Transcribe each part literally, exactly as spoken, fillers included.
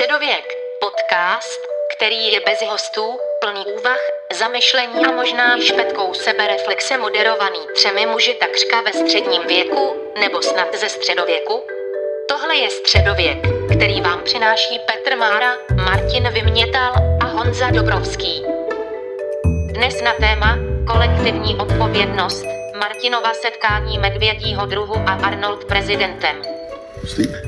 Středověk. Podcast, který je bez hostů, plný úvah, zamyšlení a možná i špetkou sebereflexe moderovaný třemi muži takřka ve středním věku, nebo snad ze středověku. Tohle je Středověk, který vám přináší Petr Mára, Martin Vymětal a Honza Dobrovský. Dnes na téma kolektivní odpovědnost, Martinova setkání medvědího druhu a Arnold prezidentem.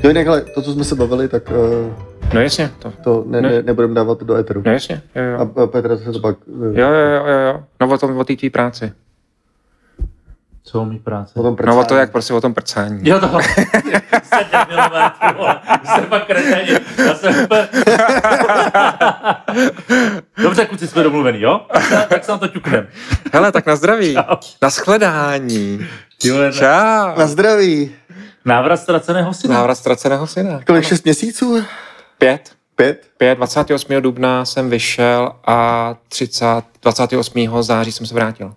Jo, jinak, ale to, co jsme se bavili, tak... Uh, no jasně. To, to ne, ne. ne, nebudeme dávat do éteru. No jasně, jo, jo. A, a Petra se to pak... Uh, jo, jo, jo, jo. No o tom, o té tý práci. Co o mý práci? O tom prcání. No o to, jak prostě o tom prcání. Jo, to... Jste debilové, ty vole. Jste pak kreteni. Já jsem... Dobře, kluci, jsme domluvený, jo? Tak se na to ťuknem. Hele, tak na zdraví. Čau. Na shledání. Jule, čau. Na zdraví. Návrat ztraceného syna. Návrat ztraceného syna. Kolik šest měsíců? Pět. Pět? Pět. dvacátého osmého dubna jsem vyšel a třicátého dvacátého osmého září jsem se vrátil.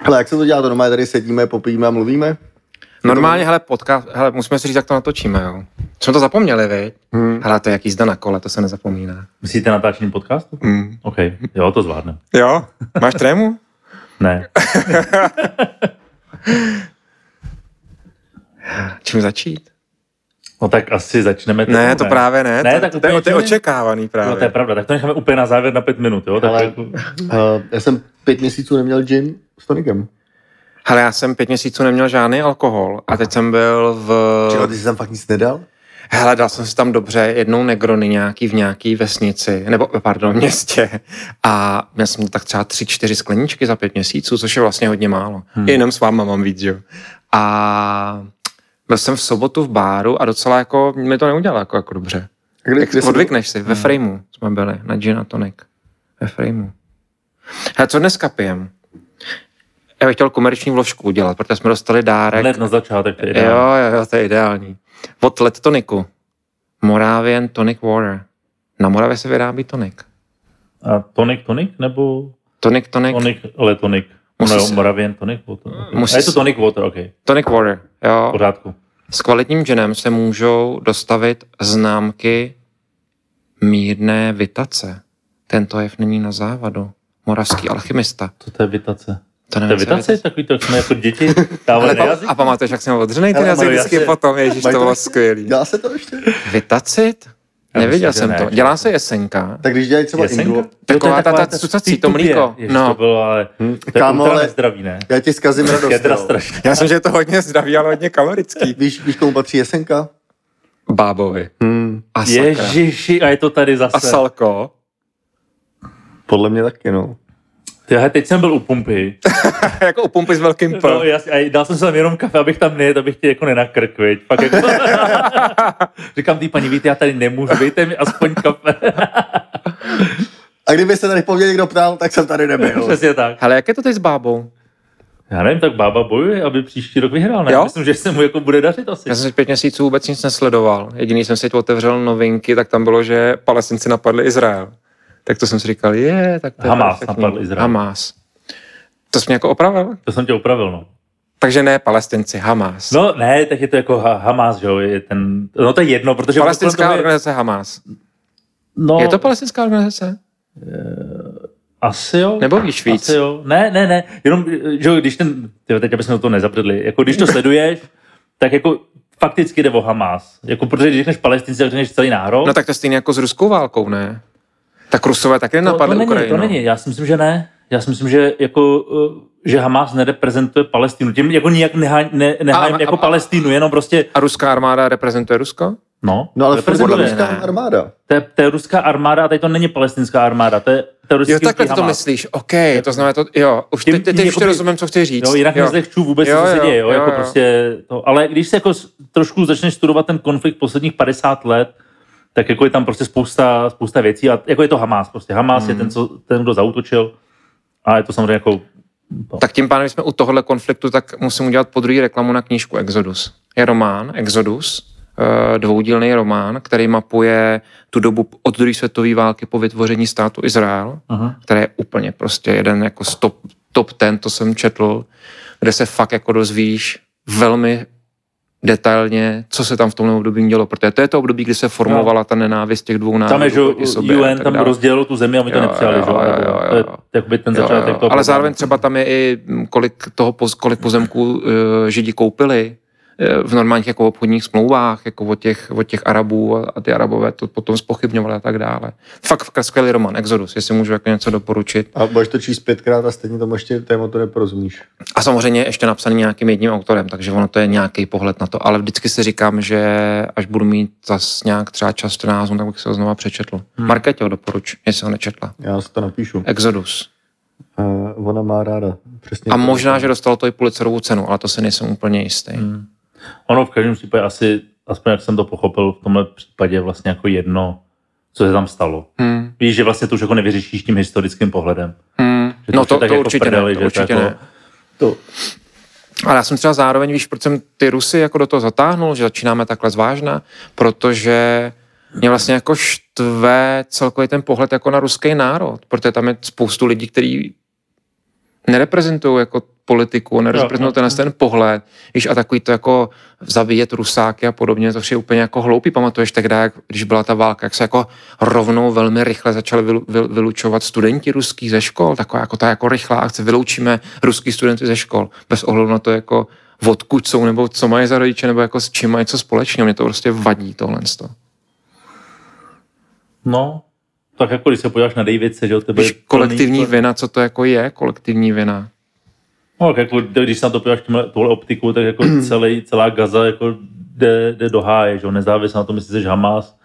Hele, jak se to dělá? To normálně tady sedíme, popijíme a mluvíme? Normálně, hele, podcast, hele, musíme si říct, jak to natočíme, jo. Jsme to zapomněli, viď? Hmm. Hele, to je jak jízda na kole, to se nezapomíná. Myslíte natáčení podcastu? Hmm. OK, jo, to zvládne. Jo? Máš trému? Ne. Čím začít? No tak asi začneme... Ne, tomu, to ne. právě ne. ne to, tak to, to, to je očekávaný právě. No to je pravda, tak to necháme úplně na závěr na pět minut, jo? Hele, tak... uh, já jsem pět měsíců neměl gin s tonikem. Hele, já jsem pět měsíců neměl žádný alkohol a teď jsem byl v... Čeho, ty jsi tam fakt nic nedal? Hele, dal jsem si tam dobře jednou Negrony nějaký v nějaký vesnici, nebo, pardon, městě. A měl jsem tak třeba tři, čtyři skleničky za pět měsíců, což je vlastně hodně málo. Hmm. Jenom s váma mám víc, jo. A... Byl jsem v sobotu v báru a docela jako mi to neudělalo jako, jako dobře. Odvykneš si, ve Frameu jsme byli, na gin a tonic. Ve Frameu. Hele, co dneska pijem? Já bych chtěl komerční vložku udělat, protože jsme dostali dárek. Hned na začátek, to je ideální. Jo, jo, to je ideální. Od Let toniku. Moravian Tonic Water. Na Moravě se vyrábí tonic. A tonic tonic, nebo? Tonic tonic. Tonic, ale tonic. No, Moravian tonic water. Okay. A je to tonic water, OK. Tonic water, jo. V pořádku. S kvalitním džinem se můžou dostavit známky mírné vitace. Tento jev není na závadu. Moravský alchymista. Co to je vitace? To, to je vitace? Takový to, jak jsme jako děti dávali na jazyk? A pamatuješ, jak jsem odřenej ten jazyk vždycky potom? Ježíš, to bylo skvělý. Dělá se to ještě? Vitacit? Neviděl jsem ne, to. Dělá se jesenka. Tak když dělají třeba indul... Taková ta cucací, to mlíko. No. To bylo, ale... Hmm. To je ultra nezdravý, ne? Já ti zkazím radost. Já myslím, že je to hodně zdravý, ale hodně kalorický. Víš, víš komu patří jesenka? Bábovi. Hmm. A saka. Ježiši, a je to tady zase. A salko? Podle mě taky, no. Tyhle, teď jsem byl u pumpy. Jako u pumpy s velkým P. No, jasně, a dal jsem se tam jenom kafe, abych tam nejet, abych tě jako nenakrk, viď. Pak jako... Říkám tý paní, víte, já tady nemůžu, dejte mi aspoň kafe. A kdyby se tady po mně někdo ptal, tak jsem tady nebyl. Přesně tak. Hele, jak je to teď s bábou? Já nevím, tak bába bojuje, aby příští rok vyhrál. Ne? Myslím, že se mu jako bude dařit asi. Já jsem si pět měsíců vůbec nic nesledoval. Jediný jsem si otevřel novinky, tak tam bylo, že Palestinci napadli Izrael. Tak to jsem si říkal, je, tak to je... Hamás napadl Izrael. Hamás. To jsi mě jako opravil? To jsem tě opravil, no. Takže ne Palestinci, Hamás. No ne, tak je to jako ha- Hamás, že jo, je ten... No to je jedno, protože... Palestinská je... organizace Hamás. No... Je to palestinská organizace? Je... Asi jo. Nebo víš víc? Asi jo. Ne, ne, ne, jenom, že jo, když ten... Tyjo, teď abychom to nezaprdli. Jako když to sleduješ, tak jako... Fakticky jde o Hamás. Jako protože když řekneš Palestinci, tak řekneš celý národ. No tak to je stejně jako s ruskou válkou, ne? Tak Rusové taky nenapadly Ukrajinu. To není, Ukrajinu. To není, já si myslím, že ne. Já si myslím, že, jako, že Hamas nereprezentuje Palestinu. Tím jako nijak nehájím ne, jako a, Palestinu, jenom prostě... A ruská armáda reprezentuje Rusko? No. No ale reprezentuje. To je ruská armáda. To je, to je ruská armáda a tady to není palestinská armáda. To je, to je ruský, jo, takhle to myslíš, OK. To znamená to, jo, už ty, ty, ty už to rozumím, co chci říct. Jo, jinak nezlehču vůbec, jo, co se děje, jo, jo, jako jo. Prostě to. Ale když se jako trošku začneš studovat ten konflikt posledních padesát let, tak jako je tam prostě spousta, spousta věcí a jako je to Hamás prostě. Hamás hmm. je ten, co, ten, kdo zaútočil a je to samozřejmě jako... To. Tak tím pádem, když jsme u tohohle konfliktu, tak musím udělat podruhé reklamu na knížku Exodus. Je román Exodus, dvoudílný román, který mapuje tu dobu od druhé světové války po vytvoření státu Izrael, aha, který je úplně prostě jeden jako top, top ten, to jsem četl, kde se fakt jako dozvíš velmi detailně, co se tam v tomhle období dělo, protože to je to období, kdy se formovala ta nenávist těch dvou národů. Tam je, že U N tam rozdělilo tu zemi a my to nepřijali, že? To je jakoby ten začátek toho problému. Ale zároveň třeba tam je i kolik toho, kolik pozemků Židi koupili v normálních jako obchodních smlouvách, jako od těch, od těch Arabů, a ty Arabové to potom zpochybňovali a tak dále. Fakt skvělý román, Exodus, jestli můžu jako něco doporučit. A budeš to číst pětkrát a stejně tomu ještě tématu neporozumíš. A samozřejmě ještě napsaný nějakým jedním autorem, takže ono to je nějaký pohled na to, ale vždycky si říkám, že až budu mít zas nějak třeba čas čtrnáct, tak bych se ho znova přečetl. Hmm. Markétě ho doporuč, jestli ho nečetla. Já si to napíšu. Exodus. Uh, ona má ráda. Přesně a možná, že dostalo to i Pulitzerovu cenu, ale to si nejsem úplně jistý. Hmm. Ono v každém případě asi, aspoň jak jsem to pochopil, v tomhle případě vlastně jako jedno, co se tam stalo. Hmm. Víš, že vlastně to už jako nevyřešíš tím historickým pohledem. Hmm. Že to no to, to, jako určitě prdeli, ne, to určitě to jako... ne. To... Ale já jsem třeba zároveň, víš, proč jsem ty Rusy jako do toho zatáhnul, že začínáme takhle zvážna, protože mě vlastně jako štve celkově ten pohled jako na ruský národ, protože tam je spoustu lidí, kteří nereprezentují jako politiku, nereprezentují ten, ten pohled, víš, a takový to jako zabíjet Rusáky a podobně, to vše je úplně jako hloupý. Pamatuješ tehdy, jak, když byla ta válka, jak se jako rovnou velmi rychle začali vylučovat studenti ruský ze škol, taková jako ta jako rychlá akce, vyloučíme ruský studenty ze škol, bez ohledu na to, jako odkud jsou, nebo co mají za rodiče, nebo jako s čím mají co společného. Mě to prostě vadí tohle. No, tak jako když se podíváš na Davidce, že jo, to víš, kolektivní plný, vina, co to jako je, kolektivní vina. No, jako, když se na to podíváš tuhle optiku, tak jako celý, celá Gaza jako jde, jde do háje, že jo, nezávisle na tom, jestli jsi Hamas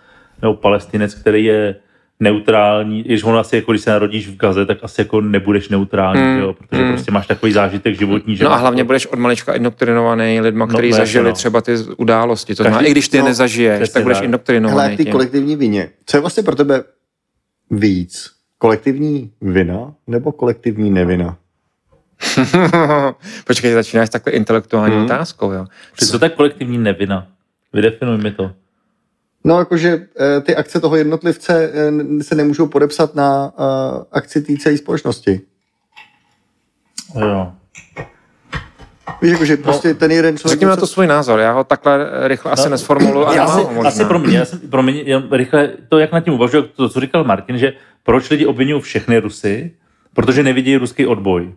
nebo Palestinec, který je neutrální, když on asi jako, když se narodíš v Gaze, tak asi jako nebudeš neutrální, mm. jo, protože mm. prostě máš takový zážitek životní. Že no a hlavně budeš od malička indoktrinovaný lidma, kteří no, zažili no. třeba ty události, to znamená, i když ty je no, nezažiješ, tak budeš indoktrinovaný. Ale ty tím. Kolektivní vině, co je vlastně pro tebe víc, kolektivní vina nebo kolektivní nevina? Počkej, začínáš takhle intelektuální hmm. otázkou, jo. Co to tak kolektivní nevina? Vydefinuj mi to. No, jakože ty akce toho jednotlivce se nemůžou podepsat na akci té celé společnosti. Jo. Víš, jakože prostě no, ten jeden člověk... Řekněme na to svůj názor, já ho takhle rychle asi no, nesformuluji. Asi, asi pro mě, já jsem, pro mě rychle, to jak nad tím uvažuji, to, co říkal Martin, že proč lidi obvinují všechny Rusy, protože nevidí ruský odboj.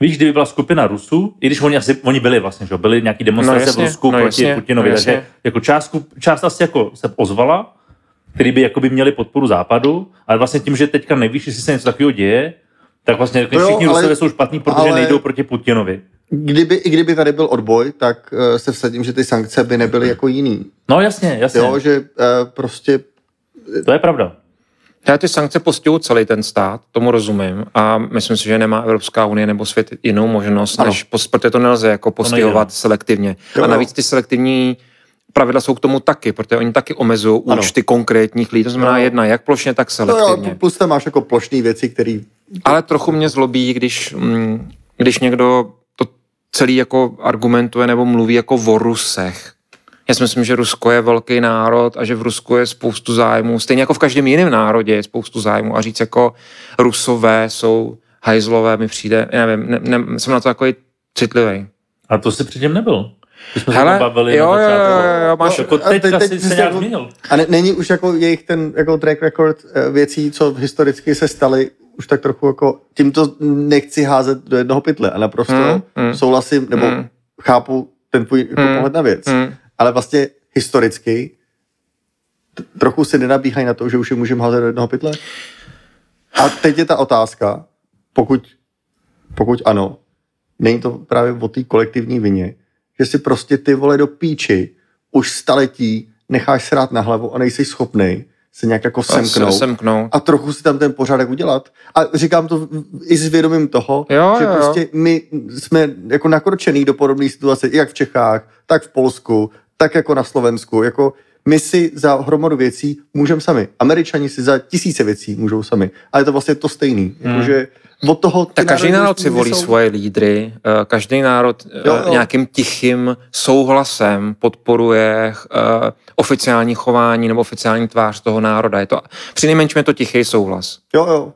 Víš, kdyby byla skupina Rusů, i když oni asi oni byli vlastně, že byli nějaký demonstrace no jasně, v Rusku no proti jasně, Putinovi, no takže jako část, část asi jako se ozvala, který by jakoby měli podporu Západu, ale vlastně tím, že teďka nevíš, jestli se něco takového děje, tak vlastně no, všichni ale, Rusové jsou špatní, protože nejdou proti Putinovi. Kdyby, i kdyby tady byl odboj, tak uh, se vsadím, že ty sankce by nebyly jako jiný. No jasně, jasně. Jo, že uh, prostě... To je pravda. Já ty sankce postihují celý ten stát, tomu rozumím, a myslím si, že nemá Evropská unie nebo svět jinou možnost, ano. než, protože to nelze jako postihovat selektivně. A navíc ty selektivní pravidla jsou k tomu taky, protože oni taky omezují účty konkrétních lidí, to znamená ano. jedna, jak plošně, tak selektivně. No, plus tam máš jako plošný věci, který... Ale trochu mě zlobí, když, když někdo to celý jako argumentuje nebo mluví jako o Rusech. Já si myslím, že Rusko je velký národ a že v Rusku je spoustu zájmů. Stejně jako v každém jiném národě je spoustu zájmů. A říct jako Rusové jsou hajzlové, mi přijde, já nevím, ne, ne, jsem na to takový citlivý. A to jsi předtím nebyl. My jsme hele, se bavili jo, na začátku. Jo, jo, jo, máš, no, jako teď, teď, teď se nějak změnil. A ne, není už jako jejich ten jako track record věcí, co historicky se staly, už tak trochu jako, tímto nechci házet do jednoho pytle, ale naprosto mm, mm, souhlasím, nebo mm, chápu ten tvůj jako mm, pohled na věc. Mm. Ale vlastně historicky t- trochu se nenabíhají na to, že už je můžeme házet do jednoho pytle. A teď je ta otázka, pokud, pokud ano, není to právě o té kolektivní vině, že si prostě ty vole do píči už staletí necháš srát na hlavu a nejsi schopnej se nějak jako semknout, se semknout a trochu si tam ten pořádek udělat. A říkám to i s vědomím toho, jo, že jo. prostě my jsme jako nakročený do podobné situace jak v Čechách, tak v Polsku, tak jako na Slovensku, jako my si za hromadu věcí můžeme sami. Američani si za tisíce věcí můžou sami. Ale je to vlastně to stejný. Hmm. Jakože od toho... Tak každý národ si volí jsou... svoje lídry. Každý národ jo, jo. nějakým tichým souhlasem podporuje oficiální chování nebo oficiální tvář toho národa. Je to, přinejmenším je to tichý souhlas. Jo, jo.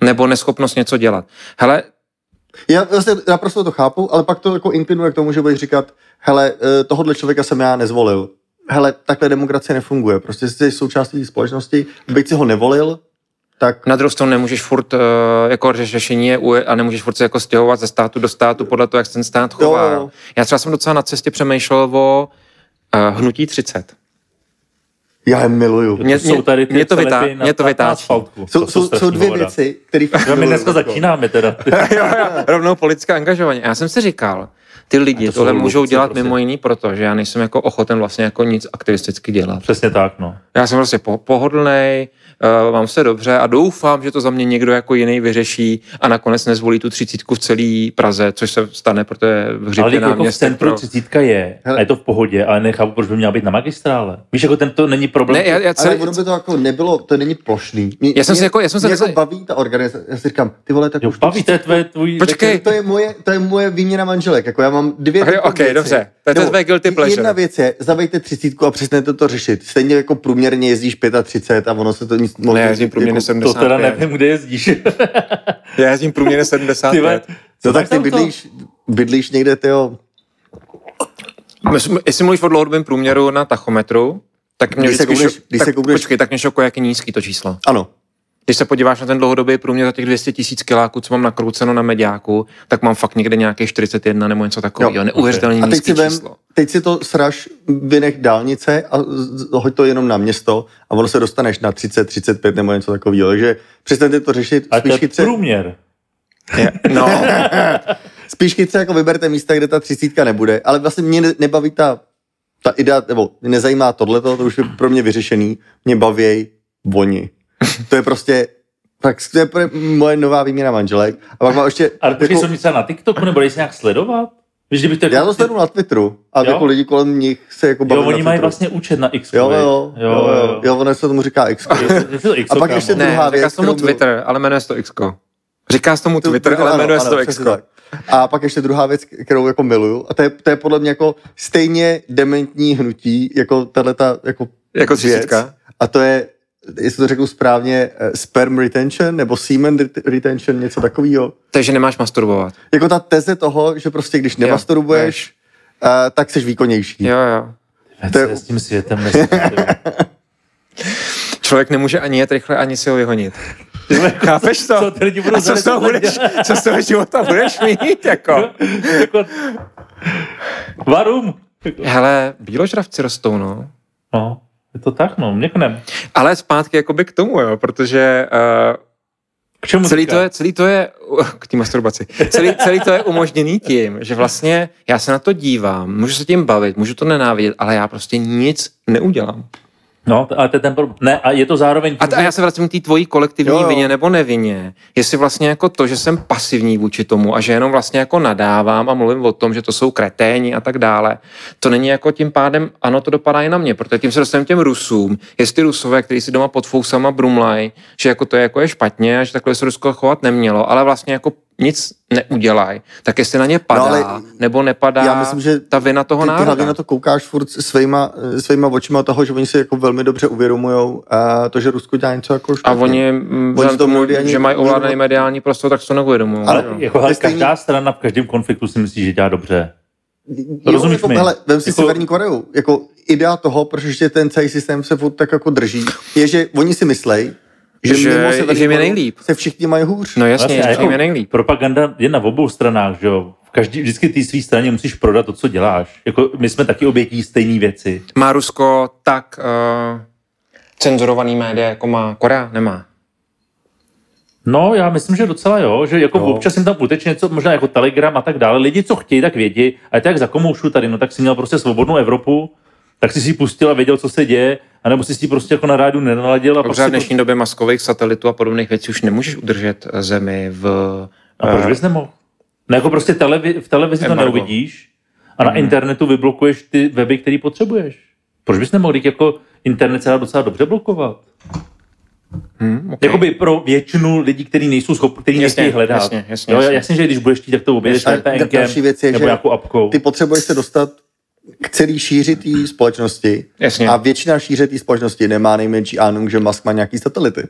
Nebo neschopnost něco dělat. Hele, Já vlastně naprosto to chápu, ale pak to jako inklinuje k tomu, že budeš říkat, hele, tohohle člověka jsem já nezvolil. Hele, takhle demokracie nefunguje. Prostě jsi součástí společnosti, byť si ho nevolil, tak... Na druhou stranu nemůžeš furt uh, jako řešení je a nemůžeš furt se jako stěhovat ze státu do státu podle toho, jak se ten stát chová. Jo. Já třeba jsem docela na cestě přemýšlel o uh, hnutí třicet. Já je miluju. Mě, mě, tady mě to, vytá, mě to vytáčí. Jsou, jsou, jsou dvě voda. Věci, které... My dneska začínáme teda. jo, jo, rovnou politické angažování. Já jsem si říkal, ty lidi to tohle můžou dělat prostě. Mimo jiný, protože já nejsem jako ochoten vlastně jako nic aktivisticky dělat. Přesně tak, no. Já jsem prostě po, pohodlnej, uh, mám se dobře a doufám, že to za mě někdo jako jiný vyřeší a nakonec nezvolí tu třicítku v celý Praze, což se stane, protože v Hřibě náměstí. Ale jako v centru pro... třicítka je a je to v pohodě, ale nechápu, proč by měla být na magistrále. Víš, jako ten to není problém. Ne, já, já celý... Ale ono by to jako nebylo, to není plošný. Mě, já jsem mě, si jako, já jsem se jako baví ta organizace, já si říkám, ty vole, tak jo, už baví, to je tvoje, tvůj... Počkej. To je moje, to je moje výměna manželek, jako já mám dvě okay, okay, věci. Dobře. To je to tvé guilty pleasure. Jedna věc je, zavejte třicítku a přesněte to řešit. Stejně jako průměrně jezdíš třicet pět a ono se to nic moc ne, jezdím průměrně sedmdesát pět. To teda nevím, kde jezdíš. Já jezdím průměrně sedmdesát pět. No tak ty bydlíš, bydlíš někde, tyjo. Jestli mluvíš o dlouhodobém průměru na tachometru, tak mě vždycky... Když když tak, počkej, tak mě šokuje, jak je nízký to číslo. Ano. Když se podíváš na ten dlouhodobý průměr za těch dvě stě tisíc kiláků, co mám nakrouceno na mediáku, tak mám fakt někde nějaké čtyřicet jedna nebo něco takového. Neuvěřitelně okay. nízké číslo. Teď si to sraž, vynech dálnice a hoď to jenom na město a ono se dostaneš na třicet, třicet pět nebo něco takového. Takže přestaňte to řešit. A to je průměr. Je, no. Spíš chytře jako vyberte místa, kde ta třicítka nebude, ale vlastně mě nebaví ta, ta idea, nebo mě nezajímá tohleto, to už je pro mě vyřešený, mě baví oni. To je prostě, tak to je moje nová výměna manželek. A pak má ještě... Ale počkej, jako, jsou něco na TikToku, nebo dej se nějak sledovat? Víš, kdybych to... Já to sleduju na Twitteru, a jako lidi kolem nich se jako baví na Twitteru. Jo, oni mají vlastně účet na X. Jo, jo, jo, jo, jo. jo ono se tomu říká X. A pak ještě ne, druhá věc. Říká se tomu Twitter, ale jmenuje se to X. Říká se tomu Twitter, ale jmenuje se to X. A pak ještě druhá věc, kterou jako miluju, a to je, to je podle mě jako stejně dementní hnutí, jako tato jako, jako věc. A to je, jestli to řeknu správně, sperm retention nebo semen retention, něco takového. Takže nemáš masturbovat. Jako ta teze toho, že prostě když nemasturbuješ, jo, uh, tak seš výkonnější. Jo, jo. To je... S tím světem nesmí. Člověk nemůže ani jet rychle, ani si ho vyhonit. Chápeš to? Co, co, a co z toho budeš, co z toho života budeš mít, jako? Varum. Hele, bíložravci rostou, no. No, je to tak, no, měknem. Ale zpátky jakoby k tomu, jo, protože... Uh, k čemu celý to je, celý to je, k té masturbaci, celý, celý to je umožněný tím, že vlastně já se na to dívám, můžu se tím bavit, můžu to nenávidět, ale já prostě nic neudělám. No, a ten problém. Ne, a je to zároveň... Tím, a, t- a já se vracím k té tvojí kolektivní jo, jo. vině nebo nevině. Jestli vlastně jako to, že jsem pasivní vůči tomu a že jenom vlastně jako nadávám a mluvím o tom, že to jsou kreténi a tak dále, to není jako tím pádem, ano, to dopadá i na mě, protože tím se dostaneme těm Rusům. Jestli Rusové, kteří si doma pod fousama brumlají, že jako to je, jako je špatně a že takhle se Rusko chovat nemělo, ale vlastně jako nic neudělají, tak jestli na ně padá, no, nebo nepadá, já myslím, že ta vina toho národa. Ty hlavně na to koukáš furt svýma, svýma očima toho, že oni si jako velmi dobře uvědomujou to, že Rusko dělá něco jako špatně. A oni, oni tomu, že mají ovládaný mediální prostor, tak se to neuvědomují. Ale no, jako, hele, každá strana v každém konfliktu si myslí, že dělá dobře. To jo, rozumíš jako, mi? Hele, vem si jako... Severní Koreu. Jako idea toho, protože ten celý systém se furt tak jako drží, je, že oni si myslejí, Že, že, se že mě nejlíp. Se všichni mají hůř. No jasně, jasně jako mě nejlíp. Propaganda je na obou stranách, že jo. V každý, vždycky té své straně musíš prodat to, co děláš. Jako my jsme taky obětí stejné věci. Má Rusko tak uh, cenzurovaný média, jako má Korea? Nemá. No, já myslím, že docela jo, že jako no. Občas jim tam uteče něco, možná jako Telegram a tak dále. Lidi, co chtějí, tak vědí. A tak za komoušu tady, no tak si měl prostě svobodnou Evropu, tak si si pustil a věděl, co se děje, anebo si si prostě jako na rádiu nenaladil. A prostě v dnešní době maskových satelitů a podobných věcí už nemůžeš udržet zemi v... A proč bys nemohl? No jako prostě televi- v televizi embargo. To neuvidíš a na mm. internetu vyblokuješ ty weby, který potřebuješ. Proč bys nemohl? Když jako internet se dá docela dobře blokovat. Hmm, okay. Jakoby pro většinu lidí, kteří nejsou schopni, kteří nechtějí hledat. Jasně, jasně, jasně. Jo, jasně, že když budeš chtít, tak to objedeš VPNkem nebo nějakou apkou. Ty potřebuješ se dostat k celý šíři té společnosti. Jasně. A většina šíře té společnosti nemá nejmenší ánum, že Musk má nějaký satelity.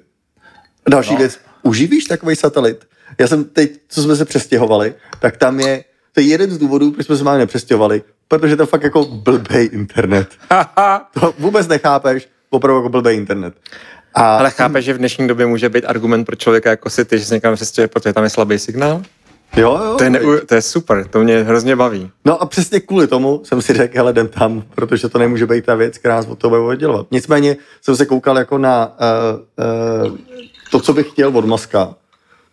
Další no. věc, uživíš takový satelit? Já jsem teď, co jsme se přestěhovali, tak tam je, to je jeden z důvodů, proč jsme se máme nepřestěhovali, protože to je fakt jako blbej internet. To vůbec nechápeš, opravdu jako blbej internet. A ale chápeš, že v dnešní době může být argument pro člověka jako si ty, že se někam přestěhuje, protože tam je slabý signál? Jo, jo. To je, neu, to je super, to mě hrozně baví. No a přesně kvůli tomu jsem si řekl, hele, jdem tam, protože to nemůže být ta věc, která nás od toho bude oddělovat. Nicméně jsem se koukal jako na uh, uh, to, co bych chtěl od Muska.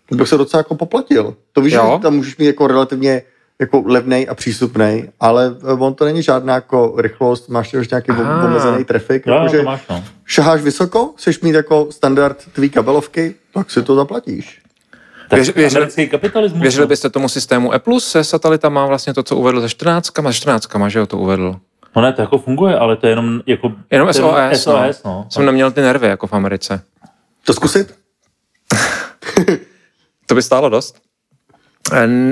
To bych se docela jako poplatil. To víš, jo, že tam můžeš mít jako relativně jako levnej a přístupnej, ale on to není žádná jako rychlost, máš už nějaký ah. omezený trafik, jo, protože máš, no. Šaháš vysoko, chceš mít jako standard tvý kabelovky, tak si to zaplatíš. Věřili, věřili byste tomu systému Apple se satelitama, vlastně to, co uvedl ze čtrnáctkama, ze čtrnáctkama, že jo, to uvedl. No ne, to jako funguje, ale to je jenom jako... Jenom S O S, no. no. Jsem neměl ty nervy, jako v Americe. To zkusit? To by stálo dost.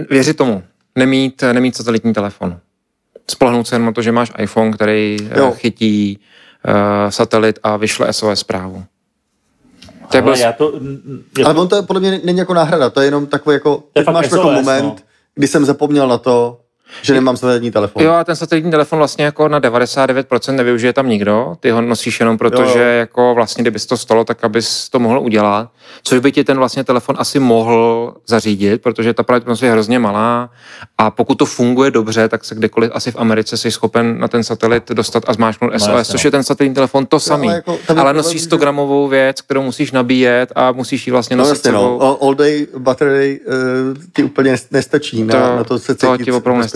Věřit tomu. Nemít, nemít satelitní telefon. Spolehnout se jenom na to, že máš iPhone, který jo. chytí uh, satelit a vyšle S O S zprávu. To ale, já to, já... ale on to podle mě není jako náhrada, to je jenom takový jako, teď máš S O S, takový moment, no. kdy jsem zapomněl na to, že nemám satelitní telefon. Jo, a ten satelitní telefon vlastně jako na devadesát devět procent nevyužije tam nikdo, ty ho nosíš jenom proto, jo. že jako vlastně kdyby to stalo, tak abys to mohl udělat, což by ti ten vlastně telefon asi mohl zařídit, protože ta pravděpodobnost je hrozně malá a pokud to funguje dobře, tak se kdekoliv asi v Americe jsi schopen na ten satelit dostat a zmáčknout S O S, no, což je ten satelitní telefon to samý, ale, jako, ale nosíš sto gramovou věc, kterou musíš nabíjet a musíš ji vlastně nosit s sebou. No, all day battery uh, ti úplně nestačí to, na, na to se cítit.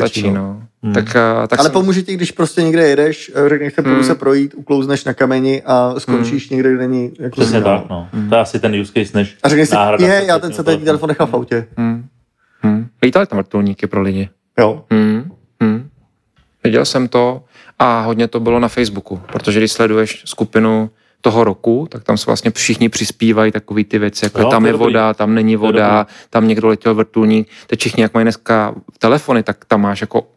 Stačí, no. Hmm. Tak, tak ale jsem... pomůže ti, když prostě někde jedeš, řekneš, že půjdu se projít, uklouzneš na kameni a skončíš hmm. někde, kde není... Jako přesně tak, no. Hmm. To je asi ten use case, než a řekneš si, je, já ten satelitní telefon nechal v autě. Hmm. Hmm. Lítali tam vrtulníky pro lidi. Jo. Hmm. Hmm. Viděl jsem to a hodně to bylo na Facebooku, protože když sleduješ skupinu toho roku, tak tam se vlastně všichni přispívají takový ty věci, jako jo, tam je dobrý. Voda, tam není voda, tam někdo letěl vrtulník, teď všichni, jak mají dneska telefony, tak tam máš jako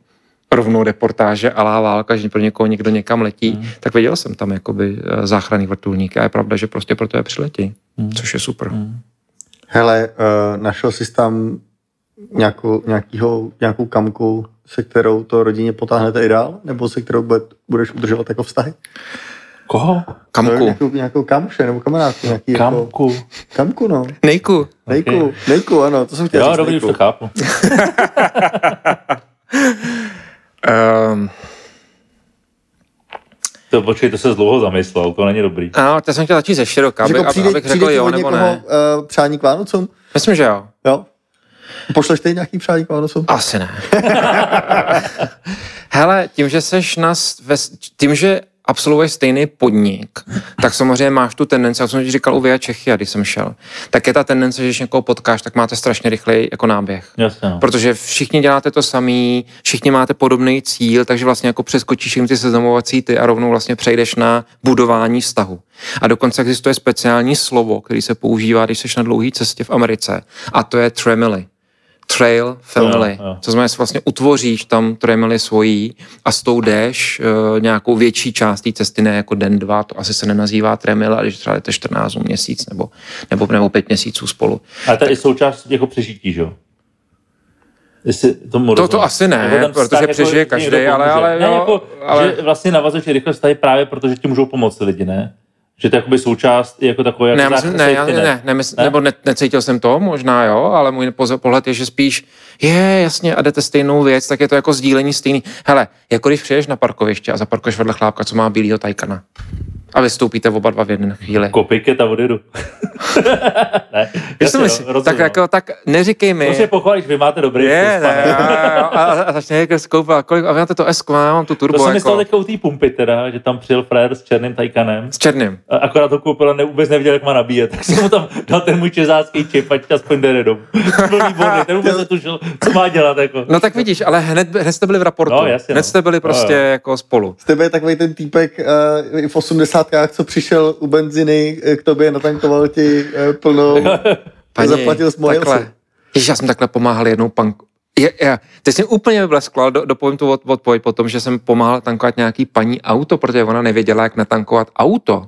rovnou reportáže a la válka, že pro někoho někdo někam letí, hmm. tak viděl jsem tam jakoby záchranný vrtulník a je pravda, že prostě pro tebe přiletí, hmm. což je super. Hmm. Hele, uh, našel jsi tam nějakou, nějakýho, nějakou kamku, se kterou to rodině potáhnete i dál, nebo se kterou bude, budeš udržovat jako vztahy? Koho? Kamku. Nějakou, nějakou kamše nebo kamarádku. Nějaký kamku. Jako... Kamku, no. Nejku. Nejku, okay. nejku, ano, to jsem chtěl říct. Jo, dobrý, už to chápu. um... To počkej, to se dlouho zamyslel, to není dobrý. Ano, to jsem chtěl začít ze široka, abych, abych, abych řekl jo nebo někoho, ne. Uh, přání k Vánocům? Myslím, že jo. Jo. Pošleš ty nějaký přání k Vánocům? Asi ne. Hele, tím, že seš nás... Ve... Tím, že absolvuješ stejný podnik, tak samozřejmě máš tu tendenci, já jsem ti říkal u Via Čechy, když jsem šel, tak je ta tendence, že když někoho potkáš, tak máte strašně rychlej jako náběh. Jasně, no. Protože všichni děláte to samý, všichni máte podobný cíl, takže vlastně jako přeskočíš jim ty seznamovací ty a rovnou vlastně přejdeš na budování vztahu. A dokonce existuje speciální slovo, který se používá, když jsi na dlouhé cestě v Americe, a to je tramily. Trail family, jo, jo. co znamená, že vlastně utvoříš tam tramily svojí a s tou jdeš e, nějakou větší část té cesty, ne jako den, dva, to asi se nenazývá tramily, ale když třeba jdete čtrnáct měsíc nebo, nebo, nebo pět měsíců spolu. Ale to je součást jako přežití, že jo? To, to asi ne, protože přežije jako, každý, ale... ale, ne, jo, jako, ale... Že vlastně navazuješ rychlost tady právě, protože ti můžou pomoct lidi, ne? Že to jakoby součást jako takové... Ne, myslím, ne, já, ne, ne, mysl, ne, nebo ne, necítil jsem to, možná jo, ale můj pohled je, že spíš je, jasně, a jdete stejnou věc, tak je to jako sdílení stejný. Hele, jako když přijdeš na parkoviště a zaparkuješ vedle chlápka, co má bílýho Taycana. A vystoupíte oba dva v jedné chvíli. Kopejket a odjedu. Ne, jasně, myslím, no, tak, jako, tak neříkej mi. To se pochválíš, vy máte dobrý je, ne, jo, jo, a začne někdo zkoupat, kolik, a vy máte to S-ko, já mám tu turbo. To jsem myslel jako... teďka u té pumpy teda, že tam přijel frér s černým Taycanem. S černým. A akorát ho koupil a ne, vůbec nevěděl, jak má nabíjet. Tak jsem mu tam dal ten můj čezácký čip, ať aspoň jde redom. Plný bony, ten vůbec netušil, co má dělat. Jako. No tak vidíš, ale hned, hned jste byli v raportu. No, jasně, hned jste byli prostě no, jako spolu. Z tebe je takový ten týpek uh, v osmdesátkách, co přišel u benziny k tobě, natankoval ti uh, plnou. Pani, zaplatil jsi moje takhle. Ježiš, já jsem takhle pomáhal jednou panku. Je, je. Teď jsem úplně vybleskl, do, dopovím tu od, odpověď potom, že jsem pomáhal tankovat nějaký paní auto, protože ona nevěděla, jak natankovat auto.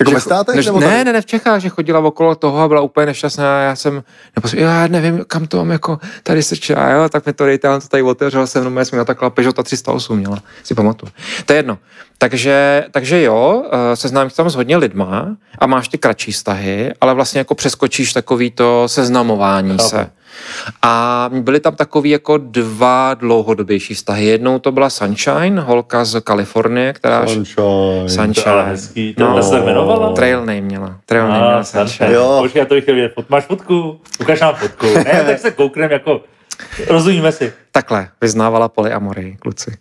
Jako ve státech? Než, nebo ne, ne, ne, v Čechách, že chodila okolo toho a byla úplně nešťastná. Já jsem, nebo já nevím, kam to mám, jako tady sečá, jo, tak mi to dejte, já to tady otevřela jsem, no, já jsem měla takhle Peugeota tři sta osm, měla, si pamatuju. To je jedno. Takže, takže jo, seznámíš tam s hodně lidma a máš ty kratší vztahy, ale vlastně jako přeskočíš takový to seznamování okay. se. A byly tam takový jako dva dlouhodobější vztahy. Jednou to byla Sunshine, holka z Kalifornie, která... Sunshine. Sunshine. To je hezký. To no. se jmenovala? Trail name měla. Trail name měla Sunshine. Jo. Počkej, já to bych chtěl vidět. Máš fotku? Ukaž nám fotku. Ne, tak se kouknem jako... Rozumíme si. Takhle. Vyznávala polyamorii, kluci.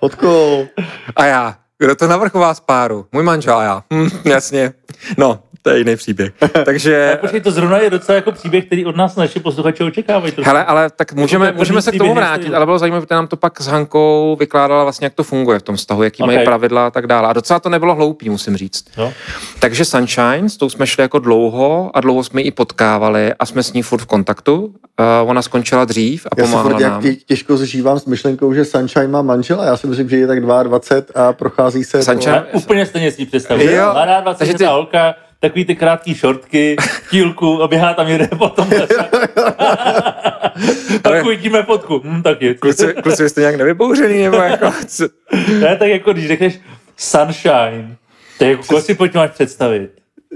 Fotku. A já. Kdo to navrchová z páru? Můj manžel a já. Hm, jasně. No. To je jiný příběh. Takže... Počkej, to zrovna je docela jako příběh, který od nás naši posluchači očekávají. Hele, ale tak můžeme, můžeme se k tomu vrátit, ale bylo zajímavé, že nám to pak s Hankou vykládala vlastně, jak to funguje v tom vztahu, jaký okay. mají pravidla a tak dále. A docela to nebylo hloupý, musím říct. No. Takže Sunshine, s tou jsme šli jako dlouho a dlouho jsme ji i potkávali a jsme s ní furt v kontaktu. Uh, ona skončila dřív a pomáhala nám. Já těžko zžívám s myšlenkou, že Sunshine má manžela. Já si myslím, že je tak dvacet dva a prochází se... Sunshine... Po... Úplně stejně si představuji. dvacet dva, holka. Takový ty krátký šortky, tílku a běhá tam jde potom. Tak uvidíme fotku. Hm, tak je. Kluci, kluci, jste nějak nevybouřený, nebo jako... Ne, tak jako když řekneš Sunshine, tak jako Přes... si pojď máš představit.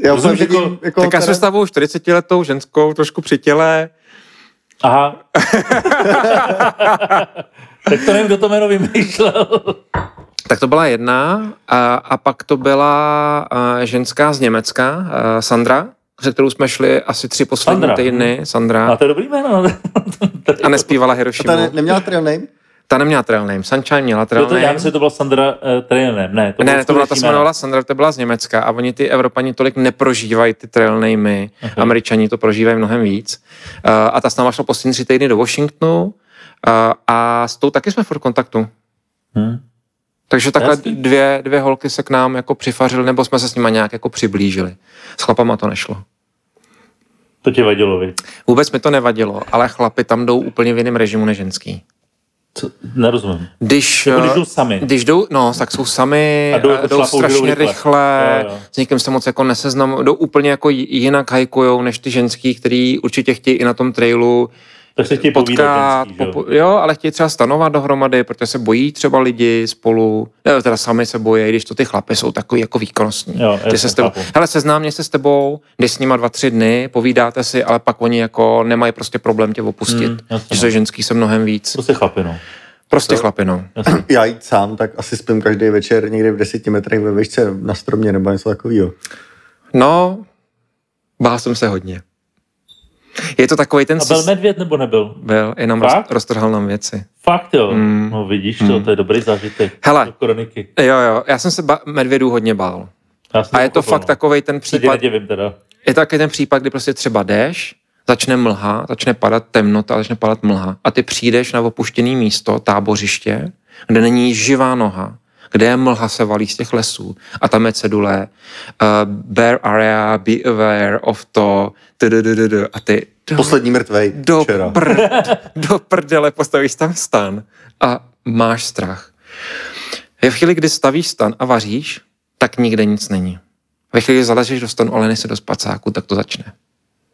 Já Rozum, že vidím, jako... Tak já se stavu čtyřicetiletou ženskou, trošku při těle. Aha. Tak to nevím, kdo to jméno vymýšlel. Tak to byla jedna a, a pak to byla a, ženská z Německa, a Sandra, se kterou jsme šli asi tři poslední Sandra. týdny. Sandra. A to je dobrý jméno. A nespívala Hirošimu. A ta ne, neměla trail name? Ta neměla trail name. Sunshine měla trail name. Já myslím, že to byla Sandra uh, trail name. Ne, to, ne, to byla ta se jmenovala Sandra, to byla z Německa a oni ty Evropani tolik neprožívají ty trail namey. Okay. Američani to prožívají mnohem víc. Uh, a ta s náma šla poslední tři týdny do Washingtonu uh, a s tou taky jsme furt v kontaktu. Hmm. Takže takhle dvě, dvě holky se k nám jako přifařily, nebo jsme se s nima nějak jako přiblížili. S chlapama to nešlo. To tě vadilo, vy? Vůbec mi to nevadilo, ale chlapi tam jdou úplně v jiném režimu než ženský. Co? Nerozumím. Když, když jdou sami. Když jdou, no, tak jsou sami, a jdou, jako jdou šlapou, strašně jdou rychle, rychle jo, jo. S někým se moc jako neseznamují, jdou úplně jako jinak hajkujou než ty ženský, který určitě chtějí i na tom trailu tak se chtějí potkat, povídat ženský, jo? jo, ale chtějí třeba stanovat dohromady, protože se bojí třeba lidi spolu, ne, teda sami se bojí, když to ty chlapy jsou takový jako výkonnostní. Jo, ty se s tebou, hele, seznámě se s tebou, jdeš s nima dva, tři dny, povídáte si, ale pak oni jako nemají prostě problém tě opustit, hmm, že se ženský se mnohem víc. Prostě chlapy, no. Prostě chlapy, no. Já jít sám, tak asi spím každý večer někde v deseti metrech ve výšce na stromě nebo něco takového. No, bál jsem se hodně. Je to takový ten... A byl medvěd nebo nebyl? Byl, jenom roz, roztrhal nám věci. Fakt jo? Mm. No vidíš to, mm. to je dobrý zážitek. Hele, do kroniky. Jo, jo, já jsem se ba- medvědů hodně bál. A je to fakt no. takovej ten případ... Teda. Je to takový ten případ, kdy prostě třeba jdeš, začne mlha, začne padat temnota, začne padat mlha a ty přijdeš na opuštěný místo, tábořiště, kde není živá noha, kde mlha se valí z těch lesů a tam je cedule uh, bear area, be aware of to a ty do, poslední mrtvej do, včera. Prd, do prdele postavíš tam stan a máš strach. Ve chvíli, kdy stavíš stan a vaříš, tak nikde nic není. Ve chvíli, kdy zalezeš do stanu, ale nejsi do spacáku, tak to začne.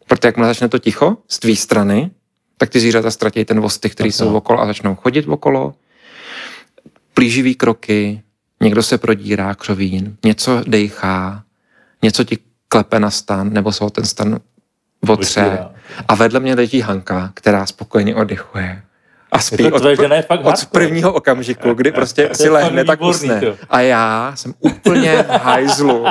Protože jakmile začne to ticho z tvý strany, tak ty zvířata ztratí ten vosty, který tak jsou okolo a začnou chodit okolo. Plíživý kroky, někdo se prodírá křovín, něco dejchá, něco ti klepe na stan, nebo se o ten stan otře. A vedle mě leží Hanka, která spokojeně oddychuje. A spí od, tvé, od prvního okamžiku, kdy prostě si lehne, tak usne. A já jsem úplně v hajzlu.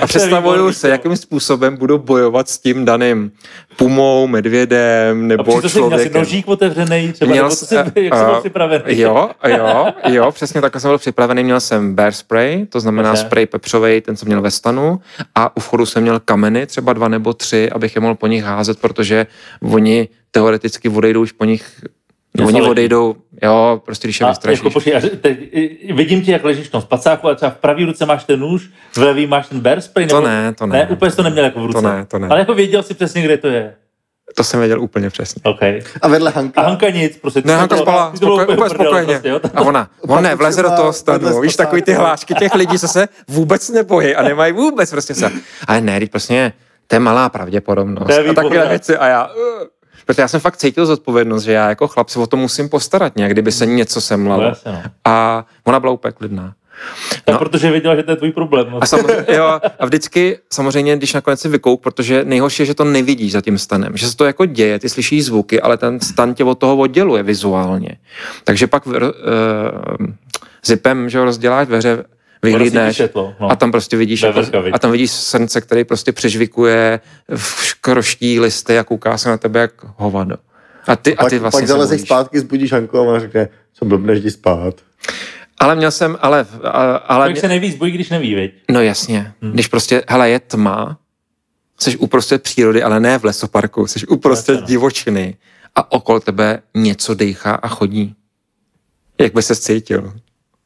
A představuju se, jakým způsobem budu bojovat s tím daným pumou, medvědem nebo člověkem. A měl nožík otevřený třeba, měl, jsi, jak uh, jsem byl připravený. Jo, jo, jo, přesně takhle jsem byl připravený. Měl jsem bear spray, to znamená okay. spray pepřovej, ten jsem měl ve stanu. A u vchodu jsem měl kameny, třeba dva nebo tři, abych je mohl po nich házet, protože oni teoreticky odejdou už po nich. No, oni odejdou, jo, prostě když je vystrašíš. Jako, počkej, te, vidím tě, jak ležíš v tom spacáku a třeba v pravý ruce máš ten nůž, v levý máš ten bear spray. Nebo, to ne, to ne. ne úplně to neměl jako v ruce. To ne, to ne. Ale jako věděl jsi přesně, kde to je. To jsem věděl úplně přesně. Okay. A vedle Hanka. A Hanka nic, prostě. Ne, Hanka spala spokoj, úplně spokojeně. Prostě, a ona, on ne, vleze do toho stanu. Víš, takový ty hlášky těch lidí, co se vůbec nebojí a nemají vůbec prostě se. Ale ne, teď prostě, to je malá pravděpodobnost. A takové věci a já... Uh, protože já jsem fakt cítil zodpovědnost, že já jako chlap se o to musím postarat nějak, kdyby se něco semlalo. A ona byla úplně klidná. No, protože věděla, že to je tvůj problém. No. A, samozřejmě, jo, a vždycky, samozřejmě, když nakonec si vykouk, protože nejhorší je, že to nevidíš za tím stanem. Že se to jako děje, ty slyšíš zvuky, ale ten stan tě od toho odděluje vizuálně. Takže pak uh, zipem, že ho rozděláš dveře, vyhlídneš světlo, no. A tam prostě vidíš jako, a tam vidíš srnce, který prostě přežvikuje v kroští listy a kouká se na tebe jak hovado. A ty, a a ty pak, vlastně pak zalezeš zpátky, zbudíš Hanku a ona řekne, co blbneš, jdi spát. Ale měl jsem, ale... ale Člověk mě... se nejvíc bojí, když neví, viď? No jasně. Hmm. Když prostě, hele, je tma, jsi uprostřed přírody, ale ne v lesoparku, jsi uprostřed divočiny a okolo tebe něco dejchá a chodí. Jak by se cítil?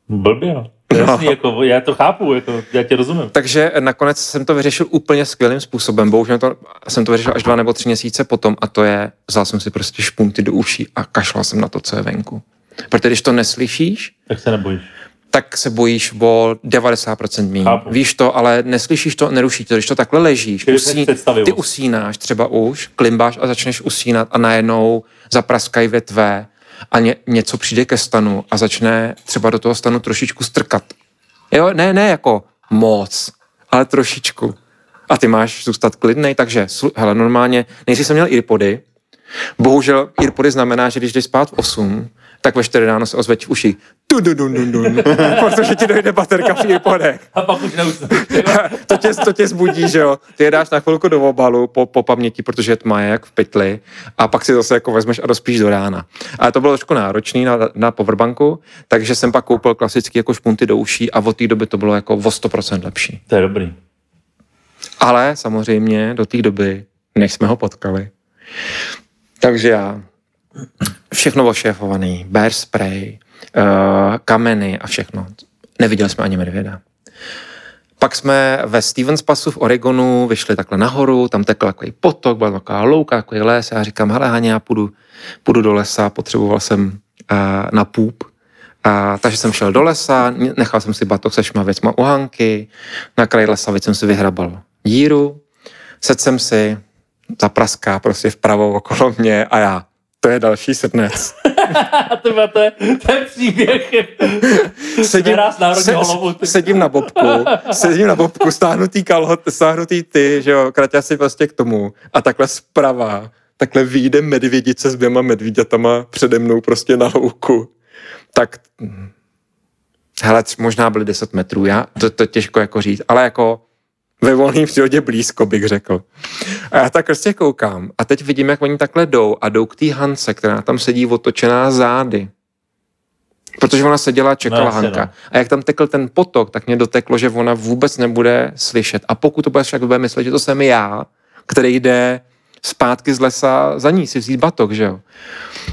Blbě, no. Jasný, jako, já to chápu, jako, já tě rozumím. Takže nakonec jsem to vyřešil úplně skvělým způsobem, bohužel to, jsem to vyřešil až dva nebo tři měsíce potom a to je, vzal jsem si prostě špunty do uší a kašlal jsem na to, co je venku. Protože když to neslyšíš, tak se nebojíš. Tak se bojíš o devadesát procent míň. Chápu. Víš to, ale neslyšíš to, neruší to. Když to takhle ležíš, usí, ty usínáš třeba už, klimbáš a začneš usínat a najednou zapraskají větve a ně, něco přijde ke stanu a začne třeba do toho stanu trošičku strkat. Jo, ne, ne jako moc, ale trošičku. A ty máš zůstat klidnej, takže hele, normálně, nejsi jsem měl earpody. Bohužel earpody znamená, že když jdeš spát v osm, tak ve čtyři ráno se ozve v uši. Protože ti dojde baterka v earpodech. A pak už to, tě, to tě zbudí, že jo. Ty je dáš na chvilku do obalu po, po paměti, protože tma je jak v pytli. A pak si zase jako vezmeš a dospíš do rána. Ale to bylo trošku náročný na, na powerbanku, takže jsem pak koupil klasický jako špunty do uší a od té doby to bylo jako o sto procent lepší. To je dobrý. Ale samozřejmě do té doby, než jsme ho potkali. Takže já... Všechno ošéfovaný, bear spray, uh, kameny a všechno. Neviděli jsme ani medvěda. Pak jsme ve Stevens Passu v Oregonu vyšli takhle nahoru, tam tekl takový potok, byla taková louka, takový les. Já říkám, hele Haně, já půjdu, půjdu do lesa, potřeboval jsem uh, na půp. A, takže jsem šel do lesa, nechal jsem si batok se šmavěcma u Hanky, na kraji lesavic jsem si vyhrabal díru, sedl jsem si, zapraská prostě vpravo okolo mě a já to je další srdnec. to, to je ten příběh. Sedím, se, sedím na bobku, sedím na bobku, stáhnutý kalhot, stáhnutý ty, že jo, kratě si vlastně k tomu. A takhle zprava, takhle vyjde medvědice s dvěma medvídatama přede mnou prostě na louku. Tak, hele, možná byly deset metrů, já, to, to těžko jako říct, ale jako ve volným přírodě blízko, bych řekl. A já tak prostě koukám a teď vidím, jak oni takhle jdou a jdou k té Hance, která tam sedí otočená zády. Protože ona seděla a čekala no, Hanka. No. A jak tam tekl ten potok, tak mě doteklo, že ona vůbec nebude slyšet. A pokud to bude však bude myslet, že to jsem já, který jde zpátky z lesa za ní si vzít batok, že jo.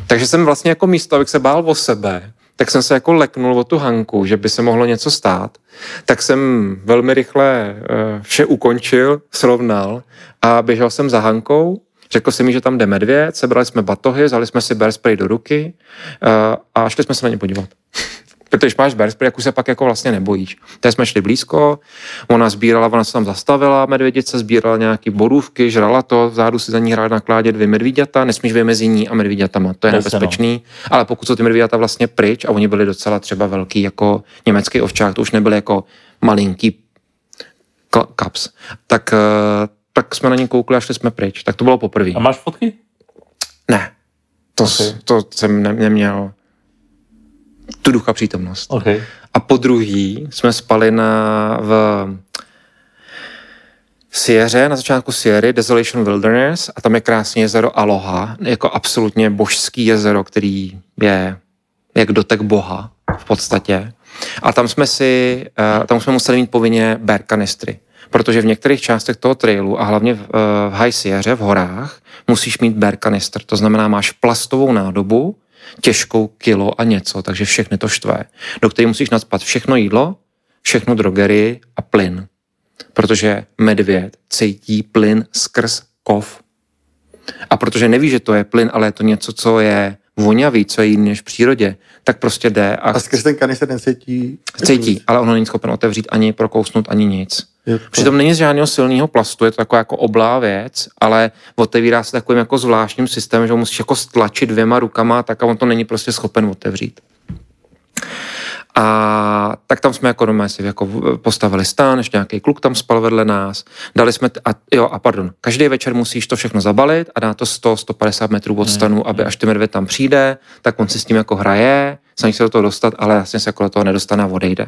Takže jsem vlastně jako místo, abych se bál o sebe, tak jsem se jako leknul o tu Hanku, že by se mohlo něco stát, tak jsem velmi rychle vše ukončil, srovnal a běžel jsem za Hankou, řekl jsem mi, že tam jde medvěd, sebrali jsme batohy, vzali jsme si bear spray do ruky a šli jsme se na ně podívat. Protože když máš bear spray, jak už se pak jako vlastně nebojíš. Tady jsme šli blízko, ona sbírala, ona se tam zastavila, medvědice sbírala nějaký borůvky, žrala to, vzadu si za ní hrála na kládě dvě medvíďata, nesmíš být mezi ní a medvíďatama, to je nebezpečný, ale pokud jsou ty medvíďata vlastně pryč a oni byli docela třeba velký jako německý ovčák, to už nebyly jako malinký kaps, tak, tak jsme na ní koukli a šli jsme pryč, tak to bylo poprvé. A máš fotky? Ne, to, okay. to jsem ne, neměl. Tu ducha přítomnost. Okay. A po druhý jsme spali na v Sierře, na začátku Sierry, Desolation Wilderness a tam je krásné jezero Aloha, jako absolutně božský jezero, který je jak dotek boha v podstatě. A tam jsme si, tam jsme museli mít povinně bear kanistry, protože v některých částech toho trailu a hlavně v High Sierře, v horách, musíš mít bear kanistr. To znamená, máš plastovou nádobu, těžkou kilo a něco, takže všechny to štve. Do které musíš nadspat všechno jídlo, všechno drogerii a plyn. Protože medvěd cítí plyn skrz kov. A protože neví, že to je plyn, ale je to něco, co je voňavý, co je jiný než v přírodě, tak prostě jde. A, a skrz ten kanister necítí? Cítí, ale ono není schopen otevřít ani prokousnout, ani nic. Přitom není z žádného silného plastu, je to taková jako oblá věc, ale otevírá se takovým jako zvláštním systémem, že ho musíš jako stlačit dvěma rukama, tak a on to není prostě schopen otevřít. A tak tam jsme jako doma si jako postavili stán, ještě nějaký kluk tam spal vedle nás, dali jsme, t- a, jo a pardon, každý večer musíš to všechno zabalit a dá to sto až sto padesát metrů od stanu, aby až ty medvěd tam přijde, tak on si s tím jako hraje, snaží se do toho dostat, ale jasně se jako do toho nedostane a odejde.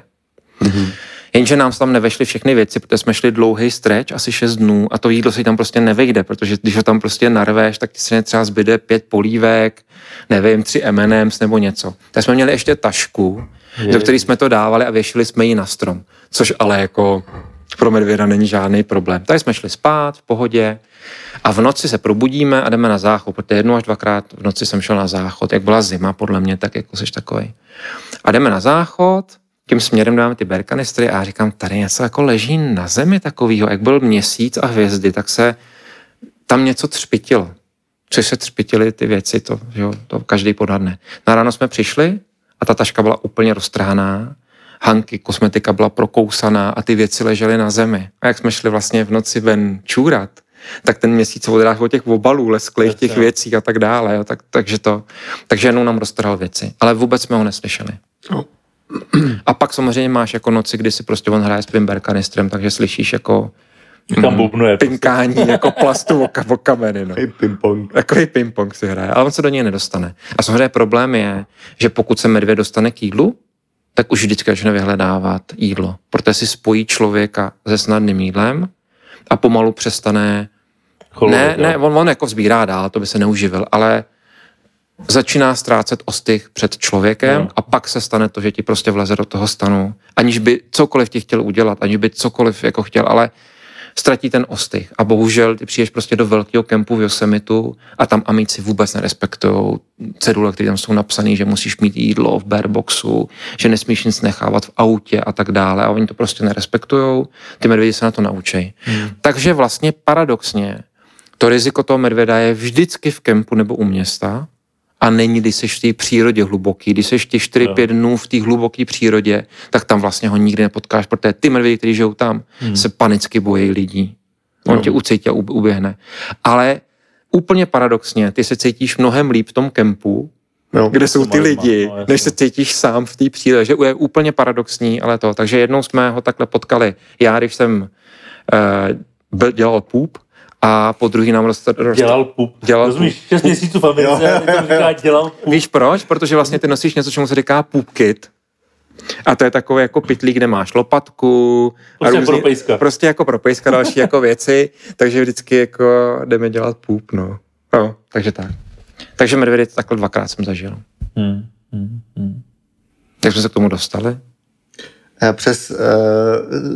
Mm-hmm. Jenže nám tam nevešly všechny věci, protože jsme šli dlouhý stretch, asi šest dnů a to jídlo se tam prostě nevejde, protože když ho tam prostě narveš, tak ti se třeba zbyde pět polívek, nevím, tři em end em's nebo něco. Tak jsme měli ještě tašku, je, do které jsme to dávali a věšili jsme ji na strom, což ale jako pro medvěda není žádný problém. Tady jsme šli spát v pohodě a v noci se probudíme a jdeme na záchod, protože jednou až dvakrát v noci jsem šel na záchod, jak byla zima podle mě, tak jako seš takovej. A jdeme na záchod, tím směrem dáme ty berkanistry a říkám, tady něco jako leží na zemi takovýho, jak byl měsíc a hvězdy, tak se tam něco třpitilo. Což se třpitily ty věci, to, jo, to každý podhadne. Na ráno jsme přišli a ta taška byla úplně roztrhaná, hanky, kosmetika byla prokousaná a ty věci ležely na zemi. A jak jsme šli vlastně v noci ven čůrat, tak ten měsíc odráž od těch obalů lesklých těch věcí a tak dále. Jo, tak, takže, to, takže jenom nám roztrhal věci. Ale vůbec jsme ho neslyšeli. No. A pak samozřejmě máš jako noci, kdy si prostě on hraje s tvým berkanistrem, takže slyšíš jako tam bubnuje, pinkání prostě. Jako plastu o kameny. No. Takový ping-pong si hraje, ale on se do něj nedostane. A samozřejmě problém je, že pokud se medvěd dostane k jídlu, tak už vždycky začne vyhledávat jídlo, protože si spojí člověka se snadným jídlem a pomalu přestane... Choluji, ne, ne on, on jako sbírá dál, to by se neuživil, ale... začíná ztrácet ostych před člověkem no. A pak se stane to, že ti prostě vleze do toho stanu, aniž by cokoliv ti chtěl udělat, aniž by cokoliv jako chtěl, ale ztratí ten ostych. A bohužel ty přijdeš prostě do velkého kempu v Yosemitu a tam amíci vůbec nerespektujou cedule, které tam jsou napsané, že musíš mít jídlo v bearboxu, že nesmíš nic nechávat v autě a tak dále. A oni to prostě nerespektujou, ty medvědi se na to naučejí. Hmm. Takže vlastně paradoxně to riziko toho medvěda je vždycky v kempu nebo u města. A není, když seš v té přírodě hluboký, když seš ty čtyři pět dnů v té hluboké přírodě, tak tam vlastně ho nikdy nepotkáš, protože ty medvědi, kteří žijou tam, hmm. se panicky bojí lidí. On no. tě ucítí a uběhne. Ale úplně paradoxně, ty se cítíš mnohem líp v tom kempu, no, kde jsou ty lidi, má, no, než se cítíš sám v té přírodě, že je úplně paradoxní, ale to. Takže jednou jsme ho takhle potkali. Já, když jsem uh, dělal půp, a po druhý nám roste... Rost... Dělal pup. Dělal rozumíš, pup. šest měsíců v Americe říká dělal pup. Víš proč? Protože vlastně ty nosíš něco, čemu se říká pup kit. A to je takové jako pytlík, kde máš lopatku. Prostě a různý, propejska. Prostě jako propejska, další jako věci. Takže vždycky jako jdeme dělat pup, no. no takže tak. Takže medvědy takhle dvakrát jsem zažil. Hmm, hmm, hmm. Jak jsme se k tomu dostali? Já přes uh,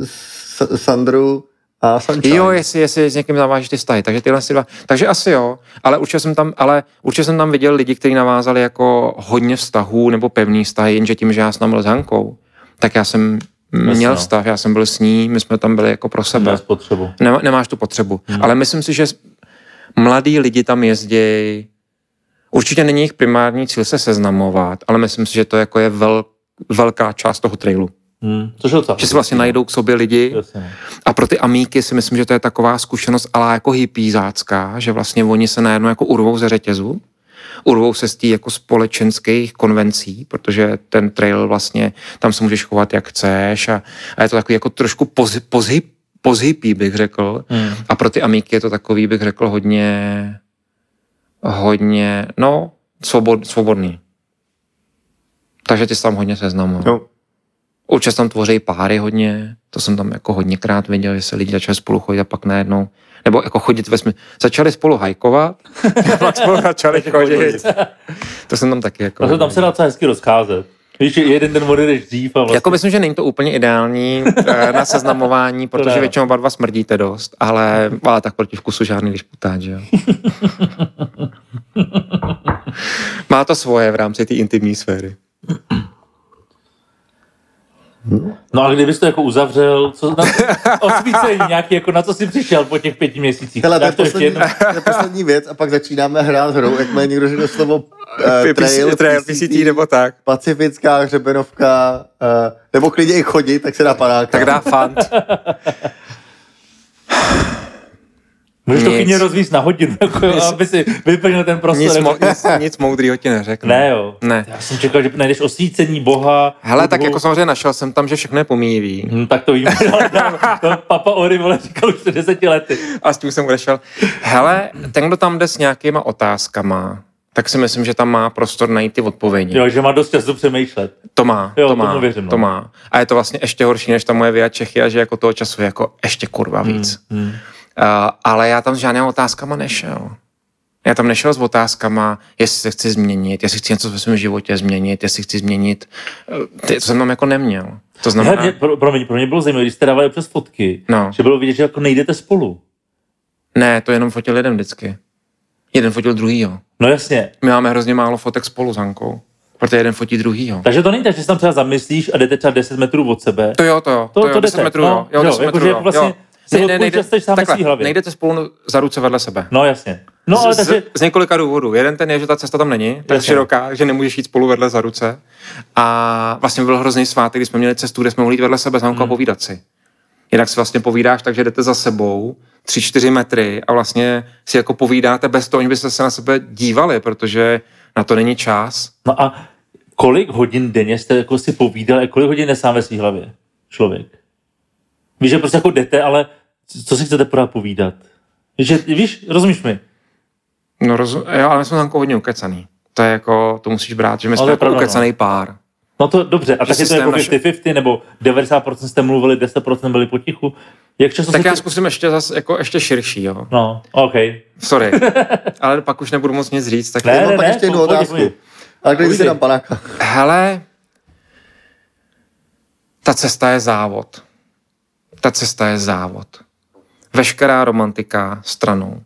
s- Sandru... A jo, jestli, jestli s někým navážíš ty vztahy, takže tyhle si dva, takže asi jo, ale určitě jsem tam, ale určitě jsem tam viděl lidi, kteří navázali jako hodně vztahů nebo pevný vztahy, jenže tím, že já jsem tam byl s Hankou, tak já jsem měl vztah, já jsem byl s ní, my jsme tam byli jako pro sebe. Nemáš potřebu. Nemá, nemáš tu potřebu, hmm. ale myslím si, že mladí lidi tam jezdí, určitě není jejich primární cíl se seznamovat, ale myslím si, že to jako je vel, velká část toho trailu. Hmm. Že si vlastně najdou k sobě lidi a pro ty amíky si myslím, že to je taková zkušenost alá jako hippízácká, že vlastně oni se najednou jako urvou ze řetězu, urvou se z tý jako společenských konvencí, protože ten trail vlastně, tam se můžeš chovat jak chceš a, a je to takový jako trošku poz, pozhyp, pozhypí, bych řekl. Hmm. A pro ty amíky je to takový, bych řekl, hodně hodně, no, svobod, svobodný. Takže ty jsi tam hodně seznamoval. No. Určitě tam tvoří páry hodně, to jsem tam jako hodněkrát viděl, že se lidi začali spolu chodit a pak najednou, nebo jako chodit ve smyslu, začali spolu hajkovat a pak spolu začali chodit. To jsem tam taky jako... A to tam se dá hezky rozcházet. Víš, jeden den odjedeš dřív a vlastně... Jako myslím, že není to úplně ideální na seznamování, protože většinou oba dva smrdíte dost, ale, ale tak proti vkusu žádný disputát, že jo. Má to svoje v rámci té intimní sféry. No a kdybyste jako uzavřel, co na osvícení nějaký, jako na co jsi přišel po těch pěti měsících? Hele, to je poslední, poslední věc a pak začínáme hrát hrou, jak má někdo řekl slovo uh, trail, trail písití, nebo tak. Pacifická hřebenovka, uh, nebo klidně i chodit, tak se dá panáka. Tak dá fant. Můžeš to chybně rozvíst na hodinu, jako jo, aby si vyplnil ten prostor. Nic, mo- nic, nic moudrýho ti neřeknu. Ne jo, ne. Já jsem čekal, že najdeš osvícení boha. Hele, hudbu. Tak jako samozřejmě našel jsem tam, že všechno je pomíjivý. No, tak to vím, to Papa Ory, vole, říkal už před deseti lety. A s tím jsem odešel. Hele, ten, kdo tam jde s nějakýma otázkama, tak si myslím, že tam má prostor najít ty odpovědi. Jo, že má dost času přemýšlet. To má, jo, to má, věřím, no. to má. A je to vlastně ještě horší, než ta moje Via Czechia, že jako toho času je jako ještě kurva víc. Hmm, hmm. Uh, ale já tam s žádnýma otázkama nešel. Já tam nešel s otázkama, jestli se chci změnit, jestli chci něco ve svém životě změnit, jestli chci změnit. Ty, to jsem tam jako neměl. To znamená... Já, pro, pro, mě, pro mě bylo zajímavé, když jste dávali přes fotky, no. Že bylo vidět, že jako nejdete spolu. Ne, to jenom fotil jeden vždycky. Jeden fotil druhýho. No jasně. My máme hrozně málo fotek spolu s Hankou. Protože jeden fotí druhýho. Takže to není tak, že se tam třeba zamyslíš a jdete třeba deset metrů od sebe. To jo, to jo. To, to, to jo, deset metrů, no, jo, deset metrů, jo. Vlastně, Ne, ne, nejde, takhle, nejdete spolu za ruce vedle sebe. No jasně. No, ale takže... z, z několika důvodů. Jeden ten je, že ta cesta tam není tak jasně. široká, že nemůžeš jít spolu vedle za ruce. A vlastně byl hrozný svátek, když jsme měli cestu, kde jsme mohli jít vedle sebe s Hankou a povídat si. Jinak si vlastně povídáš, takže jdete za sebou tři, čtyři metry a vlastně si jako povídáte bez toho, že byste se na sebe dívali, protože na to není čas. No a kolik hodin denně jste jako si povídali, kolik hodin je sám ve svý hlavě člověk? Víš, že prostě jako jdete, ale co si chcete pořád povídat? Víš, že, víš rozumíš mi? No rozum, jo, ale my jsme tam hodně ukecaný. To je jako, to musíš brát, že my jsme no, jako pravda, ukecaný no. pár. No to dobře, a že tak je to jako fifty fifty, nebo devadesát procent jste mluvili, deset procent byli potichu. Jak často tak já tě... zkusím ještě, zas, jako ještě širší, jo. No, okej. Okay. Sorry, ale pak už nebudu moc nic říct. Tak ne, ne, ne, pak ještě jednu otázku. Ale když si dám panáka. Hele, ta cesta je závod. Ta cesta je závod. Veškerá romantika stranou.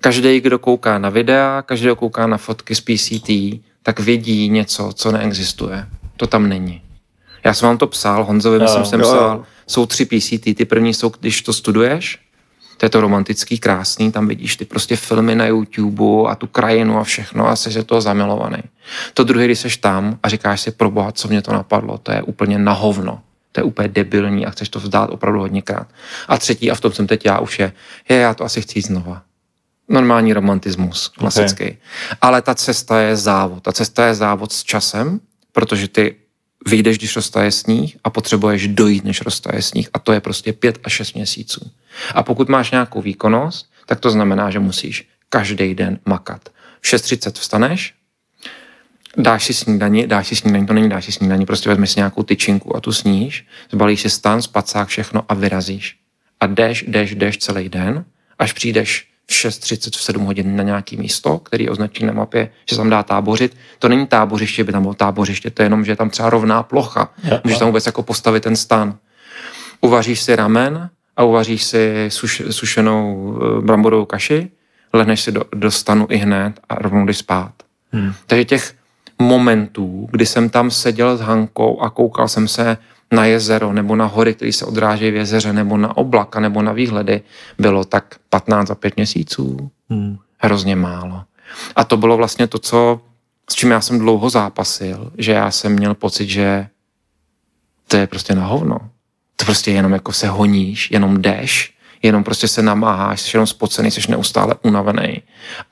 Každý, kdo kouká na videa, každý, kdo kouká na fotky z P C T, tak vidí něco, co neexistuje. To tam není. Já jsem vám to psal, Honzovi no, jsem no, psal. No. Jsou tři P C T, ty první jsou, když to studuješ, to je to romantický, krásný, tam vidíš ty prostě filmy na YouTube a tu krajinu a všechno a jsi ze toho zamilovaný. To druhý, když seš tam a říkáš si, proboha, co mě to napadlo, to je úplně na hovno. To je úplně debilní a chceš to vzdát opravdu hodněkrát. A třetí, a v tom jsem teď já už je, je já to asi chci znova. Normální romantismus, klasický. Okay. Ale ta cesta je závod. Ta cesta je závod s časem, protože ty vyjdeš, když roztaje sníh a potřebuješ dojít, než roztaje sníh. A to je prostě pět a šest měsíců. A pokud máš nějakou výkonnost, tak to znamená, že musíš každý den makat. V šest třicet vstaneš, dáš si snídaní, dáš si snídaní, to není dáš si snídaní, prostě vezmeš si nějakou tyčinku a tu sníš, zbalíš si stan, spacák, všechno a vyrazíš. A jdeš, jdeš, jdeš celý den, až přijdeš v šest třicet, v sedm hodin na nějaký místo, který označí na mapě, že tam dá tábořit. To není tábořiště, by tam bylo tábořiště, to je jenom, že je tam třeba rovná plocha. Můžeš tam vůbec jako postavit ten stan. Uvaříš si ramen a uvaříš si suš, sušenou bramborovou kaši, lehneš si do, do stanu i hned a rovnou jdeš spát. Hmm. Takže těch momentů, kdy jsem tam seděl s Hankou a koukal jsem se na jezero nebo na hory, které se odrážejí v jezeře, nebo na oblaka, nebo na výhledy, bylo tak patnáct za pět měsíců. Hmm. Hrozně málo. A to bylo vlastně to, co, s čím já jsem dlouho zápasil, že já jsem měl pocit, že to je prostě na hovno. To prostě jenom jako se honíš, jenom jdeš, jenom prostě se namáháš, jsi jenom spocený, jsi neustále unavený.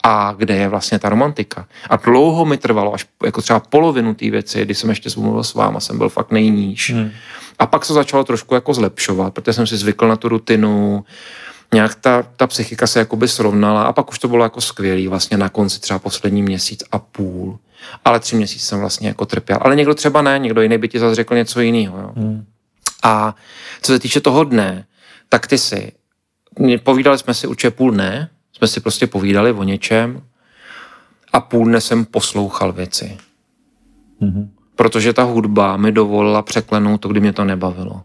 A kde je vlastně ta romantika? A dlouho mi trvalo, až jako třeba polovinu té věci, když jsem ještě mluvil s váma, jsem byl fakt nejníž. Hmm. A pak se začalo trošku jako zlepšovat, protože jsem si zvykl na tu rutinu, nějak ta, ta psychika se jakoby srovnala a pak už to bylo jako skvělý vlastně na konci třeba poslední měsíc a půl. Ale tři měsíce jsem vlastně jako trpěl. Ale někdo třeba ne, někdo jiný by ti zase řekl něco jiného. Jo. Hmm. A co se týče toho dne, tak ty si povídali jsme si určitě půl dne, jsme si prostě povídali o něčem a půl dne jsem poslouchal věci. Mm-hmm. Protože ta hudba mi dovolila překlenout to, kdy mě to nebavilo.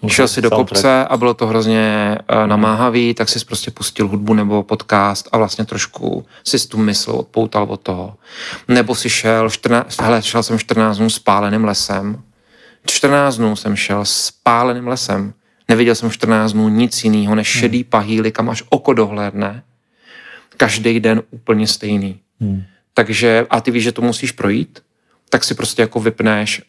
Okay, šel si do kopce track. A bylo to hrozně uh, namáhavý, tak si prostě pustil hudbu nebo podcast a vlastně trošku si tu mysl odpoutal od toho. Nebo si šel, čtrnáct, hele, šel jsem čtrnáct dnů spáleným lesem, čtrnáct dnů jsem šel spáleným lesem. Neviděl jsem čtrnáct dnů nic jiného než šedý pahýly, kam až oko dohlédne. Každý den úplně stejný. Hmm. Takže, a ty víš, že to musíš projít, tak si prostě jako vypneš,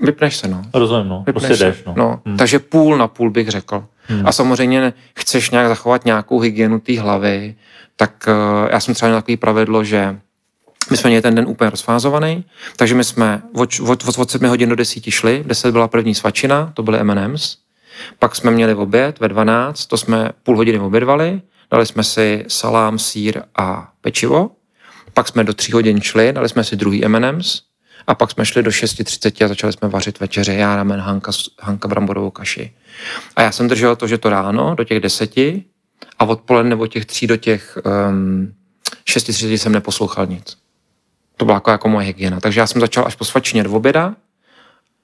vypneš se, no. Rozumím, no. Vypneš prostě jdeš, no. no. Hmm. Takže půl na půl bych řekl. Hmm. A samozřejmě chceš nějak zachovat nějakou hygienu té hlavy, tak uh, já jsem třeba měl takový pravidlo, že my jsme měli ten den úplně rozfázovaný, takže my jsme od, od, od, od sedmi hodin do desíti šli, v deset byla první svačina, to byly em end em's, pak jsme měli oběd ve dvanáct, to jsme půl hodiny obědvali, dali jsme si salám, sýr a pečivo, pak jsme do tří hodin šli, dali jsme si druhý em end em's a pak jsme šli do šesti třiceti a začali jsme vařit večeři, já ramen, Hanka, Hanka bramborovou kaši. A já jsem držel to, že to ráno do těch deseti a odpoledne od těch tří do těch um, šesti třiceti jsem neposlouchal nic. To byla jako, jako moje hygiena. Takže já jsem začal až po svačině do oběda,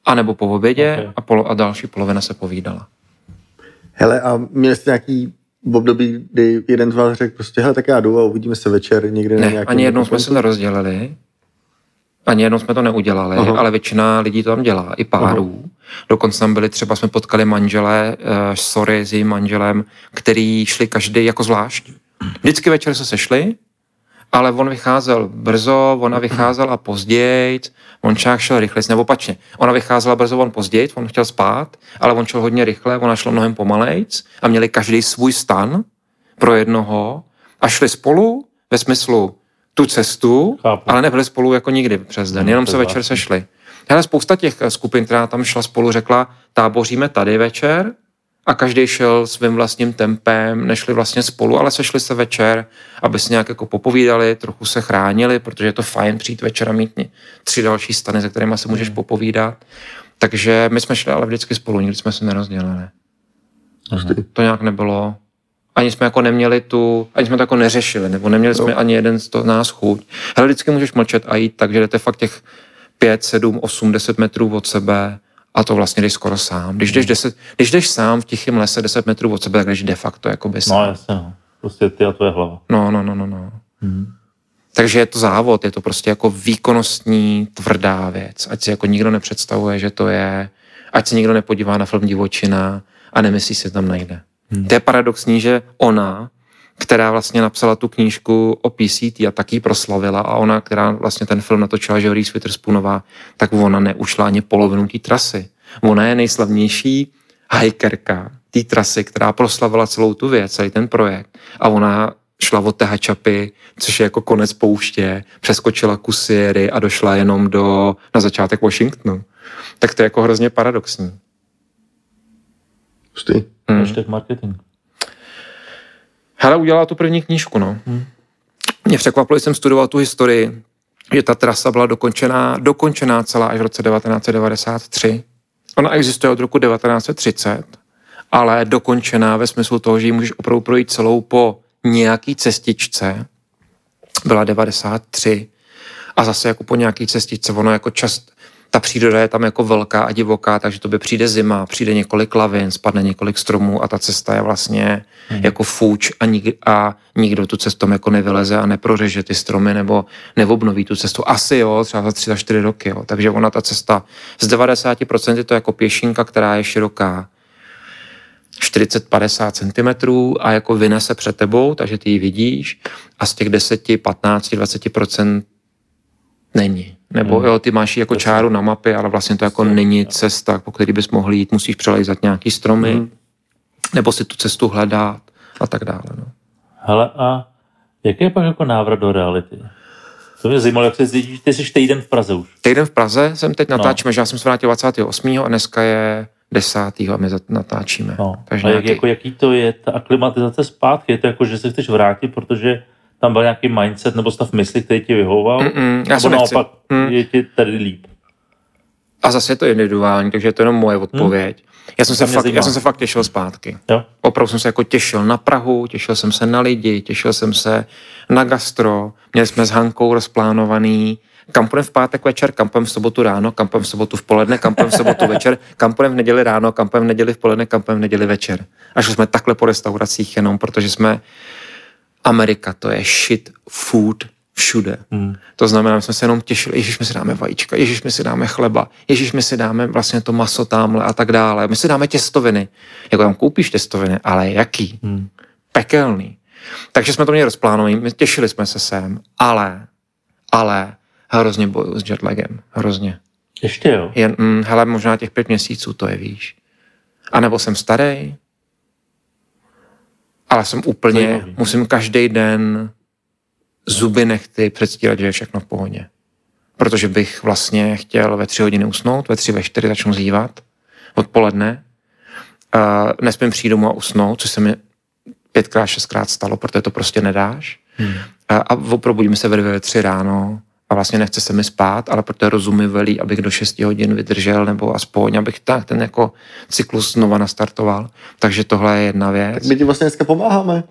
anebo po obědě okay. a, polo, a další polovina se povídala. Hele, a měli jste nějaký v období, kdy jeden z vás řekl prostě, hele, tak já jdu a uvidíme se večer někde na nějakém... Ne, ani jednou jsme se to rozdělili, ani jednou jsme to neudělali, aha. ale většina lidí to tam dělá, i párů. Aha. Dokonce tam byli, třeba jsme potkali manželé, uh, sorry s jejím manželem, který šli každý jako zvlášť. Vždycky večer se sešli, ale on vycházel brzo, ona vycházela později, on čák šel rychleji, nebo opačně. Ona vycházela brzo, on později, on chtěl spát, ale on šel hodně rychle, ona šla mnohem pomalejc a měli každý svůj stan pro jednoho a šli spolu ve smyslu tu cestu, chápu. Ale nebyli spolu jako nikdy přes den, jenom se večer sešli. Hele, spousta těch skupin, která tam šla spolu, řekla, táboříme tady večer a každý šel svým vlastním tempem, nešli vlastně spolu, ale sešli se večer, aby se nějak jako popovídali, trochu se chránili, protože je to fajn přijít večer a mít tři další stany, se kterými se můžeš popovídat. Takže my jsme šli ale vždycky spolu, nikdy jsme se nerozdělili. Aha. To nějak nebylo... Ani jsme jako neměli tu, ani jsme to jako neřešili, nebo neměli no. jsme ani jeden z nás chuť. Hele, vždycky můžeš mlčet a jít tak, že jdete fakt těch pět, sedm, osm, deset metrů od sebe a to vlastně jdeš skoro sám. Když jdeš, deset, když jdeš sám v tichém lese deset metrů od sebe, tak jdeš de facto jako by sám. No jasně, no. Prostě ty a tvoje hlava. No, no, no, no, no. Mm. Takže je to závod, je to prostě jako výkonnostní, tvrdá věc. Ať si jako nikdo nepředstavuje, že to je, ať se nikdo nepodívá na film Divočina a nemyslí si, že tam najde. Hmm. To je paradoxní, že ona, která vlastně napsala tu knížku o P C T a taky proslavila a ona, která vlastně ten film natočila, že Reese Witherspoonová, tak ona neušla ani polovinu té trasy. Ona je nejslavnější hikerka té trasy, která proslavila celou tu věc, celý ten projekt. A ona šla od Tehačapy, což je jako konec pouště, přeskočila Kusiery a došla jenom do, na začátek Washingtonu. Tak to je jako hrozně paradoxní. Pustý. Hmm. Hashtag marketing. Hele, udělala tu první knížku, no. Hmm. Mě překvapilo, že jsem studoval tu historii, že ta trasa byla dokončená, dokončená celá až v roce devatenáct set devadesát tři. Ona existuje od roku devatenáct set třicet, ale dokončená ve smyslu toho, že ji můžeš opravdu projít celou po nějaký cestičce, byla devadesát tři. A zase jako po nějaký cestičce, ono jako čas... Ta příroda je tam jako velká a divoká, takže tobě přijde zima, přijde několik lavin, spadne několik stromů a ta cesta je vlastně hmm. jako fuč a, nik, a nikdo tu cestou jako nevyleze a neprořeže ty stromy nebo neobnoví tu cestu. Asi jo, třeba za tři, za čtyři roky. Jo. Takže ona ta cesta z devadesát procent je to jako pěšinka, která je široká čtyřicet až padesát centimetrů a jako vynese před tebou, takže ty ji vidíš a z těch deset, patnáct, dvacet procent není. Nebo hmm. jo, ty máš jako čáru na mapě, ale vlastně to jako není cesta, po který bys mohl jít, musíš přelejzat nějaký stromy, hmm. nebo si tu cestu hledat a tak dále. No. Hele, a jaký je pak jako návrat do reality? To mě zajímalo, jak se zjistíš, ty jsi týden v Praze už. Týden v Praze jsem teď natáčíme, no. že já jsem se vrátil dvacátého osmého a dneska je desátého a my natáčíme. No. Takže a jak, nějaký... jako, jaký to je, ta aklimatizace zpátky, je to jako, že se chceš vrátit, protože tam byl nějaký mindset nebo stav mysli, který ti vyhovoval, nebo naopak mm. je ti tady líp. A zase je to individuální, takže je to jenom moje odpověď. Mm. Já, jsem se fakt, já jsem se fakt těšil zpátky. Jo? Opravdu jsem se jako těšil na Prahu, těšil jsem se na lidi, těšil jsem se na gastro, měli jsme s Hankou rozplánovaný, kam půjdem v pátek večer, kam půjdem v sobotu ráno, kam půjdem v sobotu v poledne, kam půjdem v sobotu večer, kam půjdem v neděli ráno, kam půjdem v neděli v poledne, kam půjdem v neděli večer. A šli jsme takhle po restauracích jenom, protože jsme Amerika, to je shit food všude. Hmm. To znamená, my jsme se jenom těšili, ježiš, my si dáme vajíčka, ježiš, my si dáme chleba, ježiš, my si dáme vlastně to maso tamhle a tak dále. My si dáme těstoviny. Jako tam koupíš těstoviny, ale jaký? Hmm. Pekelný. Takže jsme to měli rozplánovaný, my těšili jsme se sem, ale, ale hrozně bojuju s jetlagem, hrozně. Ještě jo? Jen, hm, hele, možná těch pět měsíců to je, víš. A nebo jsem starý, ale jsem úplně, zajímavý. Musím každý den zuby nechty předstírat, že je všechno v pohodě. Protože bych vlastně chtěl ve tři hodiny usnout, ve tři, ve čtyři začnu zívat odpoledne. Uh, nespím, přijít domů a usnout, což se mi pětkrát, šestkrát stalo, protože to prostě nedáš. Hmm. Uh, a probudím se ve dvě, ve tři ráno a vlastně nechce se mi spát, ale protože rozumy velí, abych do šesti hodin vydržel nebo aspoň, abych tak ten jako cyklus znova nastartoval. Takže tohle je jedna věc. Tak my ti vlastně dneska pomáháme.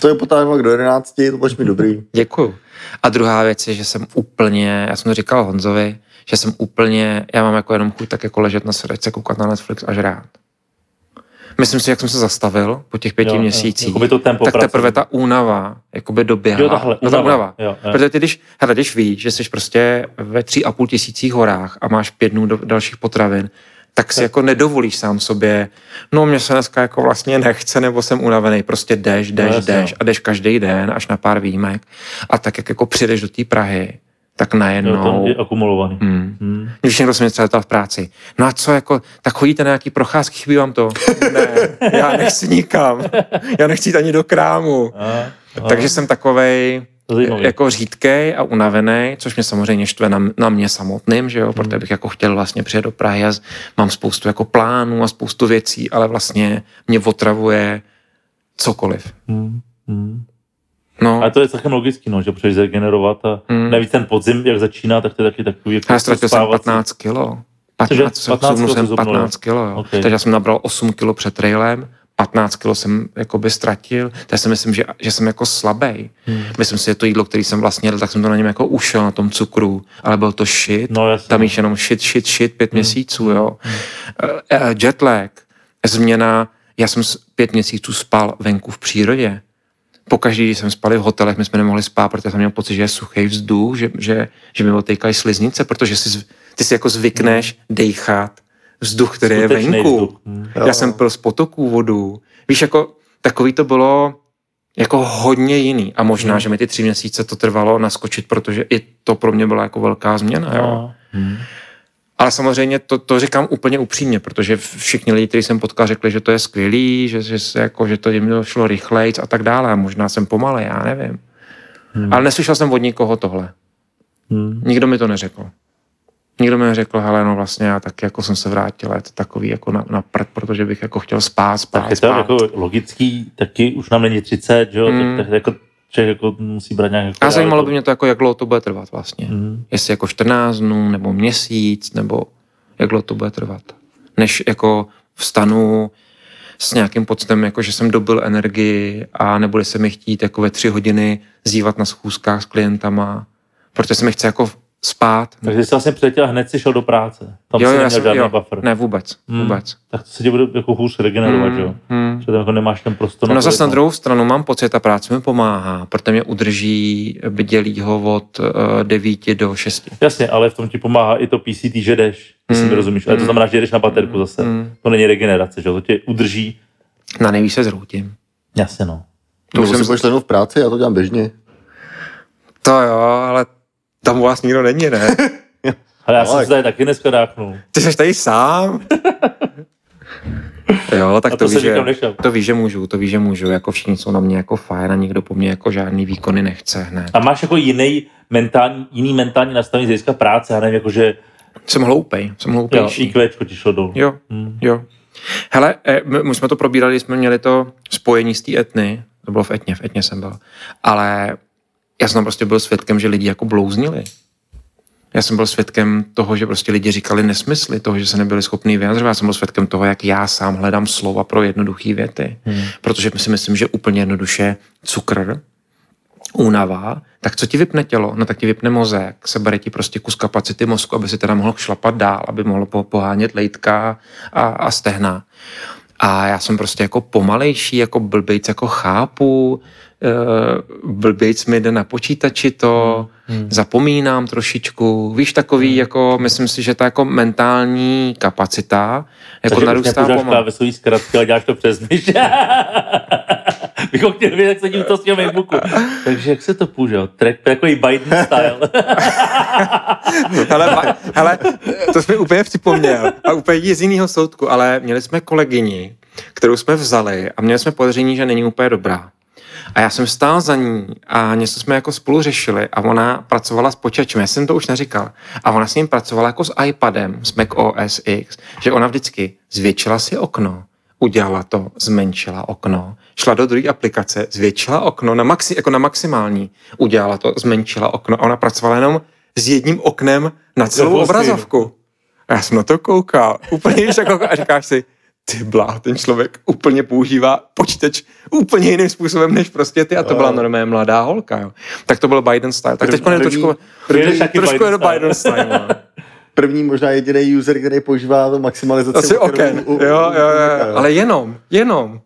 To je potáhnout do jedenácti, to budeš mi dobrý. Děkuju. A druhá věc je, že jsem úplně, já jsem to říkal Honzovi, že jsem úplně, já mám jako jenom chuť tak jako ležet na sedačce, koukat na Netflix a žrát. Myslím si, jak jsem se zastavil po těch pěti jo, měsících, jo, to tempo tak práce. Teprve ta únava jakoby doběhla. Jo, tahle, únava. Ta únava. Jo, jo. Protože ty, když, hele, když víš, že jsi prostě ve tři a půl tisících horách a máš pět dnů do, dalších potravin, tak si jako nedovolíš sám sobě, no mě se dneska jako vlastně nechce, nebo jsem unavený, prostě jdeš, jdeš, no, jdeš a jdeš každý den, až na pár výjimek a tak jak jako přijdeš do té Prahy, tak najednou... Jo, to je akumulovaný. Mm. Hmm. Když někdo se mě třeba ptal v práci, no a co jako, tak chodíte na nějaký procházky, chybí vám to? Ne, já nechci nikam, já nechci jít ani do krámu. A, a. Takže jsem takovej... Zajímavý. Jako řídkej a unavený, což mě samozřejmě štve na, na mě samotným, že jo, protože bych jako chtěl vlastně přijet do Prahy a mám spoustu jako plánů a spoustu věcí, ale vlastně mě otravuje cokoliv. Hmm. Hmm. No. A to je celkem logický, no, že potřebuješ zregenerovat a hmm. navíc ten podzim, jak začíná, tak to je taky takový... Jako já ztratil jsem patnáct kilo. patnáct, patnáct, patnáct, patnáct kilo, jo. Okay. Takže já jsem nabral osm kilo před trailem, patnáct kilo jsem jakoby ztratil, tak si myslím, že, že jsem jako slabý. Hmm. Myslím si, že to jídlo, který jsem vlastně jedl, tak jsem to na něm jako ušel, na tom cukru, ale byl to shit. No, tam jíš jenom shit, shit, shit, pět hmm. měsíců, jo. Hmm. Jetlag, změna, já jsem pět měsíců spal venku v přírodě. Pokaždý, když jsem spal v hotelech, my jsme nemohli spát, protože jsem měl pocit, že je suchý vzduch, že, že, že mi otejkají sliznice, protože si, ty si jako zvykneš hmm. dejchat vzduch, který skutečný je venku. Hmm. Já jsem pil z potoků vodu. Víš, jako takový to bylo jako hodně jiný. A možná, hmm. že mi ty tři měsíce to trvalo naskočit, protože i to pro mě byla jako velká změna. Jo. Hmm. Ale samozřejmě to, to říkám úplně upřímně, protože všichni lidi, kteří jsem potkal, řekli, že to je skvělý, že, že, se jako, že to jim šlo rychlejc a tak dále. A možná jsem pomalej, já nevím. Hmm. Ale neslyšel jsem od nikoho tohle. Hmm. Nikdo mi to neřekl. Nikdo mi neřekl, hele, no vlastně já taky jako jsem se vrátil, je to takový jako na, na prd, protože bych jako chtěl spát, spát, tak je to spát. Jako logický, taky už nám není třicet, že jo, mm. tak, tak jako člověk jako musí brát nějak... A zajímalo by mě to, jako, jak dlouho to bude trvat vlastně. Mm. Jestli jako čtrnáct dnů, nebo měsíc, nebo jak dlouho to bude trvat. Než jako vstanu s nějakým pocitem, jako že jsem dobil energii a nebude se mi chtít jako ve tři hodiny zívat na schůzkách s klientama, protože se mi chce jako... spát. Takže jsi vlastně přiletěl a hned si šel do práce. Tam jo, si neměl jsem, žádný jo, buffer. Ne, vůbec, vůbec. Hmm, tak to se ti bude jako hůř regenerovat, hmm, jo? Hmm. Že tam jako nemáš ten prostor. No, no zase na druhou stranu mám pocit, ta práce mi pomáhá, protože mě udrží bdělýho od devíti do šesti. Jasně, ale v tom ti pomáhá i to P C T, že jdeš, jestli hmm, mi rozumíš. Ale to znamená, že jdeš na baterku zase. Hmm. To není regenerace, že jo? To tě udrží. Na nejvíc se zhroutím. Jasně, no. To už jsem pošlenou v práci, já to dělám běžně. To jo, ale tam u vás nikdo není, ne? Ale já jsem se tady taky dneska dáknul. Ty jsi tady sám? Jo, tak to, to, ví, že, to ví, že můžu, to ví, že můžu. Jako všichni jsou na mě jako fajn a nikdo po mně jako žádný výkony nechce hned. A máš jako jiný mentální, jiný mentální nastavení z hlediska práce, já nevím, jakože... Jsem hloupej, jsem hloupější. Jo, IQčko ti šlo dolů. Jo, hmm. jo. Hele, my, my jsme to probírali, jsme měli to spojení z té Etny, to bylo v Etně, v Etně jsem byl, ale... Já jsem prostě byl svědkem, že lidi jako blouznili. Já jsem byl svědkem toho, že prostě lidi říkali nesmysly, toho, že se nebyli schopní vyjadřovat. Já jsem byl svědkem toho, jak já sám hledám slova pro jednoduché věty. Hmm. Protože si myslím, že úplně jednoduše cukr, únava, tak co ti vypne tělo? No tak ti vypne mozek, sebere ti prostě kus kapacity mozku, aby si teda mohl šlapat dál, aby mohlo pohánět lejtka a, a stehna. A já jsem prostě jako pomalejší, jako blbejc, jako chápu, blbějc mi jde na počítači to, hmm. zapomínám trošičku, víš, takový, jako, myslím si, že ta jako mentální kapacita jako takže narůstá pomalu. Ve svojí zkratky, ale děláš to přes myš. Bych ho chtěl vědět, jak se tím to s těmi Facebooku. Takže jak se to půjde? Track, jako i Biden style. hele, hele, to jsi mi úplně připomněl a úplně z jiného soudku, ale měli jsme kolegyni, kterou jsme vzali a měli jsme podezření, že není úplně dobrá. A já jsem stál za ní a něco jsme jako spolu řešili a ona pracovala s počítačem, já jsem to už neříkal, a ona s ním pracovala jako s iPadem, s Mac ó es X, že ona vždycky zvětšila si okno, udělala to, zmenšila okno, šla do druhé aplikace, zvětšila okno, na maxi, jako na maximální, udělala to, zmenšila okno a ona pracovala jenom s jedním oknem na celou obrazovku. A já jsem na to koukal, úplně jako a říkáš si, ty blá, ten člověk úplně používá počítač úplně jiným způsobem, než prostě ty. A to byla normálně mladá holka, jo. Tak to byl Biden style. Tak teď je trošku, trošku je do Biden style. První možná jediný user, který používá to maximalizaci. Asi oken, u, u, jo, jo, jo, ale jenom, jenom.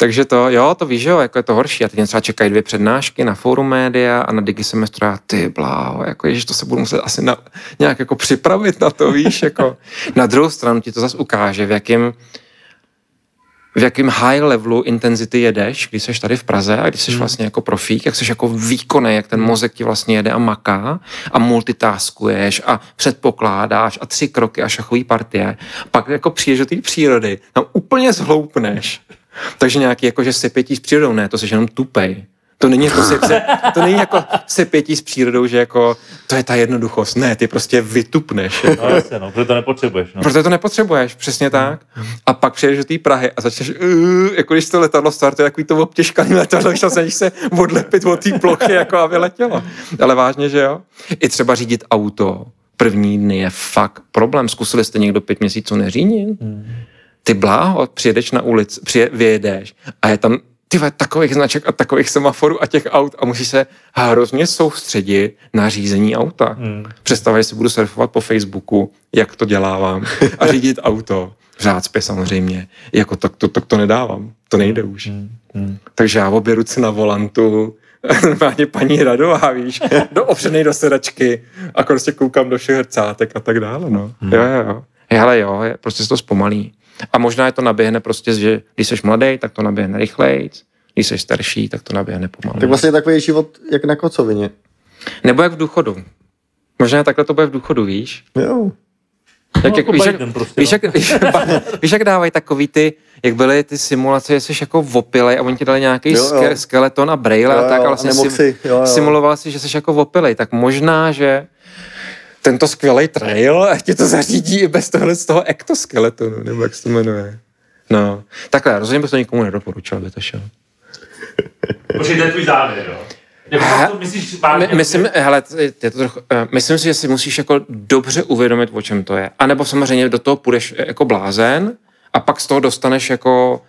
Takže to, jo, to víš, jo, jako je to horší. A teď třeba čekají dvě přednášky na Fórum Média a na Digisemestru a ty bláho, jako ježiš, to se budu muset asi na, nějak jako připravit na to, víš, jako. Na druhou stranu ti to zase ukáže, v jakém v jakém high levelu intenzity jedeš, když seš tady v Praze a když seš hmm. vlastně jako profík, jak seš jako výkonný, jak ten mozek ti vlastně jede a maká a multitaskuješ a předpokládáš a tři kroky a šachový partie. Pak jako přijdeš do té přírody, tam úplně zhloupneš. Takže nějaký jako, že sepětí s přírodou, ne, to jsi jenom tupej. To není, to se, se, to není jako sepětí s přírodou, že jako, to je ta jednoduchost. Ne, ty prostě vytupneš. Jako. No jasně, no, protože to nepotřebuješ. No. Protože to nepotřebuješ, přesně tak. A pak přijedeš do té Prahy a začneš, uh, jako když to letadlo startuje, takový to obtěžkaný letadlo, když se, se odlepit od té plochy, jako aby letělo. Ale vážně, že jo? I třeba řídit auto první dny je fakt problém. Zkusili jste někdo pět měsíců neřídit? Hmm. Ty bláho, přijedeš na ulici, přijed, vyjedeš a je tam tyhle takových značek a takových semaforů a těch aut a musíš se hrozně soustředit na řízení auta. Hmm. Představuji, si budu surfovat po Facebooku, jak to dělávám a řídit auto. V řácpě samozřejmě. Jako to, to, to, to nedávám. To nejde už. Hmm. Hmm. Takže já obě ruce na volantu, normálně paní Radová, víš, do, opřenej do sedačky a prostě koukám do všech hrcátek a tak dále. No. Hmm. Jo, jo. Hele jo, prostě se to zpomalí. A možná je to naběhne prostě, že když jsi mladý, tak to naběhne rychlejc, když jsi starší, tak to naběhne pomalu. Tak vlastně takový život jak na kocovině. Nebo jak v důchodu. Možná takhle to bude v důchodu, víš? Jo. Jak, no, jak, víš, jak, prostě, víš, jak, víš, jak dávají takový ty, jak byly ty simulace, že jsi jako vopilej a oni ti dali nějaký jo, jo. skeleton a brejle jo, a tak, ale vlastně sim, simuloval si, že jsi jako vopilej. Tak možná, že tento skvělej trail, ti to zařídí i bez tohle z toho ektoskeletonu, nebo jak se to jmenuje. No, takhle, rozhodně bych to nikomu nedoporučil, aby to šel. Počkej, to je tvůj závěr, jo? Nebo to myslíš vážně? My, myslím, hele, je to trochu, myslím si, že si musíš jako dobře uvědomit, o čem to je. A nebo samozřejmě do toho půjdeš jako blázen a pak z toho dostaneš jako...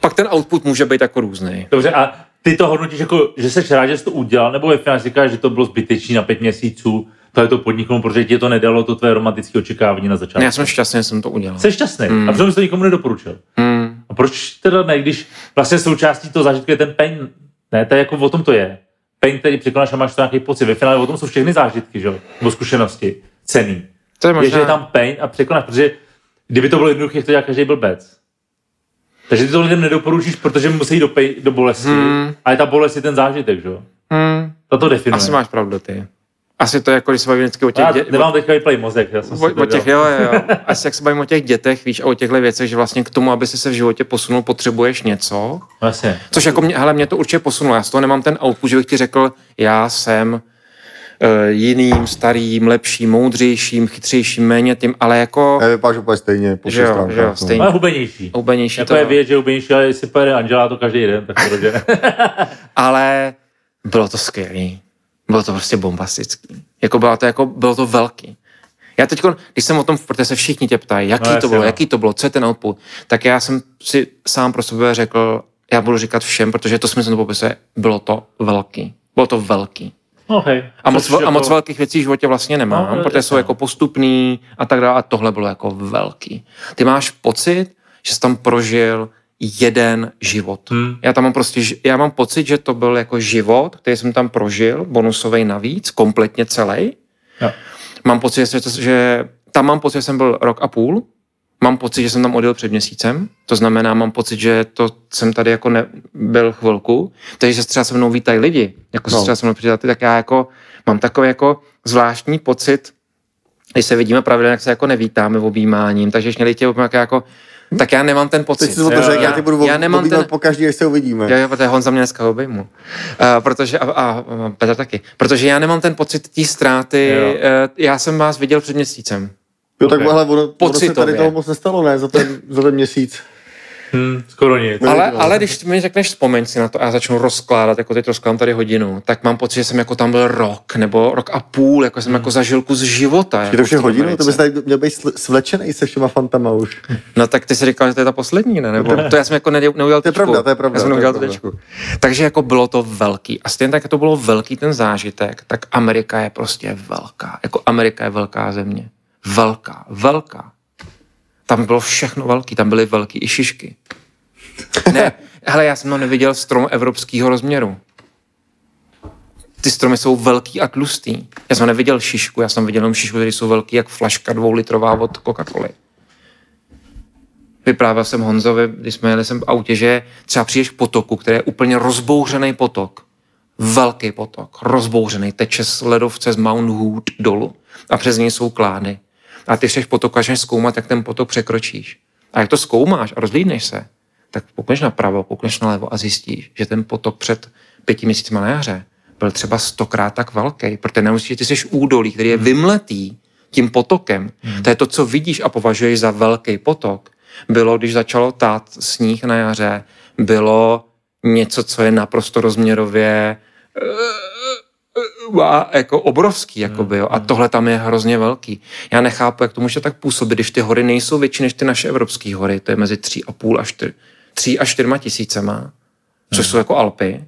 Pak ten output může být jako různý. Dobře, a ty to hodnotíš jako, že jsi rád, že jsi to udělal, nebo ve finále říkáš, že to bylo zbytečný na pět měsíců, tohle to podniknul, protože ti to nedalo to tvé romantické očekávání na začátku. Já jsem šťastný, že jsem to udělal. Jsi šťastný? Mm. A protože jsi to nikomu nedoporučil. Mm. A proč teda ne, když vlastně součástí toho zážitku je ten pain, ne, to je jako o tom to je. Pain, který překonáš a máš to nějaký pocit. Ve finále o tom jsou všechny zážitky, že jo, nebo zkušenosti, cenný. To je možná. Že je tam pain a překonáš, protože kdyby to bylo jednoduché, to dělá každý blbec. Takže ty to lidem nedoporučíš, protože musí jít do, pej, do bolesti. Hmm. Ale ta bolest je ten zážitek, že jo? Hmm. To to definuje. Asi máš pravdu, ty. Asi to je jako, když se bavím vždycky o těch dětech. Já nemám teďka vyplej mozek. Já jsem o, o těch, jo, jo. Asi jak se bavím o těch dětech, víš, a o těchto věcech, že vlastně k tomu, aby si se v životě posunul, potřebuješ něco. Vlastně. Což jako mě, hele, mě to určitě posunulo. Já z toho nemám ten output, že bych ti řekl, já jsem jiným, starým, lepším, moudřejším, chytřejším, méně tím, ale jako... Já vypadá, že úplně stejně, po šest stránkách. Ale hubenější. Hubenější jako to... je věc, že hubenější, ale jestli pojede Anžela to každý den, tak to dobře. Ale bylo to skvělý. Bylo to prostě bombastický. Jako bylo to, jako, bylo to velký. Já teď, když jsem o tom, protože se všichni tě ptají, jaký no, to bylo, no. jaký to bylo, co je ten output, tak já jsem si sám pro sebe řekl, já budu říkat všem, protože to smysl to popisuje, bylo to velký. Bylo to velký. Okay. A, moc, a moc velkých věcí v životě vlastně nemám, no, protože jsou jako postupný a tak dále. A tohle bylo jako velký. Ty máš pocit, že jsi tam prožil jeden život. Hmm. Já tam mám prostě, já mám pocit, že to byl jako život, který jsem tam prožil, bonusový navíc, kompletně celý. Ja. Mám pocit, že, že tam mám pocit, že jsem byl rok a půl. Mám pocit, že jsem tam odjel před měsícem. To znamená, mám pocit, že to jsem tady jako nebyl chvilku. Takže se třeba se mnou vítají lidi. Jako no. se třeba se mnou přidáte, tak já jako mám takový jako zvláštní pocit, když se vidíme pravidelně, jak se jako nevítáme objímáním. Takže ještě lidi jako tak já nemám ten pocit. Teď já, já, já tě budu já nemám ten... pokaždý, až se uvidíme. Já, protože Honza mě dneska obejmu. Uh, protože, a, a Petr taky. Protože já nemám ten pocit té ztráty. Uh, já jsem vás viděl před měsícem. Jo, okay. Tak ale ono, ono se tady toho moc nestalo, ne? Za ten, za ten měsíc. Hmm, skoro nic. Ale, ale když mi řekneš, vzpomeň si na to a já začnu rozkládat, jako teď rozkládám tady hodinu, tak mám pocit, že jsem jako tam byl rok, nebo rok a půl, jako jsem hmm. jako zažil kus života. Je to už je hodinu? To bys tady měl být svlečenej se všema fantama už. No tak ty jsi říkal, že to je ta poslední, ne? Nebo to já jsem jako neudělal tečku. To je pravda, to je pravda. Já jsem neudělal tečku. Takže jako bylo to velký. A stejně tak, jak to bylo velký ten zážitek, tak Amerika je prostě velká. Jako Amerika je velká země. Velká, velká. Tam bylo všechno velký, tam byly velký i šišky. Ne, hele, já jsem neviděl strom evropského rozměru. Ty stromy jsou velký a tlustý. Já jsem neviděl šišku, já jsem viděl jenom šišku, které jsou velký jak flaška dvoulitrová od Coca-Coly. Vyprávěl jsem Honzovi, když jsme jeli sem v autě, že třeba přijdeš k potoku, který je úplně rozbouřený potok. Velký potok, rozbouřený, teče z ledovce z Mount Hood dolů a přes něj jsou klány. A ty chceš potoku, až zkoumat, jak ten potok překročíš. A jak to zkoumáš a rozhlídneš se, tak koukneš napravo, koukneš nalevo a zjistíš, že ten potok před pěti měsícima na jaře byl třeba stokrát tak velký, protože nemusíš, že ty jsi údolí, který je vymletý tím potokem. Mm. To je to, co vidíš a považuješ za velký potok. Bylo, když začalo tát sníh na jaře, bylo něco, co je naprosto rozměrově a jako obrovský, jakoby, jo. A tohle tam je hrozně velký. Já nechápu, jak to může tak působit, když ty hory nejsou větší než ty naše evropské hory. To je mezi tři a půl a čtyři, tři a čtyřma tisícema, což jsou jako Alpy,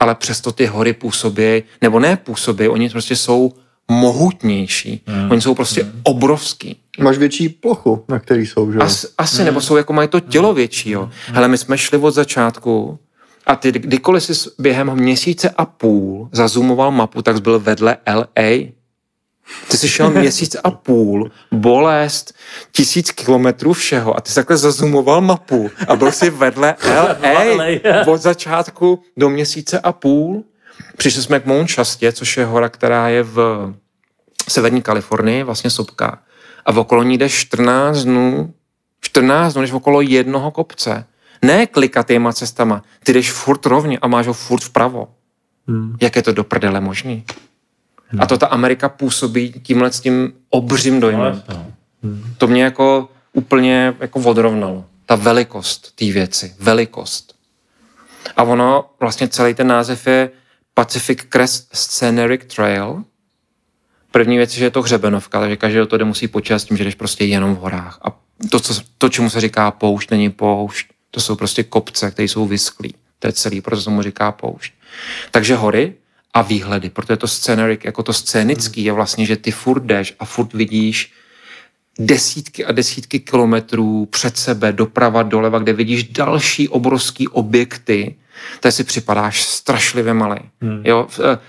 ale přesto ty hory působí, nebo ne působí, oni prostě jsou mohutnější. Hmm. Oni jsou prostě hmm. obrovský. Máš větší plochu, na který jsou, že? As, asi, hmm. nebo jsou, jako mají to tělo větší, jo. Hmm. Hele, my jsme šli od začátku a ty, kdykoliv jsi během měsíce a půl zazumoval mapu, tak jsi byl vedle el ej. Ty jsi šel měsíc a půl, bolest, tisíc kilometrů všeho a ty jsi takhle zazumoval mapu a byl jsi vedle el ej od začátku do měsíce a půl. Přišli jsme k Mount Shasta, což je hora, která je v severní Kalifornii, vlastně sopka. A okolo ní jde čtrnáct dnů, čtrnáct dnů, než okolo jednoho kopce. Ne klikatýma cestama. Ty jdeš furt rovně a máš ho furt vpravo. Hmm. Jak je to do prdele možný? No. A to ta Amerika působí tímhle s tím obřím dojmem. No, hmm. To mě jako úplně jako odrovnalo. Ta velikost té věci. Velikost. A ono, vlastně celý ten název je Pacific Crest Scenic Trail. První věc je, že je to hřebenovka, takže každý do toho musí počítat s tím, že jdeš prostě jenom v horách. A to, co, to čemu se říká poušť, není poušť. To jsou prostě kopce, které jsou vysklí. To je celý, proto se mu říká poušť. Takže hory a výhledy, protože to scenic, jako to scénický je vlastně, že ty furt jdeš a furt vidíš desítky a desítky kilometrů před sebe, doprava, doleva, kde vidíš další obrovský objekty, tak si připadáš strašlivě malý. Hmm. Jo,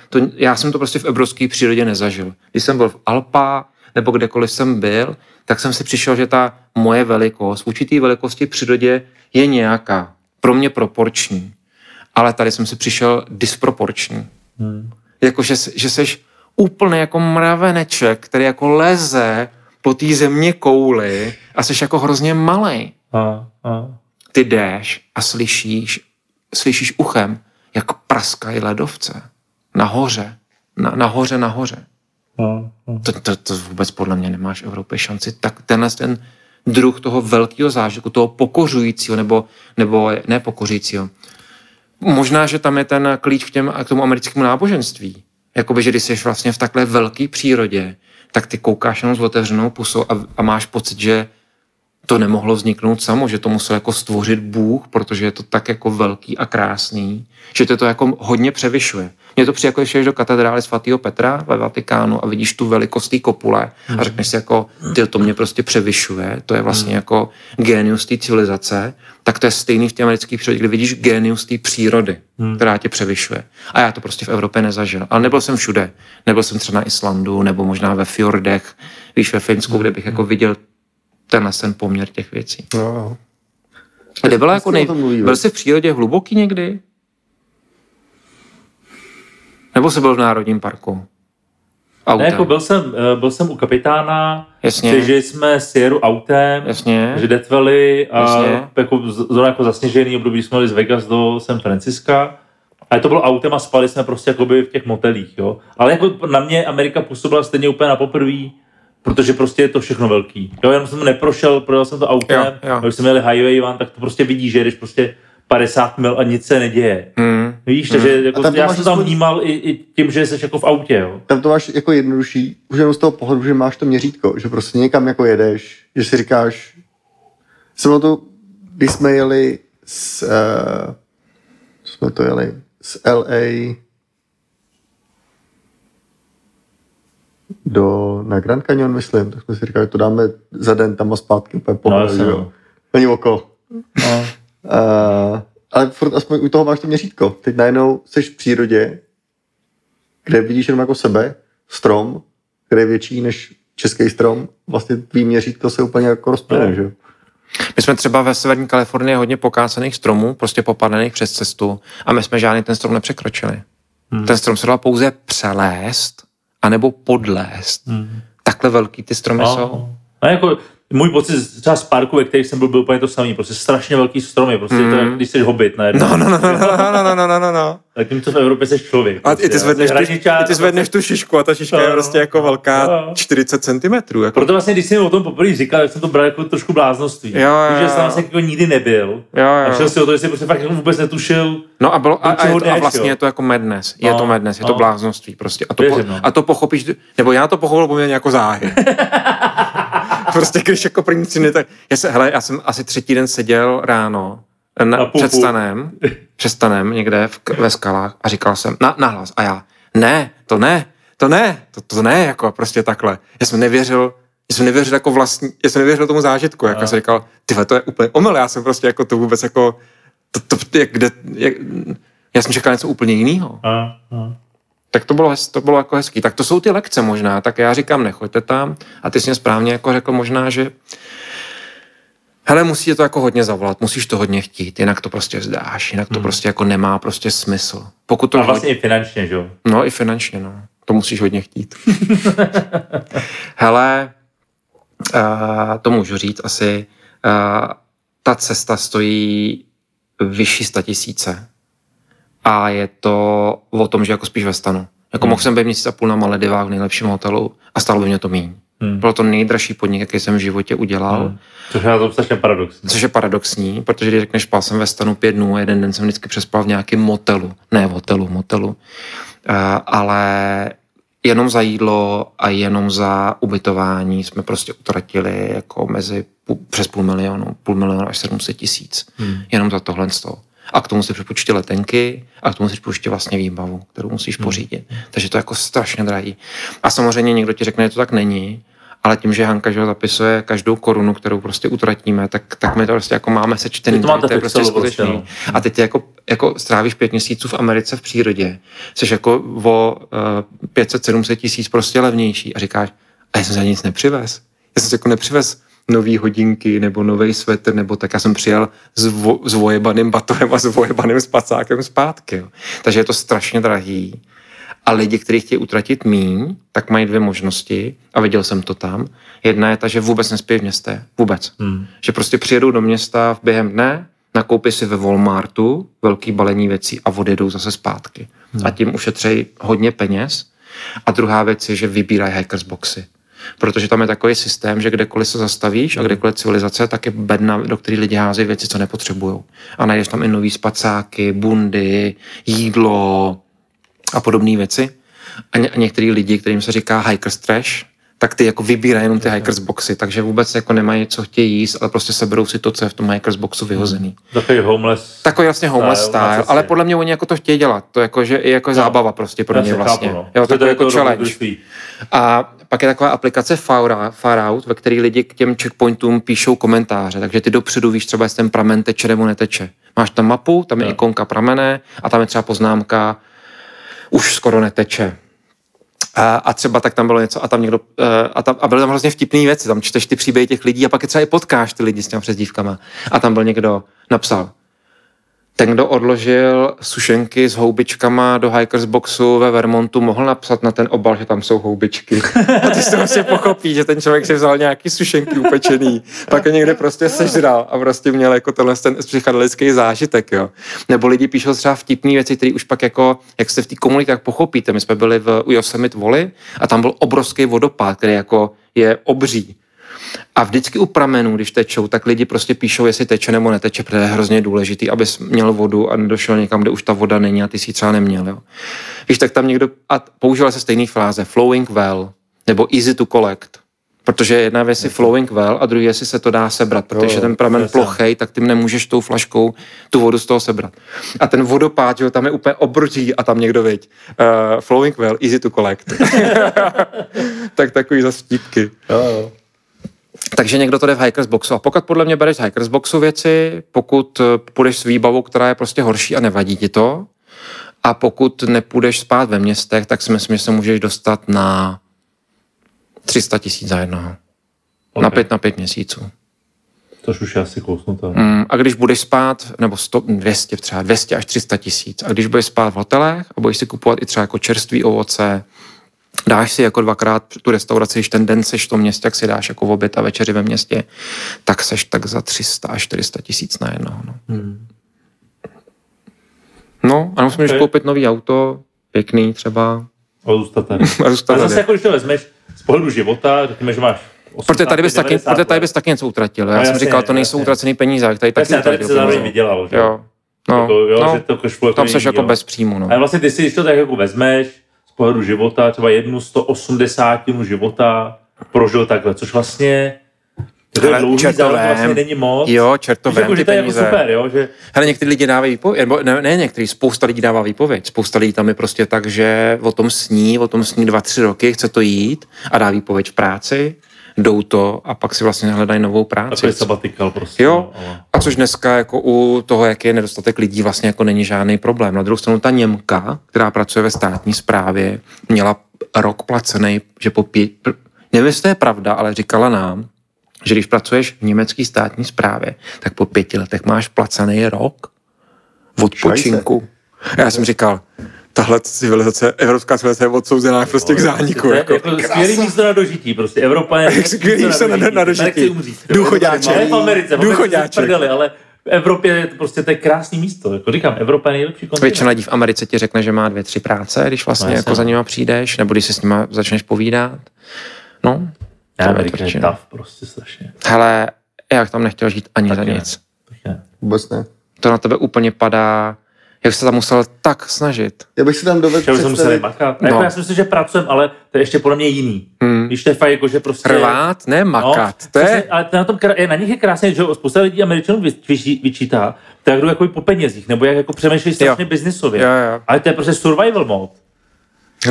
to, já jsem to prostě v evropské přírodě nezažil. Když jsem byl v Alpách, nebo kdekoliv jsem byl, tak jsem si přišel, že ta moje velikost, v určitý velikosti v přírodě je nějaká, pro mě proporční. Ale tady jsem si přišel disproporční. Hmm. Jako, že, že seš úplně jako mraveneček, který jako leze po té země kouli a seš jako hrozně malej. A, a. Ty jdeš a slyšíš, slyšíš uchem, jak praskají ledovce. Nahoře, na, nahoře, nahoře. To, to, to vůbec podle mě nemáš v Evropě šanci. Tak tenhle ten druh toho velkého zážitku, toho pokořujícího, nebo, nebo ne pokořujícího. Možná, že tam je ten klíč k, těm, k tomu americkému náboženství. Jakoby, že když jsi vlastně v takhle velké přírodě, tak ty koukáš jenom s otevřenou pusou a, a máš pocit, že to nemohlo vzniknout samo, že to musel jako stvořit Bůh, protože je to tak jako velký a krásný, že to, to jako hodně převyšuje. Mně to přijde, jako když jdeš do katedrály svatého Petra ve Vatikánu a vidíš tu velikost té kopule a řekneš si jako, ty to mě prostě převyšuje, to je vlastně jako génius té civilizace, tak to je stejný v té americké přírodě, kdy vidíš génius té přírody, která tě převyšuje. A já to prostě v Evropě nezažil. Ale nebyl jsem všude. Nebyl jsem třeba na Islandu nebo možná ve fjordech, víš, ve Finsku, kde bych jako viděl tenhle ten poměr těch věcí. No. Kde byla jako nej... Byl jsi v přírodě hluboký někdy? Nebo jsi byl v Národním parku? Autem. Ne, jako byl jsem, byl jsem u kapitána, že jsme Sierru autem, jasně, že detveli a jako, zrovna jako zasněžený období jsme jeli z Vegas do San Franciska. Ale to bylo autem a spali jsme prostě jakoby v těch motelích, jo. Ale jako na mě Amerika působila stejně úplně na poprví, protože prostě je to všechno velký. Jo, já jsem neprošel, projel jsem to autem, jo, jo. Když jsme jeli highway van, tak to prostě vidíš, že jdeš prostě padesát mil a nic se neděje. Mm. Víš, takže mm. jako, já jsem tam vnímal i, i tím, že jsi jako v autě, jo. Tam to máš jako jednodušší, už jenom z toho pohledu, že máš to měřítko, že prostě někam jako jedeš, že si říkáš, jsem na to, když jsme jeli s, uh, jsme to jeli, z el ej do, na Grand Canyon, myslím, tak jsme si říkali, to dáme za den tam a zpátky úplně pohled, no, jo. Není oko. No. Uh, ale furt aspoň u toho máš to měřítko. Teď najednou jsi v přírodě, kde vidíš jenom jako sebe, strom, který je větší než český strom, vlastně tvý měřítko se úplně jako rozplyne, no, že? My jsme třeba ve severní Kalifornii hodně pokácených stromů, prostě popadených přes cestu a my jsme žádný ten strom nepřekročili. Hmm. Ten strom se dal pouze přelézt anebo podlézt. Hmm. Takhle velký ty stromy no. jsou. No, jako můj pocit třeba z parku, ve kterých jsem byl, byl úplně to samý. Prostě strašně velký stromy, prostě mm. to je, když jsi hobit najednou. No, no, no, no, no, no, no, no, no, no. Tak tím, co v Evropě jsi člověk. A prostě, i ty zvedneš, hraničář, ty, ty zvedneš tu šišku a ta šiška no, je prostě jako velká no. čtyřicet centimetrů. Jako. Proto vlastně, když jsi mi o tom poprvé říkal, tak jsem to bral jako trošku bláznoství. Jo, jo, protože jsem vlastně jako nikdy nebyl. Jo, jo. A šel si o to, že jsi prostě fakt jako vůbec netušil. No a, bylo, a, a, je to, a vlastně jo. je to jako madness. Je no, to madness, je to bláznoství prostě. A to, po, a to pochopíš, nebo já to pochopil poměrně jako záhy. Prostě když jako první tři tak... Já, se, hele, já jsem asi třetí den seděl ráno na, před, stanem, před stanem někde v, ve skalách a říkal jsem na, nahlas a já, ne, to ne, to ne, to, to ne, jako prostě takhle. Já jsem nevěřil, já jsem nevěřil jako vlastní, já jsem nevěřil tomu zážitku, jako já jsem říkal, tyhle, to je úplně omyl, já jsem prostě jako to vůbec jako, to, to, jak, kde, jak, já jsem čekal něco úplně jiného. Tak to bylo, hez, to bylo jako hezký. Tak to jsou ty lekce možná. Tak já říkám, nechoďte tam. A ty jsi mě správně jako řekl možná, že hele, musí to jako hodně zavolat, musíš to hodně chtít, jinak to prostě vzdáš, jinak to hmm. prostě jako nemá prostě smysl. Pokud to a vlastně hodně... i finančně, že jo? No i finančně, no. To musíš hodně chtít. Hele, uh, to můžu říct asi, uh, ta cesta stojí vyšší sta tisíce. A je to o tom, že jako spíš ve stanu. Jako hmm. mohl jsem být měsíc a půl na Maledivách v nejlepším hotelu a stálo by mě to míň. Hmm. Bylo to nejdražší podnik, jaký jsem v životě udělal. Hmm. Což je na tom strašně paradoxní. Což je paradoxní, protože když řekneš, spal jsem ve stanu pět dnů a jeden den jsem vždycky přespal v nějakém motelu. Ne v hotelu, motelu. Uh, ale jenom za jídlo a jenom za ubytování jsme prostě utratili jako mezi půl, přes půl milionu, půl milionu až sedm set tisíc. Hmm. Jenom za tohle z toho. A k tomu si připočti letenky a k tomu si připočti vlastně výbavu, kterou musíš pořídit. Takže to je jako strašně drahý. A samozřejmě někdo ti řekne, že to tak není, ale tím, že Hanka že ho zapisuje každou korunu, kterou prostě utratíme, tak, tak my to prostě jako máme sečtený. To, máte to je prostě skutečný. Vlastně, no. A teď ty jako, jako strávíš pět měsíců v Americe v přírodě. Jsi jako o uh, pět set sedm set tisíc prostě levnější a říkáš, a já jsem za nic nepřivez. Já jsem se jako nepřivez nový hodinky, nebo nový svetr, nebo tak já jsem přijel s, vo, s vojebaným batohem a s vojebaným spacákem zpátky. Jo. Takže je to strašně drahý. A lidi, kteří chtějí utratit míň, tak mají dvě možnosti a viděl jsem to tam. Jedna je ta, že vůbec nespějí v městě. Vůbec. Hmm. Že prostě přijedou do města v během dne, nakoupí si ve Walmartu velký balení věcí a odjedou zase zpátky. Hmm. A tím ušetřejí hodně peněz. A druhá věc je, že vybírají hikers boxy. Protože tam je takový systém, že kdekoliv se zastavíš a kdekoliv civilizace, tak je bedna, do které lidi házejí věci, co nepotřebujou. A najdeš tam i nový spacáky, bundy, jídlo a podobné věci. A, ně- a některý lidi, kterým se říká hiker's trash, tak ty jako vybírají jenom ty Hikers boxy, takže vůbec jako nemají co chtějí jíst, ale prostě seberou si to, co je v tom Hikers boxu vyhozený. Takový homeless. Takový vlastně homeless style, style ale podle mě oni jako to chtějí dělat. To jako že i jako no, zábava prostě pro ně vlastně. Chápu, no. Jo, to je jako challenge. A pak je taková aplikace Far Out, ve které lidi k těm checkpointům píšou komentáře, takže ty dopředu víš třeba, jestli ten pramen teče nebo neteče. Máš tam mapu, tam je no. ikonka pramene a tam je třeba poznámka už skoro neteče. A, a třeba tak tam bylo něco a tam někdo a, tam, a byly tam hrozně vtipné věci, tam čteš ty příběhy těch lidí a pak je třeba i potkáš ty lidi s těma přezdívkama. A tam byl někdo, napsal, ten, kdo odložil sušenky s houbičkama do Hikers boxu ve Vermontu, mohl napsat na ten obal, že tam jsou houbičky. A ty si to vlastně pochopí, že ten člověk si vzal nějaký sušenky upečený, pak je někde prostě sežral a prostě měl jako tenhle ten psychedelický zážitek, jo. Nebo lidi píšou třeba vtipný věci, které už pak jako, jak se v té komunitách pochopíte. My jsme byli v Yosemite Valley a tam byl obrovský vodopád, který jako je obří. A vždycky u pramenů, když tečou, tak lidi prostě píšou, jestli teče nebo neteče, protože je hrozně důležitý, abys měl vodu a nedošel někam, kde už ta voda není a ty si ji třeba neměl. Jo. Víš, tak tam někdo, a používal se stejný fráze, flowing well, nebo easy to collect, protože jedna věc je flowing well a druhý, jestli se to dá sebrat, protože ten pramen plochej, tak ty nemůžeš tou flaškou tu vodu z toho sebrat. A ten vodopád, jo, tam je úplně obří a tam někdo, viď, uh, flowing well, easy to collect. Tak takový zas vtípky. Takže někdo to jde v Hikers boxu a pokud podle mě bereš z Hikers boxu věci, pokud půjdeš s výbavou, která je prostě horší a nevadí ti to, a pokud nepůjdeš spát ve městech, tak si myslím, že se můžeš dostat na tři sta tisíc za jednoho. Okay. Na pět na pět měsíců. Tož už je asi kousnuté. Mm, a když budeš spát, nebo sto, dvě stě třeba, dvě stě až tři sta tisíc, a když budeš spát v hotelech a budeš si kupovat i třeba jako čerstvý ovoce, dáš si jako dvakrát tu restauraci, když ten den seš v tom městě, jak si dáš jako oběd a večeři ve městě, tak seš tak za tři sta až čtyři sta tisíc na jednoho. No, hmm. no a musíš okay. koupit nový auto, pěkný třeba. A zůstat tady. A, zůstat a zase tady. Jako, když to vezmeš z pohledu života, řekněme, že máš Protože tady bys taky, taky něco utratil. Já no, jsem jasný, říkal, to nejsou jasný. utracený peníze, ale tady taky utratil. Já se zároveň vydělal, že? Jo, no, to, jo, no že to tam seš jako bez příjmu. No. A vlastně ty si, když to tak jako vezmeš, pohledu života, třeba jednu sto osmdesátinu života prožil takhle, což vlastně ale dlouhý zároveň vlastně není moc. Jo, čertovém jako, ty peníze. Jako super, jo, že... Hele, některý lidi dávají výpověď, nebo ne, ne některý, spousta lidí dává výpověď. Spousta lidí tam je prostě tak, že o tom sní, o tom sní dva, tři roky, chce to jít a dá výpověď v práci, jdou to a pak si vlastně hledají novou práci. Takový sabatikal prostě. Jo, ale... a což dneska jako u toho, jak je nedostatek lidí, vlastně jako není žádný problém. Na druhou stranu ta Němka, která pracuje ve státní správě, měla rok placený, že po pět... Nevím, jestli to je pravda, ale říkala nám, že když pracuješ v německé státní správě, tak po pěti letech máš placený rok odpočinku. A já jsem říkal... Tahle civilizace, evropská civilizace je odsouzená prostě k zániku. To je jako, jako skvělý místo na dožití, prostě Evropa je skvělý místo na, na dožití. Důchodáček. Ale v Americe, důchodáček. Prdeli, ale v Evropě je to prostě to je krásný místo. Jako říkám, Evropa je nejlepší kontinent. Většina lidí v Americe ti řekne, že má dvě, tři práce, když vlastně no, jako za nima přijdeš, nebo když se s nima začneš povídat. No, já to je trčí. Prostě strašně. Hele, já tam nechtěl žít ani tak za ne. nic. Ne. Vůbec ne. To na tebe úplně padá. Jak se tam musel tak snažit. Já bych si tam dovedl představit. Makat. No. Jako já si myslím, že pracujem, ale to je ještě podle mě jiný. Hmm. Víš, to je fakt jako, že prostě... Rvát, ne makat. No, to je... Prostě, ale to na, tom, na nich je krásně, že spousta lidí Američanů vyčítá, tak jdou jako po penězích, nebo jak jako přemýšlí strašně biznisově. Ale to je prostě survival mode.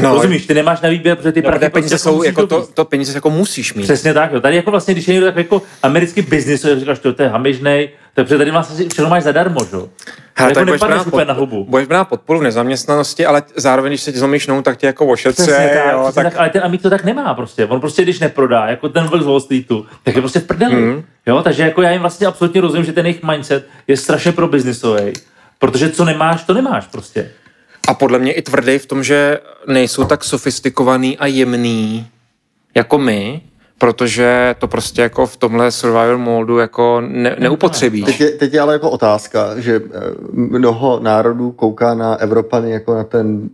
No, rozumíš, ty nemáš na výběr, protože ty no, peníze prostě jsou jako to, to peníze jako musíš mít. Přesně tak, jo. Tady jako vlastně, když je někdo tak jako americký biznis, že říkáš, to je hamižnej, takže tady vlastně všechno máš zadarmo, jo. Hele, tak budeš brát, podporu, budeš brát podporu v nezaměstnanosti, ale zároveň, když se ti zomíšnou, tak tě jako ošetří. Tak, tak... tak, ale ten Amík to tak nemá prostě. On prostě, když neprodá, jako ten vlk z Wall Streetu, tak je prostě v prdeli. Mm. Jo, takže jako já jim vlastně absolutně rozumím, že ten jejich mindset je strašně pro biznisový, protože co nemáš, to nemáš prostě. A podle mě i tvrdý v tom, že nejsou tak sofistikovaný a jemný jako my, protože to prostě jako v tomhle survival moldu jako ne, neupotřebíš. Teď je, teď je ale jako otázka, že mnoho národů kouká na Evropany jako na ten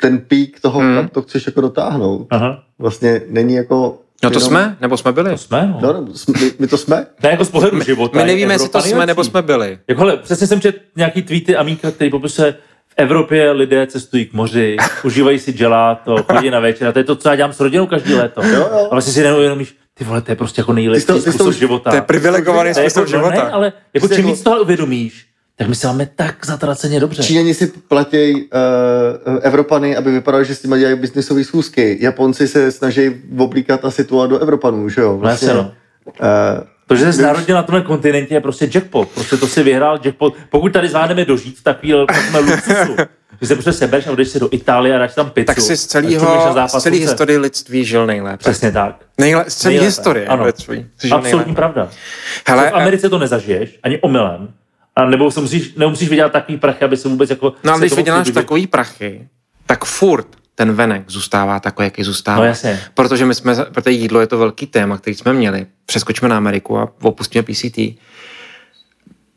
ten pík toho, hmm. kam to chceš jako dotáhnout. Aha. Vlastně není jako... No to jenom... jsme, nebo jsme byli. To jsme, no. No, my, my to jsme. Ne, jako z pohledu života. My nevíme, jestli to jsme, nebo jsme byli. Jako, hele, přesně jsem četl nějaký tweety Amíka, který popisuje v Evropě lidé cestují k moři, užívají si gelato, chodí na večer. A to je to, co já dělám s rodinou každý léto. Jo, jo. A vlastně si neuvědomíš, ty vole, to je prostě jako nejlepší to, způsob to, života. To je privilegovaný způsob, způsob života. Ne, ale jako čím víc tohle uvědomíš, tak my se máme tak zatraceně dobře. Číňani si platí uh, Evropany, aby vypadalo, že s nimi dělají biznisové schůzky. Japonci se snaží oblíkat a situovat do Evropanů, že jo? Vlastně, no, to, že se narodil na tomhle kontinentě, je prostě jackpot. Prostě to si vyhrál jackpot. Pokud tady zvládneme dožít takový luxusu, že se prostě sebereš a jdeš se do Itálie a dáš tam pizzu. Tak si z celé historie lidství žil nejlépe. Přesně tak. Nejle- z celé historie. Ano, absolutní nejlépe. Pravda. Hele, v Americe to nezažiješ, ani omylem. A nebo se musíš, nemusíš vydělat takový prachy, aby se vůbec jako... No, ale když vyděláš takový prachy, tak furt ten venek zůstává takový, jaký zůstává. No, protože my jsme, protože jídlo je to velký téma, který jsme měli. Přeskočíme na Ameriku a opustíme P C T.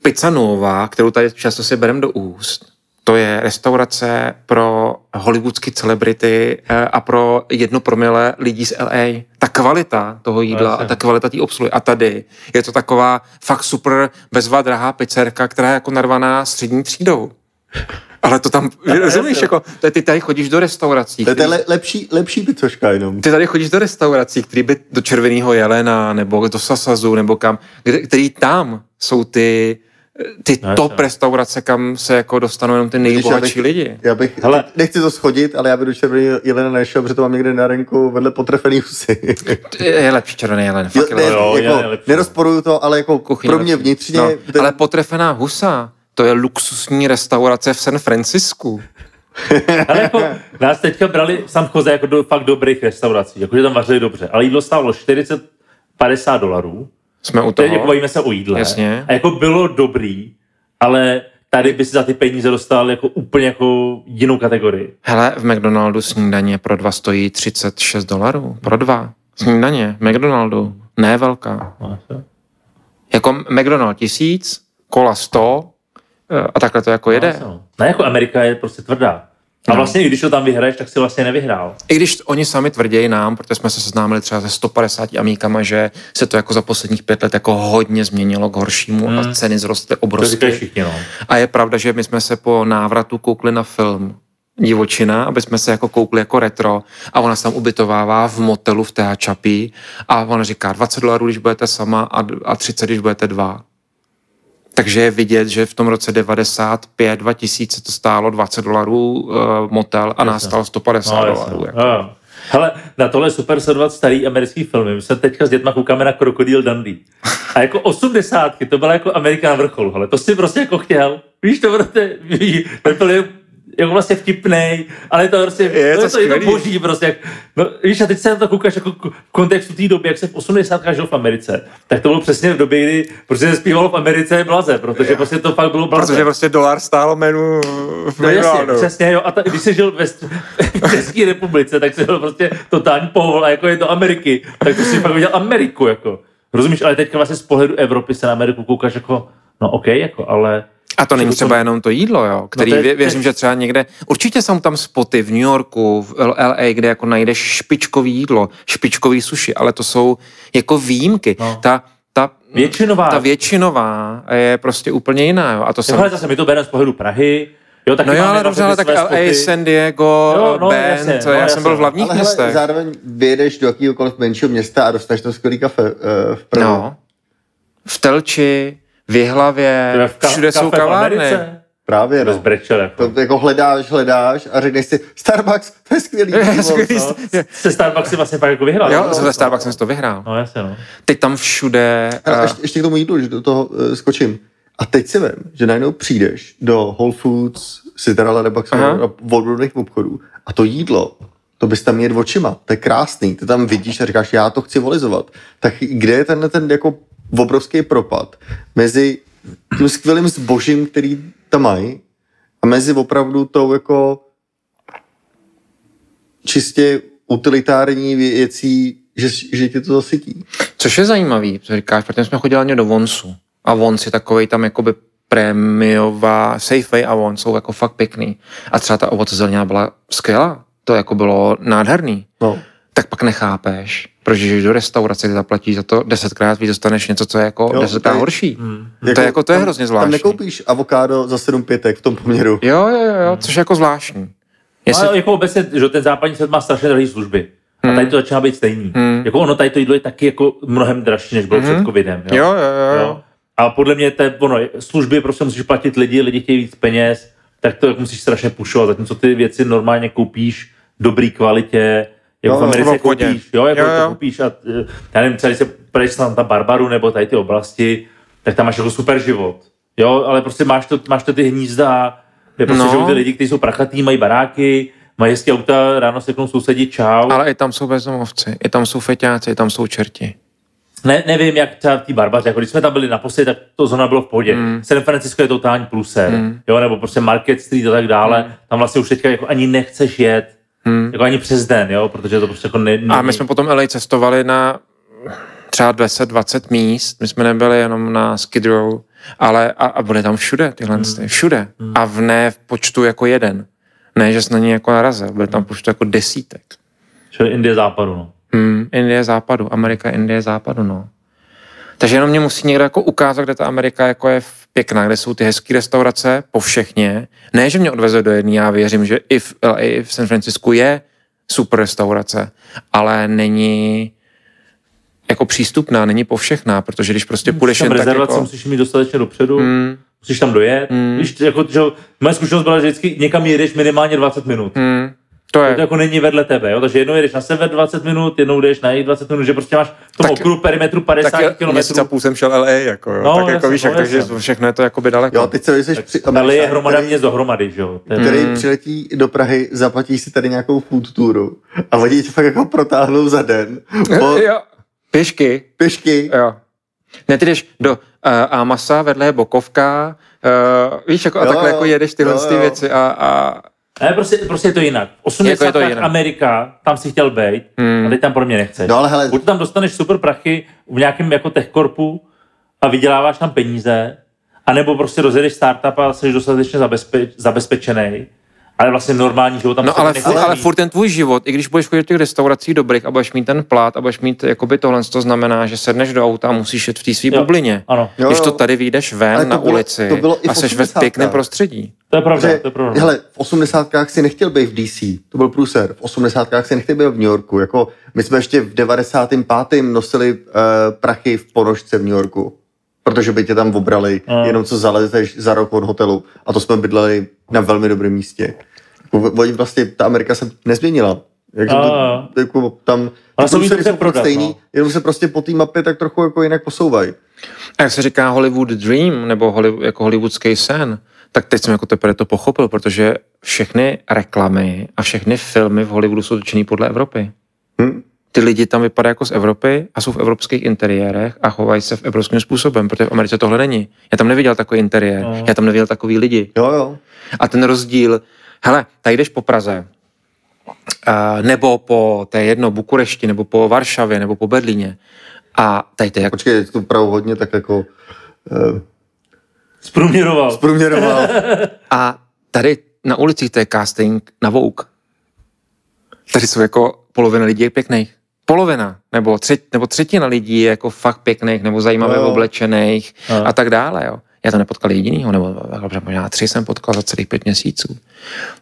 Pizza Nova, kterou tady často si bereme do úst, to je restaurace pro hollywoodské celebrity a pro jedno promile lidí z L A. Ta kvalita toho jídla no, a ta kvalita té obsluhy. A tady je to taková fakt super bezva drahá pizzerka, která je jako narvaná střední třídou. Ale to tam, rozumíš, jako, ty tady chodíš do restaurací. To je le, lepší, lepší picoška jenom. Ty tady chodíš do restaurací, který by do Červeného jelena, nebo do Sasazu, nebo kam, který tam jsou ty, ty no, top to. Restaurace, kam se jako dostanou jenom ty nejbohatší lidi. Já bych, hele, nechci to schodit, ale já bych do Červeného jelena nešel, protože to mám někde na renku vedle potrefený husy. Je lepší Červený jelen, fakt je, je, jo, jako, je lepší. Nerozporuju to, ale jako kuchyň pro mě lepší. Vnitřně... No, ten... Ale potrefená husa... To je luxusní restaurace v San Francisku. Ale jako nás teďka brali v San Jose jako do fakt dobrých restaurací, jakože tam vařili dobře, ale jídlo stálo čtyřicet až padesát dolarů. Jsme u toho. Teď jako bavíme se o jídle. Jasně. A jako bylo dobrý, ale tady by si za ty peníze dostal jako úplně jako jinou kategorii. Hele, v McDonaldu snídaně pro dva stojí třicet šest dolarů. Pro dva. Snídaně. McDonaldu. Ne velká. Jako McDonald tisíc, kola sto, a takhle to jako jede. No, no jako Amerika je prostě tvrdá. A no. Vlastně i když to tam vyhraješ, tak si vlastně nevyhrál. I když oni sami tvrději nám, protože jsme se seznámili třeba se sto padesáti amíkama, že se to jako za posledních pět let jako hodně změnilo k horšímu mm. a ceny zrostly obrovsky. Všichni, no. A je pravda, že my jsme se po návratu koukli na film Divočina, aby jsme se jako koukli jako retro a ona se tam ubytovává v motelu v Teha Čapí a ona říká dvacet dolarů, když budete sama a třicet, když budete dva. Takže je vidět, že v tom roce devadesát pět, dva tisíce to stálo dvacet dolarů uh, motel a nás stálo sto padesát dolarů. Jako. No. Hele, na tohle super sledovat starý americký filmy. My jsme teďka s dětma koukáme na Krokodýl Dundee. A jako osmdesátky, to byla jako Amerika na vrcholu. Hele, to jsi prostě jako chtěl. Víš, to prostě, víš, ten film je jako vlastně vtipnej, ale to prostě, je to, to, je to boží prostě. Jak, no, víš, a teď se na to koukáš jako v kontextu té doby, jak se v osmdesátkách žil v Americe, tak to bylo přesně v době, kdy prostě se zpívalo v Americe blaze, protože jo. Prostě to fakt bylo blaze. Protože prostě dolar stálo menu v no, jasně, přesně, jo, a ta, když se žil ve, v České republice, tak se žil prostě totální povol a jako je do Ameriky, tak to si fakt viděl Ameriku, jako. Rozumíš, ale teďka vlastně z pohledu Evropy se na Ameriku koukáš jako, no okej, jako, ale... A to není třeba jenom to jídlo, jo, který no to je, věřím, že třeba někde, určitě jsou tam spoty v New Yorku, v L A, kde jako najdeš špičkový jídlo, špičkový sushi, ale to jsou jako výjimky. No. Ta, ta, většinová. ta většinová je prostě úplně jiná. Jo. A to jsem... Tohle zase mi to bereme z pohledu Prahy. Jo, no jo, ale dobře, ale tak L A, spoty. San Diego, jo, no, Bend, jasně, no, já jasně. jsem byl v hlavních ale městech. Ale zároveň vyjedeš do jakýhokoliv menšího města a dostaneš to skvělý kafe uh, v Prahu. No, v Telči. V Jihlavě, ka- všude jsou kavárny. Právě, no. To, jako hledáš, hledáš a řekneš si, Starbucks, to je skvělý. Je, skvělý no. Se Starbucksy vlastně pak jako vyhrál. Jo, no, se no, Starbucks jsem no. to vyhrál. No, jasně, no. Teď tam všude... A ještě, ještě k tomu jídlu, že do toho uh, skočím. A teď si vem, že najednou přijdeš do Whole Foods, Citrala nebo volbrovných obchodů a to jídlo, to bys tam jet očima, to je krásný, ty tam vidíš a říkáš, já to chci volizovat. Tak kde je tenhle ten jako obrovský propad mezi tím skvělým zbožím, který tam mají, a mezi opravdu tou jako čistě utilitární věcí, že, že tě to zasytí. Což je zajímavý, co říkáš, protože jsme chodili do Vonsu a Vons je takovej tam jakoby prémiová, Safeway a Vons jsou jako fakt pěkný. A třeba ta ovoce zelenina byla skvělá, to jako bylo nádherný. No. Tak pak nechápeš, Protože když do restaurace zaplatíš za to desetkrát víc, dostaneš něco, co je jako jo, desetkrát horší. Hmm. To, jako, je jako, to je tam hrozně zvláštní. Tam nekoupíš avokádo za sedm pětek v tom poměru. Jo, jo, jo, hmm. což je jako zvláštní. Jestli... Ale jako obecně, že ten západní svět má strašně drahé služby. A tady to začíná být stejný. Hmm. Jako ono, tady to jídlo je taky jako mnohem dražší, než bylo hmm. před covidem. Jo, jo, jo. jo. A podle mě to je ono, služby prostě musíš platit lidi, lidi chtějí víc peněz, tak to musíš strašně pušovat. Zatímco ty věci normálně koupíš v dobrý kvalitě, jako no, v Americe koupíš, jo, jako jo, jo. to koupíš a já nevím, třeba když se půjdeš na ta Barbaru nebo tady ty oblasti, tak tam máš jako super život, jo, ale prostě máš to, máš to ty hnízda, je prostě, no. že ty lidi, kteří jsou prachatý, mají baráky, mají hezký auta, ráno seknou sousedí, čau. Ale i tam jsou bezdomovci, i tam jsou feťáci, i tam jsou čerti. Ne, nevím, jak třeba v té Barbaře, jako když jsme tam byli naposledy, tak to zóna bylo v pohodě. Mm. San Francisco je totální pluser, mm. jo, nebo prostě Market Street a tak dále, mm. tam vlastně už teďka jako ani nechceš jet, mm. jako ani přes den, jo, protože to prostě jako ne... ne... A my jsme potom L A cestovali na třeba deset dvacet míst, my jsme nebyli jenom na Skid Row, ale a, a byly tam všude tyhle, mm. všude, mm. a v ne v počtu jako jeden, ne, že jsi na ní jako narazil, byly tam počtu jako desítek. Čili Indie západu, no. Hmm, Indie západu, Amerika, Indie západu, no. Takže jenom mě musí někdo jako ukázat, kde ta Amerika jako je pěkná, kde jsou ty hezké restaurace, po všechně. Ne, že mě odveze do jedné, já věřím, že i v L A, i v San Francisku je super restaurace, ale není jako přístupná, není povšechná, protože když prostě půjdeš jen tak jako... Rezervace musíš mít dostatečně dopředu, hmm. musíš tam dojet. Hmm. Víš, jako, že moje zkušenost byla, že vždycky někam jedeš minimálně dvacet minut. Hmm. To, je. To jako není vedle tebe, jo? Takže jednou jdeš na sever dvacet minut, jednou jdeš na jejich dvacet minut, že prostě máš v tom tak, okruhu perimetru padesát kilometrů. Tak měsíc a půl jsem šel L A, jako jo. No, tak jako víš, jak, takže všechno je to jakoby daleko. Jo, teď se vyseš při Američan, L A je hromada měst dohromady, že jo. Ten... Který mm. přiletí do Prahy, zaplatí si tady nějakou food touru a oni tě fakt jako protáhnou za den. Po... jo, pěšky. Pěšky. Jo. Ne, ty jdeš do uh, Amasa, vedle je Bokovka, uh, víš, jako, jo, a takhle jo, jako jedeš tyhle jo, ty věci a... a... Ale prostě, prostě je to jinak. osmdesátá jako Amerika, tam si chtěl bejt, hmm. a teď tam pro mě nechceš. No, ale hele... Buď tam dostaneš super prachy v nějakém jako techkorpu a vyděláváš tam peníze, anebo prostě rozjedeš startup a jsi dostatečně zabezpeč, zabezpečený. Ale vlastně normální život tam... No ale, furt, ale furt ten tvůj život, i když budeš chodit do těch restaurací dobrých a budeš mít ten plát a budeš mít jakoby tohle, to znamená, že sedneš do auta a musíš jít v té svý bublině. Ano. Jo, jo. Když to tady vyjdeš ven ale na bylo, ulici a seš ve pěkném prostředí. To je pravda, že, to je pravda. Hele, v osmdesátkách si nechtěl být v D C, to byl průser, v osmdesátkách si nechtěl být v New Yorku, jako my jsme ještě v devadesátém pátém nosili uh, prachy v ponožce v New Yorku. Protože by tě tam obrali, mm. jenom co zalezeš za rok od hotelu. A to jsme bydleli na velmi dobrém místě. Vlastně ta Amerika se nezměnila. Jak a, to, jako, tam průsery jsou prodat, stejný, no. Jenom se prostě po té mapě tak trochu jako jinak posouvají. A jak se říká Hollywood Dream, nebo Hollywood, jako hollywoodský sen, tak teď jsem jako teprve to pochopil, protože všechny reklamy a všechny filmy v Hollywoodu jsou točený podle Evropy. Hm? Ty lidi tam vypadají jako z Evropy a jsou v evropských interiérech a chovají se v evropským způsobem, protože v Americe tohle není. Já tam neviděl takový interiér, no. Já tam neviděl takový lidi. Jo, jo. A ten rozdíl, hele, tady jdeš po Praze, nebo po té jedno Bukurešti, nebo po Varšavě, nebo po Berlíně. A tady to je jako... Počkej, tu Prahu hodně tak jako... Eh... Zprůměroval. Zprůměroval. A tady na ulicích to je casting na Vogue. Tady jsou jako polovina lidí je pěkných. Polovina, nebo, třet, nebo třetina lidí je jako fakt pěkných, nebo zajímavě no, oblečených no. a tak dále, jo. Já to nepotkal jedinýho, nebo možná tři jsem potkal za celých pět měsíců.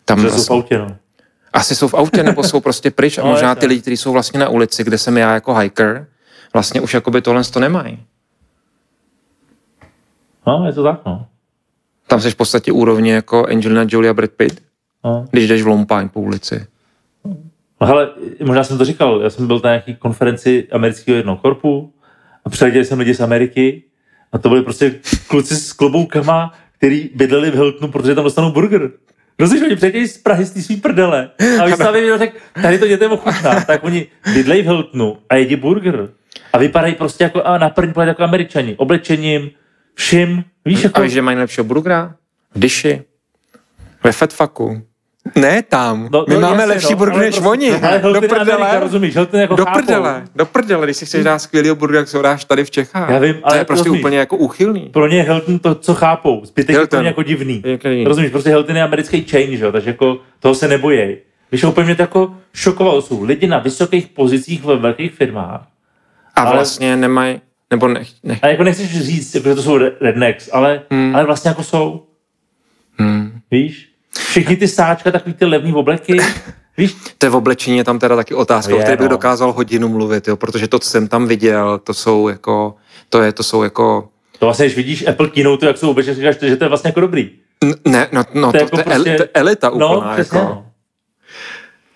Tam vlastně, jsou v autě, no. Asi jsou v autě, nebo jsou prostě pryč a no, možná ty lidi, kteří jsou vlastně na ulici, kde jsem já jako hiker, vlastně už jakoby tohle to nemají. No, je to tak, no. Tam jsi v podstatě úrovně jako Angelina Jolie a Brad Pitt, no. Když jdeš v lompáň po ulici. No hele, možná jsem to říkal, já jsem byl na nějaký konferenci amerického jednoho korpu a přiletěli jsem lidi z Ameriky a to byli prostě kluci s kloboukama, který bydleli v Hiltonu, protože tam dostanou burger. No slyš, oni přiletěli z Prahy z tý svý prdele a vy sami mi řekl, tady to dětem ochutná, tak oni bydlejí v Hiltonu a jedí burger a vypadají prostě jako a na první pohled jako Američani, oblečením, všim, víš jako... A víš, že mají nejlepšího burgera? V diši, ve fatfaku. Ne tam. No, my no, máme jasný, lepší no, burger než oni. Do prdele. Rozumíš, jako do prdele. Do prdele, když si chceš dát skvělýho burgera, co dáš tady v Čechách. Já vím, ale to je prostě rozumíš, úplně jako úchylný. Pro ně Hilton to, co chápou. Zbytek Hilton. Je to jako divný. Hilton. Rozumíš, prostě Hilton je americký chain, že jo, takže jako toho se nebojí. Víš, úplně mě to jako šokovalo. Jsou lidi na vysokých pozicích ve velkých firmách. A ale, vlastně nemají, nebo nech, nech. Ale jako nechceš říct, že to jsou rednecks, ale, hmm. ale vlastně jako jsou. Hmm. Víš? Všichni ty sáčka, takový ty levný obleky. Víš? To je v oblečení je tam teda taky otázka, o které bych no. dokázal hodinu mluvit, jo, protože to, co jsem tam viděl, to jsou jako, to je, to jsou jako... To vlastně, když vidíš Apple Keynote, jak jsou oblečení, říkáš, že to je vlastně jako dobrý. Ne, no, no to, to, jako to, prostě... to je elita úplná, no, jako...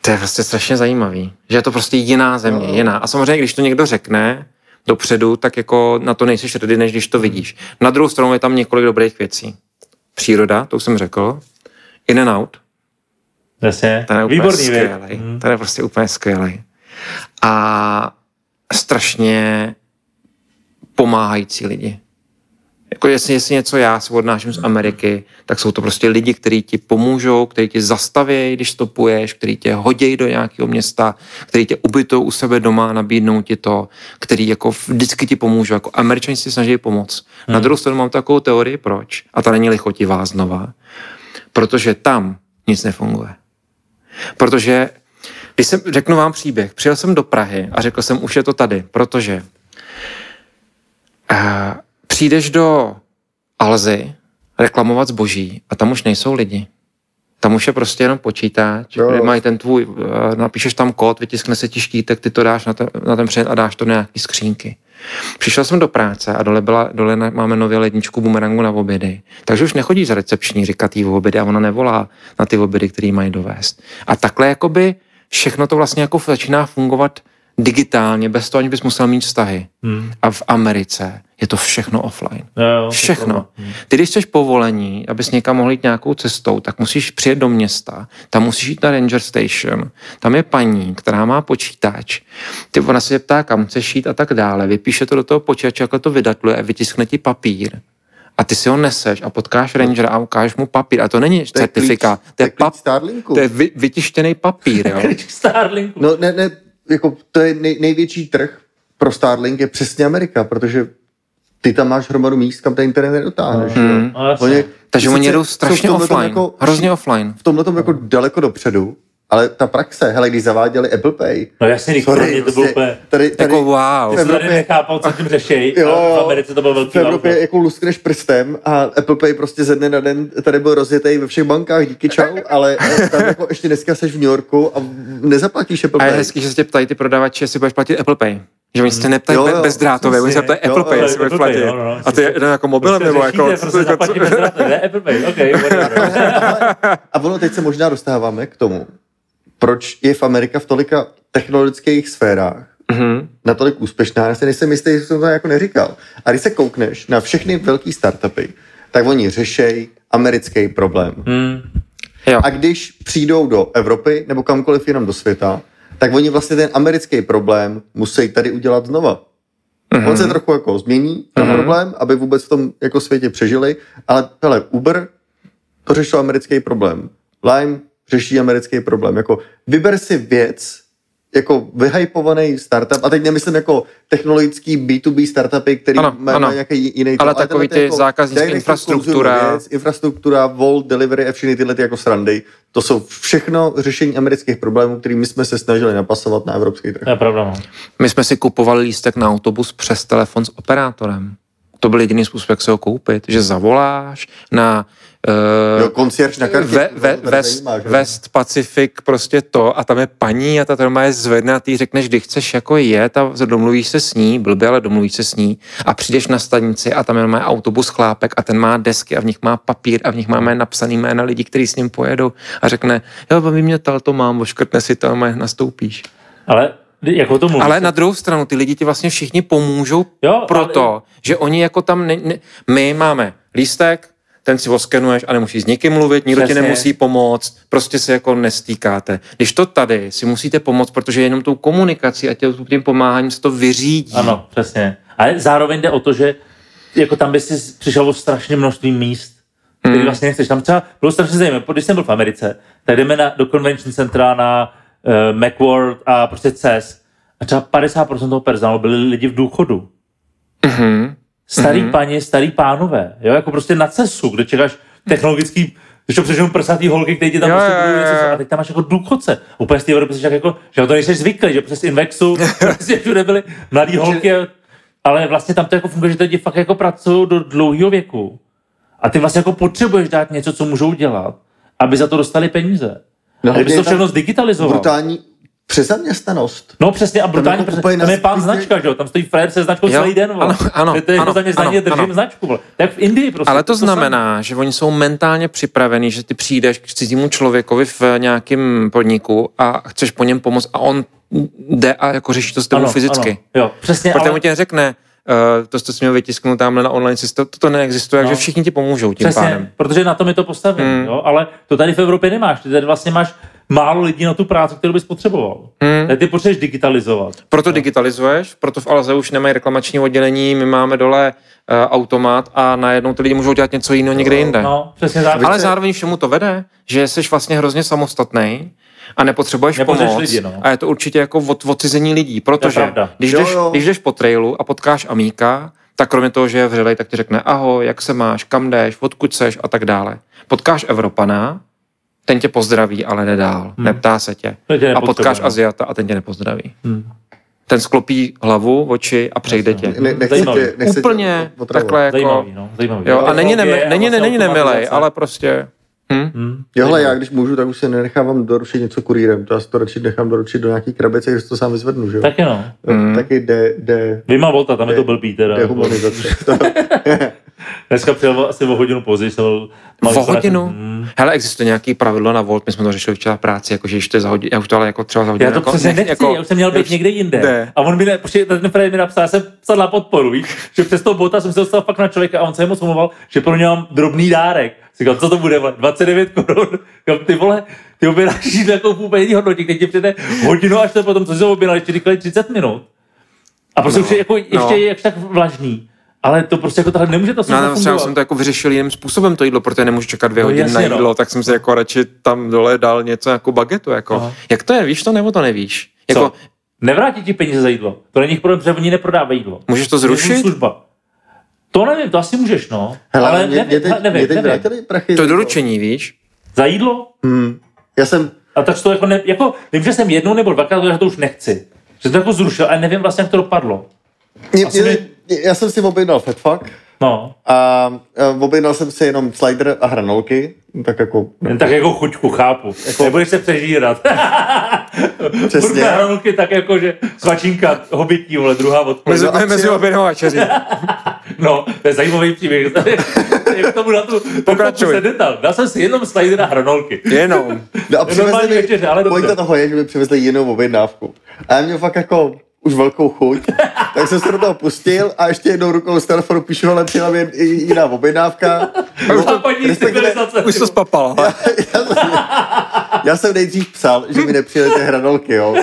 To je prostě strašně zajímavý, že je to prostě jiná země, no. jiná. A samozřejmě, když to někdo řekne dopředu, tak jako na to nejseš ready, než když to vidíš. Na druhou stranu je tam několik dobrých věcí. Příroda, to už jsem řekl, In and Out. Jasně, výborný věc. Hmm. Ten je prostě úplně skvělý. A strašně pomáhající lidi. Jako jestli, jestli něco já si odnáším z Ameriky, tak jsou to prostě lidi, kteří ti pomůžou, kteří ti zastaví, když stopuješ, kteří tě hodí do nějakého města, kteří tě ubytou u sebe doma, nabídnou ti to, kteří jako vždycky ti pomůžou. Jako Američani si snaží pomoct. Hmm. Na druhou stranu mám takovou teorii, proč? A ta není lichotivá znova. Protože tam nic nefunguje. Protože, když jsem, řeknu vám příběh, přijel jsem do Prahy a řekl jsem, už je to tady, protože uh, přijdeš do Alzy reklamovat zboží a tam už nejsou lidi. Tam už je prostě jenom počítač, no. mají ten tvůj, uh, napíšeš tam kód, vytiskne se ti štítek, ty to dáš na, te, na ten předmět a dáš to na nějaký skřínky. Přišel jsem do práce a dole, byla, dole máme nově ledničku bumerangu na obědy. Takže už nechodíš za recepční říkat jí obědy a ona nevolá na ty obědy, které mají dovést. A takhle jakoby všechno to vlastně jako začíná fungovat digitálně, bez toho, ani bys musel mít vztahy. Hmm. A v Americe je to všechno offline. Jo, všechno. Ty, když chceš povolení, abys někam mohl jít nějakou cestou, tak musíš přijet do města, tam musíš jít na Ranger Station, tam je paní, která má počítač, ty, ona se ptá, kam chceš jít a tak dále, vypíše to do toho počítače, jak to vydatluje a vytiskne ti papír. A ty si ho neseš a potkáš Rangera a ukážeš mu papír. A to není certifikát. To je papír. To je vy, vytištěný papír. Jo? No ne, ne. Jako to je nej, největší trh pro Starlink je přesně Amerika, protože ty tam máš hromadu míst, kam ten internet nedotáhneš. Mm. Oni, takže oni jedou strašně offline, jako, hrozně offline. V tomhle tom jako daleko dopředu, ale ta praxe, hele, když zaváděli Apple Pay. No jasně, nikdy to bylo úplně. Tady, tady, jako wow. Jsem tady nechápal, co tím řešejí. V Americe to bylo velký. V Evropě válko. Jako luskneš prstem a Apple Pay prostě ze dne na den tady byl rozjetej ve všech bankách, díky čau, ale tam jako ještě dneska seš v New Yorku a nezaplatíš Apple Pay. A je hezký, že se tě ptají ty prodavači, jestli budeš platit Apple Pay. Že oni se tě neptají jo, jo, bezdrátově, oni se ptají Apple Pay, jestli budeš platit. Jo, no, a ty je jako mobilem nebo jako... Apple Pay, okej. A ono, teď se možná dostáváme k tomu. Proč je v Amerika v tolika technologických sférách mm-hmm. natolik úspěšná, já si nejsem jistý, že jsem to jako neříkal. A když se koukneš na všechny velký startupy, tak oni řešejí americký problém. Mm. A když přijdou do Evropy nebo kamkoliv jenom do světa, tak oni vlastně ten americký problém musí tady udělat znova. Mm-hmm. On se trochu jako změní ten mm-hmm. problém, aby vůbec v tom jako světě přežili, ale hele, Uber to řešil americký problém. Lime řeší americký problém. Jako vyber si věc, jako vyhypovaný startup, a teď nemyslím jako technologický bé dvě bé startupy, který ano, má, ano. má nějaký jiný... Ale, ale takový ty jako zákaznická infrastruktura. Věc, infrastruktura, Volt, Delivery, všechny tyhle ty jako srandy. To jsou všechno řešení amerických problémů, který my jsme se snažili napasovat na evropský trh. To je pravda. My jsme si kupovali lístek na autobus přes telefon s operátorem. To byl jediný způsob, jak se ho koupit, že zavoláš na Uh, koncierž na kartě. Ve, ve, West, zajímá, West Pacific prostě to a tam je paní a ta troma je zvedná, ty řekneš, kdy chceš jako jet a domluvíš se s ní, blbě, ale domluvíš se s ní a přijdeš na stanici a tam má autobus chlápek a ten má desky a v nich má papír a v nich máme napsaný jména lidí, kteří s ním pojedou a řekne, jo, baví mě tal, to mám, oškrtne si to a nastoupíš. Ale jako to ale na druhou stranu ty lidi ti vlastně všichni pomůžou jo, proto, ale... že oni jako tam, ne, ne, my máme lístek, ten si oskenuješ a nemusíš s nikým mluvit, nikdo Přesně. ti nemusí pomoct, prostě se jako nestýkáte. Když to tady si musíte pomoct, protože jenom tou komunikací a tím pomáháním se to vyřídí. Ano, přesně. Ale zároveň jde o to, že jako tam by si přišel o strašně množství míst, který mm. vlastně nechceš. Tam třeba bylo strašně zajímavé, když jsem byl v Americe, tak jdeme na, do convention centra na uh, Macworld a prostě C E S a třeba padesát procent toho personálu byli lidi v důchodu. Mhm. Starý mm-hmm. paní, starý pánové, jo, jako prostě na cestu, kde čekáš technologický Když to přežijou prsatý holky, kteří ti tam jo, prostě budou něco, a teď tam máš jako důchodce. Úplně z té Evropy jsi jako, že na to nejseš zvyklý, že přes Invexu prostě všude byly mladý holky, ale vlastně tam to jako funguje, že lidi fakt jako pracují do dlouhého věku. A ty vlastně jako potřebuješ dát něco, co můžou dělat, aby za to dostali peníze. No, a kdyby to všechno zdigitalizoval. Brutální přezaměstnanost. No přesně, a brutální tam, přes... tam je pán značka, že jo? Tam stojí frajer se značkou jo? celý den. Ano, ano, to je ano, ano, ano, držím ano. značku. Vole. Tak v Indii prostě. Ale to, to znamená, že oni jsou mentálně připravení, že ty přijdeš k cizímu člověkovi v nějakém podniku a chceš po něm pomoct a on jde a jako řeší to s tebou ano, fyzicky. Ano, jo, přesně. Protože ale... mu tě řekne, Uh, to jste si měl vytisknout tamhle na online systém, to neexistuje, no. Takže všichni ti pomůžou tím přesně, pádem. Protože na tom je to postavené, mm. jo? Ale to tady v Evropě nemáš, ty tady vlastně máš málo lidí na tu práci, kterou bys potřeboval. Mm. Tady ty potřebuješ digitalizovat. Proto no. digitalizuješ, proto v Alze už nemají reklamační oddělení, my máme dole uh, automat a najednou ty lidi můžou dělat něco jiného někde jinde. No, přesně zároveň. Ale zároveň všemu to vede, že jsi vlastně hrozně samostatnej, a nepotřebuješ pomoc. Lidi, no. A je to určitě jako od, odcizení lidí, protože když jdeš, jo, jo. když jdeš po trailu a potkáš amíka, tak kromě toho, že je vřelej, tak ti řekne ahoj, jak se máš, kam jdeš, odkud seš a tak dále. Potkáš Evropana, ten tě pozdraví, ale nedál, hmm. neptá se tě. tě a potkáš Aziata a ten tě nepozdraví. Hmm. Ten sklopí hlavu, oči a přejde tě. Ne, nechci tě nechci úplně tě takhle zajímavý, jako... No, zajímavý, jo, a není, nemil, je, není, není nemilej, ale prostě... Hmm? Hmm. Johle, já když můžu, tak už se nenechávám doručit něco kurýrem. To já si to radši nechám doručit do nějaký krabice, když to sám vyzvednu, že jo? Taky no. Hmm. Taky jde... jde Vyjma Volta, tam de, je to blbý teda. Dehumanizace. Dneska přijel asi o hodinu později. O hodinu? Hmm. Hele, existuje nějaký pravidlo na Volt, my jsme to řešili včera v práci, jakože ještě za hodinu, já už to ale jako třeba za hodinu. Já to jako, přesně nechci, jako, já už jsem měl být někde jinde. De. A on mi ne, počkej, ten Fred mi napsal, já jsem psal na podporu, víš, že přes toho Volta jsem se dostal fakt na člověka a on se jemu omlouval, že pro něj mám drobný dárek. Říkal, co to bude, dvacet devět korun, ty vole, ty objednáš jídlo jako úplně jiný hodnotí, když ti přijde hodinu až to potom, co jsi objednal, ještě říkali třicet minut. A prostě no, už je jako, ještě no. je tak vlažný. Ale to prostě jako takhle nemůže to no, fungovat. Já jsem to jako vyřešil jiným způsobem to jídlo, protože nemůžu čekat dvě no, hodiny na jídlo, no. tak jsem si jako radši tam dole dal něco jako bagetu. Jako. Aha. Jak to je, víš to nebo to nevíš? Jako... Nevrátí ti peníze za jídlo. To není problém, protože oni neprodávají jídlo. Můžeš to zrušit? To nevím, to asi můžeš, no. Hele, ale mě, nevím, teď, nevím, teď nevím. Prachy to je doručení, víš? Za jídlo? Hmm. Já jsem... A tak to jako, ne, jako... Vím, že jsem jednou nebo dvakrát, že to už nechci. Že to jako zrušil, ale nevím vlastně, jak to dopadlo. Mě, mě, by... Já jsem si objednal fatfuck. No. A objednal jsem si jenom slider a hranolky. Tak jako... Jen tak jako chuťku, chápu. Jako... Nebudeš se přežírat. Přesně. Burka hranolky tak jako, že svačinka hobití, vole, druhá odpůjde. Mezi, no, mezi objednovačeři. No, to je zajímavý příběh. Jak tomu na tu pokračuji. Se detal. Dal jsem si jenom slajdy na hranolky. Jenom. No a přivezli mi, večeře, ale pojďte toho je, že mi přivezli jinou objednávku. A já měl fakt jako už velkou chuť, tak jsem se do toho pustil a ještě jednou rukou z telefonu píšu, ale přijela mi jiná objednávka. Už to spapal. Já, já, jsem, já jsem nejdřív psal, že mi nepřijeli ty hranolky, jo.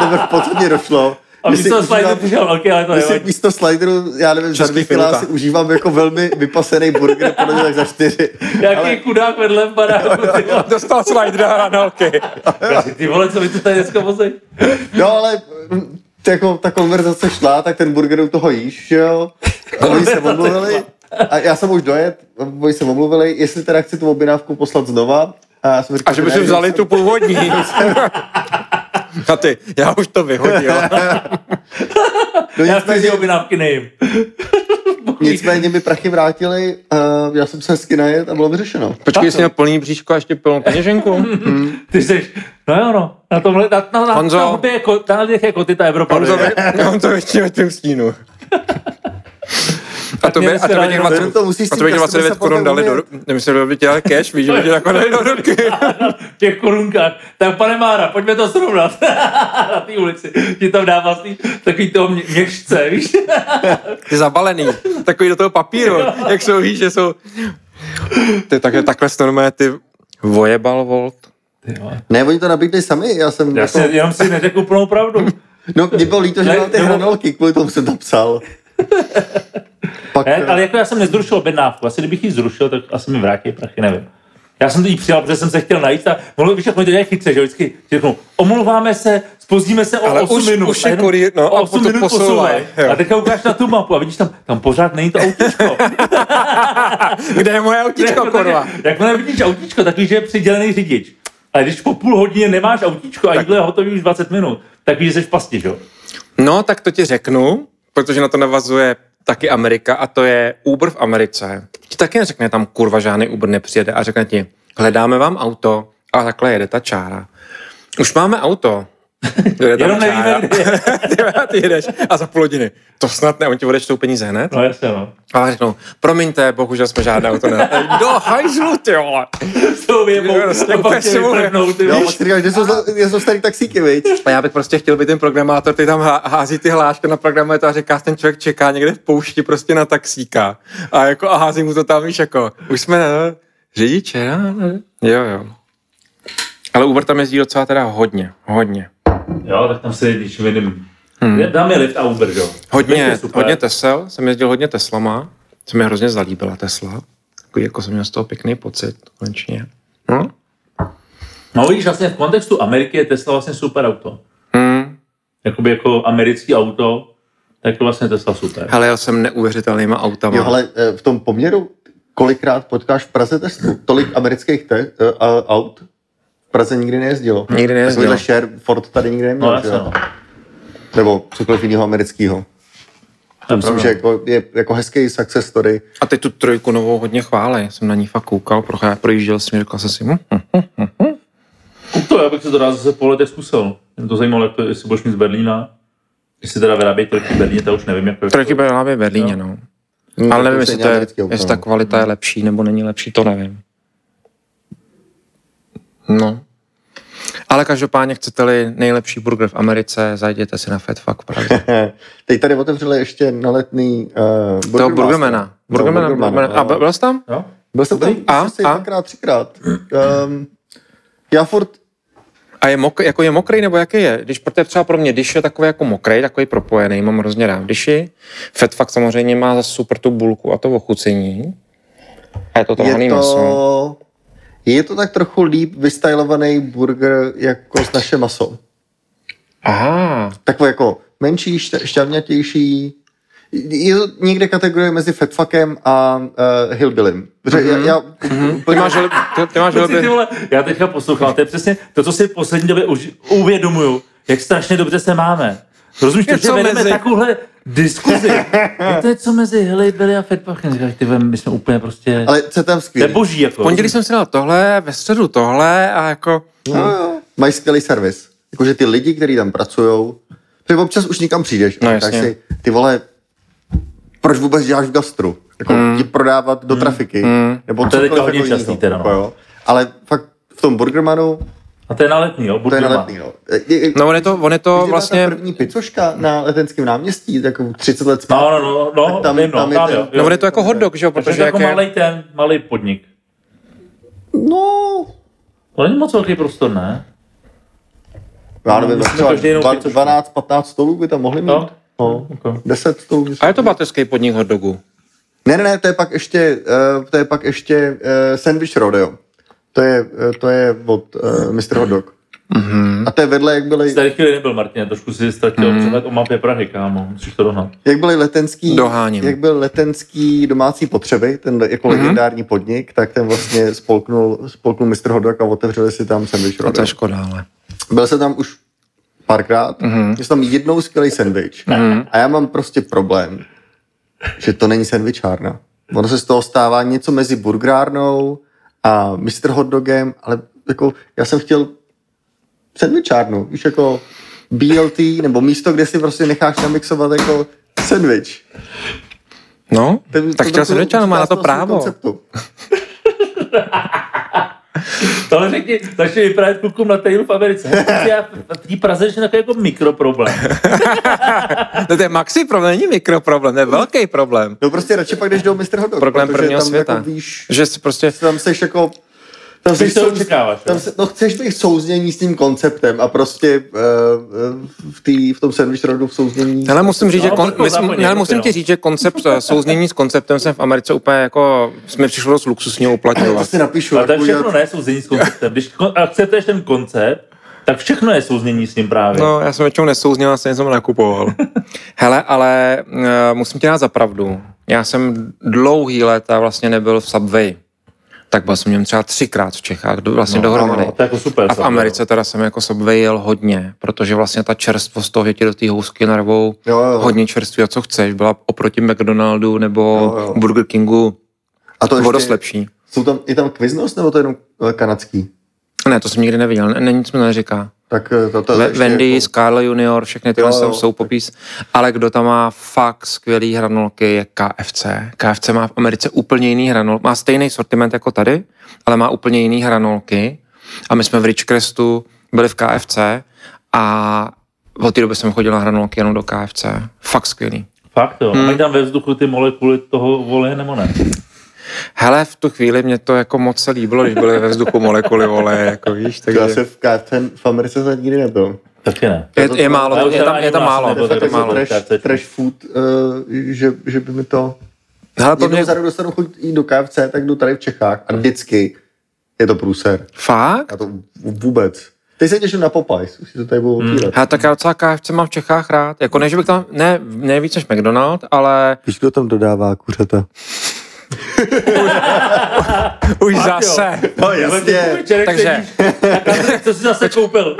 Nebo v podstatě došlo. A místo slideru přišel velký, ale to nevím. Místo slideru, já nevím, za dvě chvíle si užívám jako velmi vypasený burger, podle mě tak za čtyři. Jaký ale... kudák vedle v baráku. Dostal slidera a hranolky. Ty vole, co mi to tady dneska pozejí? No ale... Jako ta konverzace šla, tak ten burger u toho jíš, jo. Oni se omluvili a já jsem už dojet, oni se omluvili, jestli teda chci tu objednávku poslat znova. A, já jsem říkal, a že by si vzali jsem... tu původní. A ty, já už to vyhodil. No já nicméně, si objednávky nejím. Nicméně mi prachy vrátili, uh, já jsem se hezky najet a bylo vyřešeno. Počkej, jsi měl plný bříško a ještě plnou peněženku. Hmm. Ty jsi, no jo no, na tomhle, na, na, na, Honzo, na hudbě jako, na hudbě jako ty ta Evropa. Honzo, Honzo většinou tím stínu. A to by dvacet devět korun dali do ruky. Nemyslím, že by tě dali cash, víš, že by tě takové dali do ruky. V těch korunkách. Tak pane Mára, pojďme to srovnat. Na té ulici. Ti tam dá vlastně takový toho měšce, víš. Ty zabalený. Takový do toho papíru. Jak jsou, víš, že jsou... Ty takhle, takhle stonujeme, ty vojebal Volt. Ne, oni to nabídli sami, já jsem... Já si jenom si neřekl úplnou pravdu. No, mě bylo líto, že mám ty hranolky, kvůli tomu jsem to psal. Pak, ne, ale jako já jsem nezrušil objednávku, asi kdybych ji zrušil, tak asi mi vrátí prachy, nevím. Já jsem to jí přijal, protože jsem se chtěl najít a mohlo by všechno dělat chytře, že vždycky řeknu, omlouváme se, zpozdíme se o ale osm už, minut. Už je kurý, no, a potom posouvaj. A teďka ukáž na tu mapu a vidíš tam, tam pořád není to autíčko. Kde je moje autíčko, korva? Jakmile vidíš autíčko, tak víš, že je přidělený řidič. Ale když po půl hodině nemáš autíčko a jídlo je hotový už dvacet minut, tak víš, že jsi v pasti, že? No, tak to ti řeknu, protože na to navazuje taky Amerika a to je Uber v Americe. Ti taky neřekne, tam kurva žádný Uber nepřijede a řekne ti, hledáme vám auto a takhle jede ta čára. Už máme auto. Jenom nevíme, kde ty jedeš a za půl hodiny. To snad ne, oni ti odečtou peníze hned. No jasně, no. Ale řeknou, promiňte, bohužel jsme žádné auto nehodili. Do hajzlu, ty vole. Jsou věmou. Prostě úplně si vyprvnou, ty vole. Já jsem starý taxíky, viď? A já bych prostě chtěl být ten programátor, který tam hází ty hlášky na programátor a říká, ten člověk čeká někde v poušti prostě na taxíka. A jako a hází mu to tam, víš, jako, už jsme řidiče, jo, jo. Ale Uber tam jezdí docela teda hodně, hodně. Jo, tak tam se jedíš, vidím. Hmm. Dáme Lyft a Uber, jo? Hodně, hodně Tesel, jsem jezdil hodně Teslama, se mi hrozně zalíbila Tesla. Takový, jako jsem měl z toho pěkný pocit, konečně. Hm? No víš, vlastně v kontextu Ameriky je Tesla vlastně super auto. Hmm. Jakoby jako americký auto, tak je vlastně Tesla super. Hele, já jsem neuvěřitelnýma autama. Jo, ale v tom poměru, kolikrát potkáš v Praze Teslu? Tolik amerických te- uh, aut? Praze nikdy nejezdilo. Nikdy nejezdilo. Takovýhle share Ford tady nikdy neměl. No, no. Nebo cokoliv jinýho americkýho. Myslím, že jako, je jako hezký success story. A teď tu trojku novou hodně chválej. Jsem na ní fakt koukal, projížděl jsem, říkal jsem si... Hm, hm, hm, hm. To, já bych se to rád zase po letech zkusil. Mě to zajímalo, jak to, jestli budeš mít z Berlína. Jestli teda vyrábějí trojky v Berlíně, to už nevím, jak to je. Trojky vyrábějí v Berlíně, no. no. Ale nevím, jestli, to je, jestli ta kvalita je lepší nebo není lepší, to nevím. No, ale každopádně chcete-li nejlepší burger v Americe, zajděte si na Fat Fuck Praze. Teď tady otevřeli ještě na Letný uh, burger toho burgermana. Burgermana, burgermana, burgermana. A byl jsi tam? Jo? Byl jsem tam a, asi dvakrát, třikrát. Um, já furt... A je, mok, jako je mokrý, nebo jaký je? Když protože třeba pro mě dish je takový jako mokrý, takový propojený, mám hrozně rád dishi. Fat Fuck samozřejmě má za super tu bulku a to ochucení. A je to trhaný maso. Je to tak trochu líp vystylovaný burger jako s naše maso. Aha. Takový jako menší, šťavňatější. Je to někde kategorie mezi fatfuckem a uh, hillbillym. Mm-hmm. Já, já, mm-hmm. Ty máš, ty máš ty vole, já teďka poslouchám, to je přesně to, co si v poslední době už uvědomuju, jak strašně dobře se máme. Rozumíš, to, že vedeme mezi... takovouhle diskuzi. To je co mezi hillbilly a fatfuckem. Říkáš, ty vem, my jsme úplně prostě... Ale co tam skvělý. To je boží, jako. V pondělí jsem si dal tohle, ve středu tohle a jako... No, no jo, mají skvělý servis. Jakože ty lidi, kteří tam pracujou, protože občas už nikam přijdeš. No, tak si, ty vole, proč vůbec děláš v gastru? Jako mm. ti prodávat do mm. trafiky. Mm. Nebo to je teďka hodně častý teda, no. Jo. Ale fakt v tom Burgermanu... A to je na Letný, jo? To je na Letný, jo. No on je to, on je to vlastně... první picoška na Letenském náměstí, tak třicet let zpátky. No, no, no, no, tam, no, tam, tam, jo. No on je to jako hot dog, že jo? Protože to je jako je... malej ten, malej podnik. No... To není moc velký prostor, ne? Já nevím, dvanáct patnáct stolů by tam mohli mít. No, no okay. deset stolů. A je to baterský podnik hot dogu? Ne, ne, ne, to je pak ještě, uh, to je pak ještě uh, Sandwich Rodeo. To je, to je od uh, mister Hot Dog. Mm-hmm. A to je vedle, jak byly... Starý chvíli nebyl, Martin, trošku si ztratil mm-hmm. přehled o mapě Prahy, kámo, musíš to dohnat. Jak byly letenský, jak byl letenský domácí potřeby, ten jako mm-hmm. legendární podnik, tak ten vlastně spolknul, spolknul mister Hot Dog a otevřeli si tam sandwich rodeo. A to je škoda, ale... Byl jsem tam už párkrát, mm-hmm. jsem tam jednou skvělý sandwich. Mm-hmm. A já mám prostě problém, že to není sandwichárna. Ono se z toho stává něco mezi burgerárnou a mister Hot Dogem, ale jako já jsem chtěl sandwichárnu, víš, jako B L T, nebo místo, kde si prostě necháš namixovat jako sandwich. No, ten, tak chtěl sandwichárnu, má na to právo. Tohle řekni, začne vyprávět klukům na tailu v Americe. Já v té Praze ještě takový jako mikroproblém. No to je maxi problém, není mikroproblém, to je velký problém. No prostě radši pak jdeš do mister Hot Dog. Problém prvního světa. Jako víš, že prostě... tam seš jako... Tam se to očekáváš. Tam se, no, chceš to jich souznění s tím konceptem a prostě uh, v, tý, v tom sandwich rodu v souznění. Ale musím říct, no, že kon, musím, ale musím ti říct, že koncept souznění s konceptem jsem v Americe úplně jako jsme přišlo s luxusního uplatňovat. To si napíšu. Ale tak všechno dělat... ne souznění s konceptem. Když akceptuješ ten koncept, tak všechno je souznění s ním právě. No, já jsem většinou nesouzněl, já jsem něco nakupoval. Hele, ale uh, musím ti dát za pravdu. Já jsem dlouhý léta vlastně nebyl v Subway. Tak byl jsem něm třeba třikrát v Čechách, vlastně no, dohromady. No, to je jako super, a v Americe teda jsem jako Subway jel hodně, protože vlastně ta čerstvost toho, že ti do té housky narvou jo, jo. hodně čerství a co chceš, byla oproti McDonaldu nebo jo, jo. Burger Kingu a to ještě, dost lepší. Jsou tam, je tam kviznost nebo to jenom kanadský? Ne, to jsem nikdy neviděl, ne, nic mi neříká. Tak to, to Wendy, jako... Carl Junior, všechny tyhle jo, jo, jsou popis. Ale kdo tam má fakt skvělý hranolky je K F C. K F C má v Americe úplně jiný hranolky. Má stejný sortiment jako tady, ale má úplně jiný hranolky. A my jsme v Ridgecrestu byli v K F C a od té doby jsem chodil na hranolky jenom do K F C. Fakt skvělý. Fakt jo. Hmm. A tam ve vzduchu ty molekuly toho voleje nebo ne? Hele, v tu chvíli mě to jako moc se líbilo, když byly ve vzduchu molekuly oleje, jako víš, takže... Já se v, v Americe se nikdy nebyl. Taky ne. Je, je málo, je tam, je tam málo. To je málo. Trash, trash food, uh, že, že by mi to... Hele, to jednou mě... zadu dostanu chuť jít do K F C, tak jdu tady v Čechách a vždycky je to průser. Fakt? A to vůbec. Teď se těším na Popeyes, už si to tady budou otírat. Hmm. Tak já docela K F C mám v Čechách rád. Jako ne, že bych tam... Ne, ne víc než McDonald, ale... Víš, kdo tam dodává kuřata? Už zase. No jasně. Takže, co jsi zase koupil?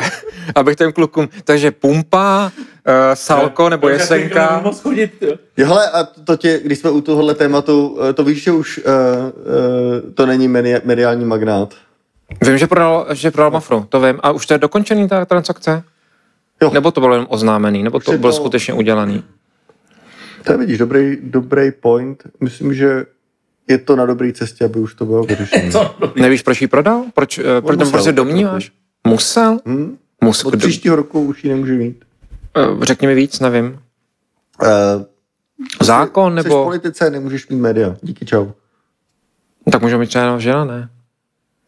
Abych těm klukům, takže Pumpa, uh, Salko nebo Jesenka. Jo, hele, a to tě, když jsme u tohohle tématu, to víš, že už uh, uh, to není medi- mediální magnát. Vím, že prodal, že prodal Mafru, to vím. A už to je dokončený ta transakce? Jo. Nebo to bylo jen oznámený, nebo to, to bylo skutečně udělaný? To vidíš, dobrý, dobrý point. Myslím, že je to na dobré cestě, aby už to bylo vyřešené. Nevíš, proč ji prodal? Proč, uh, proč tam prostě domníváš? Musel? Hmm? Musel. Od příštího roku už ji nemůže mít. Uh, řekni mi víc, nevím. Uh, Zákon jsi, nebo... Jsi v politice, nemůžeš mít média. Díky, čau. No, tak můžeme mít třeba žena, ne?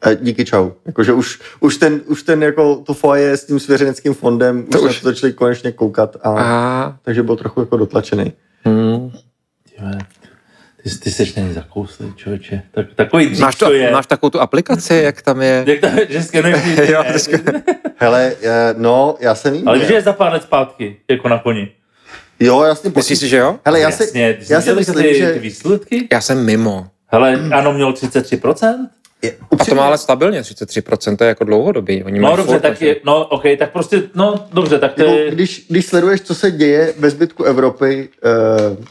Uh, díky, čau. Jakože už, už ten, už ten jako to foaje s tím svěřeneckým fondem, to už, už... se začali konečně koukat. A... A... Takže byl trochu jako dotlačený. Hmm. Ty, ty seš není zakouslý, člověče. Tak, takový dřív máš to, to je. Máš takovou tu aplikaci, jak tam je. Jak tam je, že skenuješ. Hele, no, já jsem jim. Ale víš, že je za pár let zpátky, jako na koni. Jo, já jsem... Myslíš si, že jo? Hele, já, Jasně, si, já jsem myslím, ty, že... Ty výsledky? Já jsem mimo. Hele, ano, měl třicet tři procent? Je, a to má ale stabilně třicet tři procent, to je jako dlouhodobý. Oni no dobře, tak je, no okej, okay, tak prostě, no dobře, tak to je... Když, když sleduješ, co se děje ve zbytku Evropy, uh...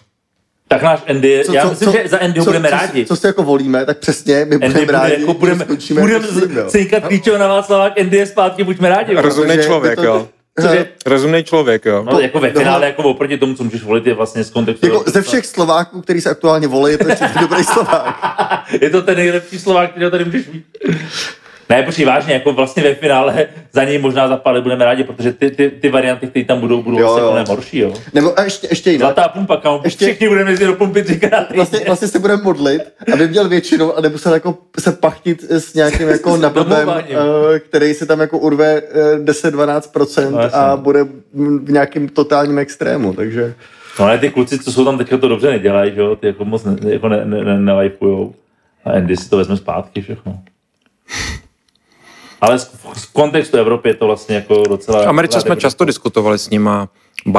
tak náš Andy, co, já myslím, co, že za Andyho budeme co, rádi. Co si jako volíme, tak přesně, my budeme rádi. Jako budeme budeme cejkat klíčem na Václavák, Andy je zpátky, buďme rádi. Rozumnej člověk, to, jo. Cože? Rozumnej člověk, jo. No, to, jako ve finále, jako oproti tomu, co můžeš volit, je vlastně z kontextu. Jako ze všech Slováků, který se aktuálně volí, je to dobrý Slovák. Je to ten nejlepší Slovák, který tady můžeš mít. Ne, počkej, vážně, jako vlastně ve finále za něj možná zapále budeme rádi, protože ty, ty, ty varianty, které tam budou, budou jo, jo. horší, jo. Nebo a ještě, ještě jinak. Zlatá pumpa, kam ještě... všichni budeme jezdit do pumpy třikrát. Vlastně, vlastně se budeme modlit, aby měl většinu a nemusel jako se pachtit s nějakým jako nablbem, který se tam jako urve deset až dvanáct procent no, a bude v nějakým totálním extrému, takže... No ale ty kluci, co jsou tam teďka, to dobře nedělají, jo, ty jako moc ne, jako ne, ne, ne, nelajfujou a Andy si to vezme zpátky všechno. Ale v kontextu Evropy je to vlastně jako docela... V Americe jsme často diskutovali s nima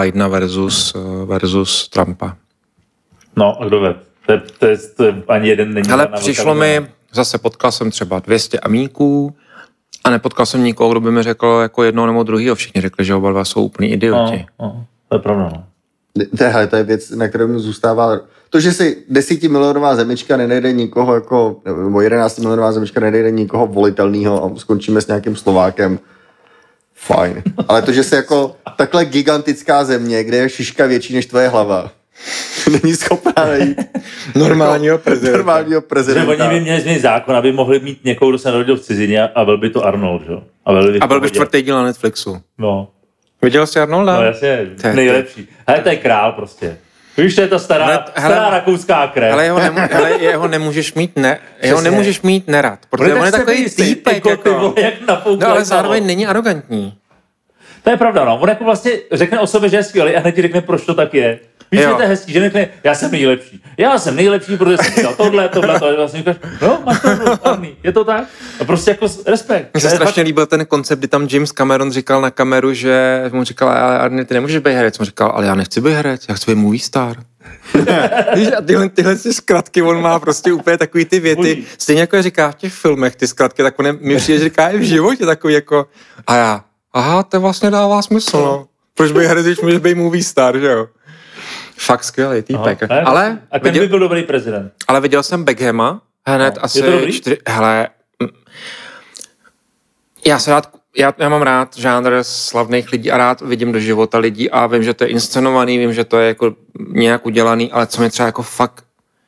Bidena versus, versus Trumpa. No, kdo ví. To je, to je, to je ani jeden není... Ale přišlo mi, ne? Zase potkal jsem třeba dvě stě amíků a nepotkal jsem nikoho, kdo by mi řekl jako jednoho nebo druhýho. Všichni řekli, že oba dva jsou úplní idioti. No, no, to je pravda, no. Tohle, to je věc, na kterou mi zůstává... To, že si desetimilionová zemička nenajde nikoho jako... Nebo jedenáctimilionová zemička nenajde nikoho volitelného a skončíme s nějakým Slovákem. Fajn. Ale to, že se jako takhle gigantická země, kde je šiška větší než tvoje hlava, není schopná najít normálního prezidenta. Normálního prezidenta. Že oni by měli změnit zákon, aby mohli mít někoho, kdo se narodil v cizině a byl by to Arnold, že? A byl by, a byl by čtvrtý díl na Netflixu. No. Viděl jsi Arnolda? No jasně, nejlepší. Hele, to je král prostě. Víš, to je ta stará, ale, stará hele, rakouská krev. Ale jeho, nemů, hele, jeho nemůžeš mít ne, jeho nemůžeš mít nerad, protože on je takový týpek, jako, jako, no, ale zároveň není arrogantní. To je pravda, no. On jako vlastně řekne o sobě, že je skvělý a hned ti řekne, proč to tak je. Víš, že to je hezký, že řekne, já jsem nejlepší. Já jsem nejlepší, protože jsem dělal tohle, tohle, tohle. Vlastně říkáš, no, máš to hlavný. Je to tak? A prostě jako respekt. Mně se strašně fakt... líbil ten koncept, kdy tam James Cameron říkal na kameru, že mu říkal, ale Arne, ty nemůžeš být herec. On říkal, ale já nechci být herec, já chci být movie star. Víš, a tyhle, tyhle zkratky, on má prostě úplně takový ty věty. Stejně jako říká v těch filmech ty zkratky, tak on mi přijde, že říká i v životě takový jako, a já. Aha, to vlastně dává smysl, no. Proč by herec, když můžeš být movie star, že jo? Fakt skvělý týpek. Aha, ale a ten by byl dobrý prezident. Ale viděl jsem Beckhama hned no, asi čtyři... Hele, já se rád... Já, já mám rád žánr slavných lidí a rád vidím do života lidí a vím, že to je inscenovaný, vím, že to je jako nějak udělaný, ale co mi třeba jako fakt...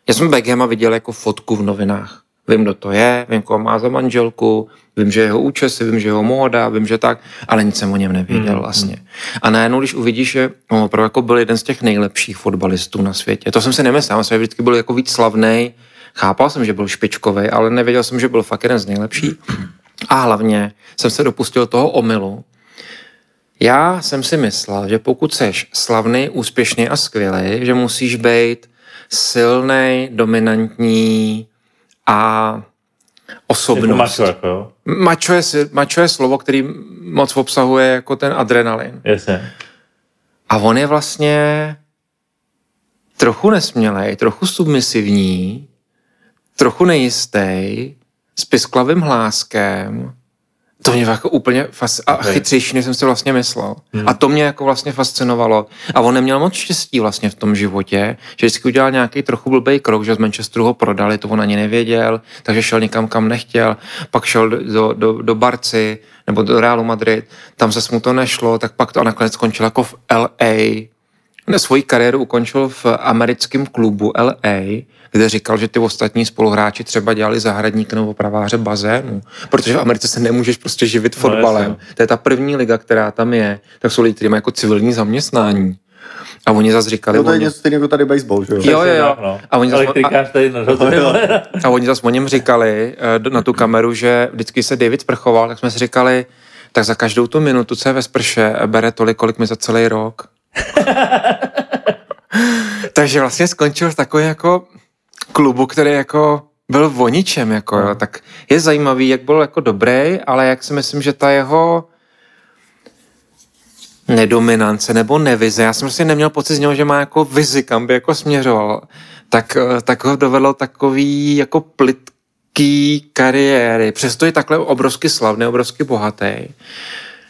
Já jsem Beckhama viděl jako fotku v novinách. Vím, kdo to je, vím, koho má za manželku, vím, že jeho účesy, vím, že jeho móda, vím, že tak, ale nic jsem o něm nevěděl hmm. vlastně. A najednou, když uvidíš, že on opravdu jako byl jeden z těch nejlepších fotbalistů na světě, to jsem si nemyslel, jsem vždycky byl jako víc slavnej, chápal jsem, že byl špičkovej, ale nevěděl jsem, že byl fakt jeden z nejlepších. A hlavně jsem se dopustil toho omylu. Já jsem si myslel, že pokud seš slavný, úspěšný a skvělý, že musíš být silnej, dominantní, a osobnost. Jako mačo, jako mačo, je, mačo je slovo, který moc obsahuje jako ten adrenalin. Jasně. A on je vlastně trochu nesmělej, trochu submisivní, trochu nejistý, s pisklavým hláskem. To mě jako úplně fasc... a chytřejší, než jsem si vlastně myslel. Hmm. A to mě jako vlastně fascinovalo. A on neměl moc štěstí vlastně v tom životě, že vždycky udělal nějaký trochu blbej krok, že z Manchesteru ho prodali, to on ani nevěděl, takže šel nikam, kam nechtěl. Pak šel do, do, do Barci nebo do Realu Madrid, tam se mu to nešlo, tak pak to a nakonec skončil jako v el ej. Svoji kariéru ukončil v americkém klubu el ej, kde říkal, že ty ostatní spoluhráči třeba dělali zahradník nebo praváře bazénu, protože v Americe se nemůžeš prostě živit fotbalem. No, to je ta první liga, která tam je, tak jsou lidi, kteří mají jako civilní zaměstnání. A oni zase říkali... No to je něco stejně jako tady baseball, že jo? Jo, jo, jo. A oni zase a, a o něm říkali na tu kameru, že vždycky se David sprchoval, tak jsme si říkali, tak za každou tu minutu, co je ve sprše, bere tolik, kolik mi za celý rok. Takže vlastně skončil takový jako klubu, který jako byl o ničem, jako jo. Tak je zajímavý, jak byl jako dobrý, ale jak si myslím, že ta jeho nedominance nebo nevize, já jsem vlastně neměl pocit z něho, že má jako vizi, kam by jako směřoval, tak, tak ho dovedlo takový jako plitký kariéry, přesto je takhle obrovsky slavný, obrovsky bohatý.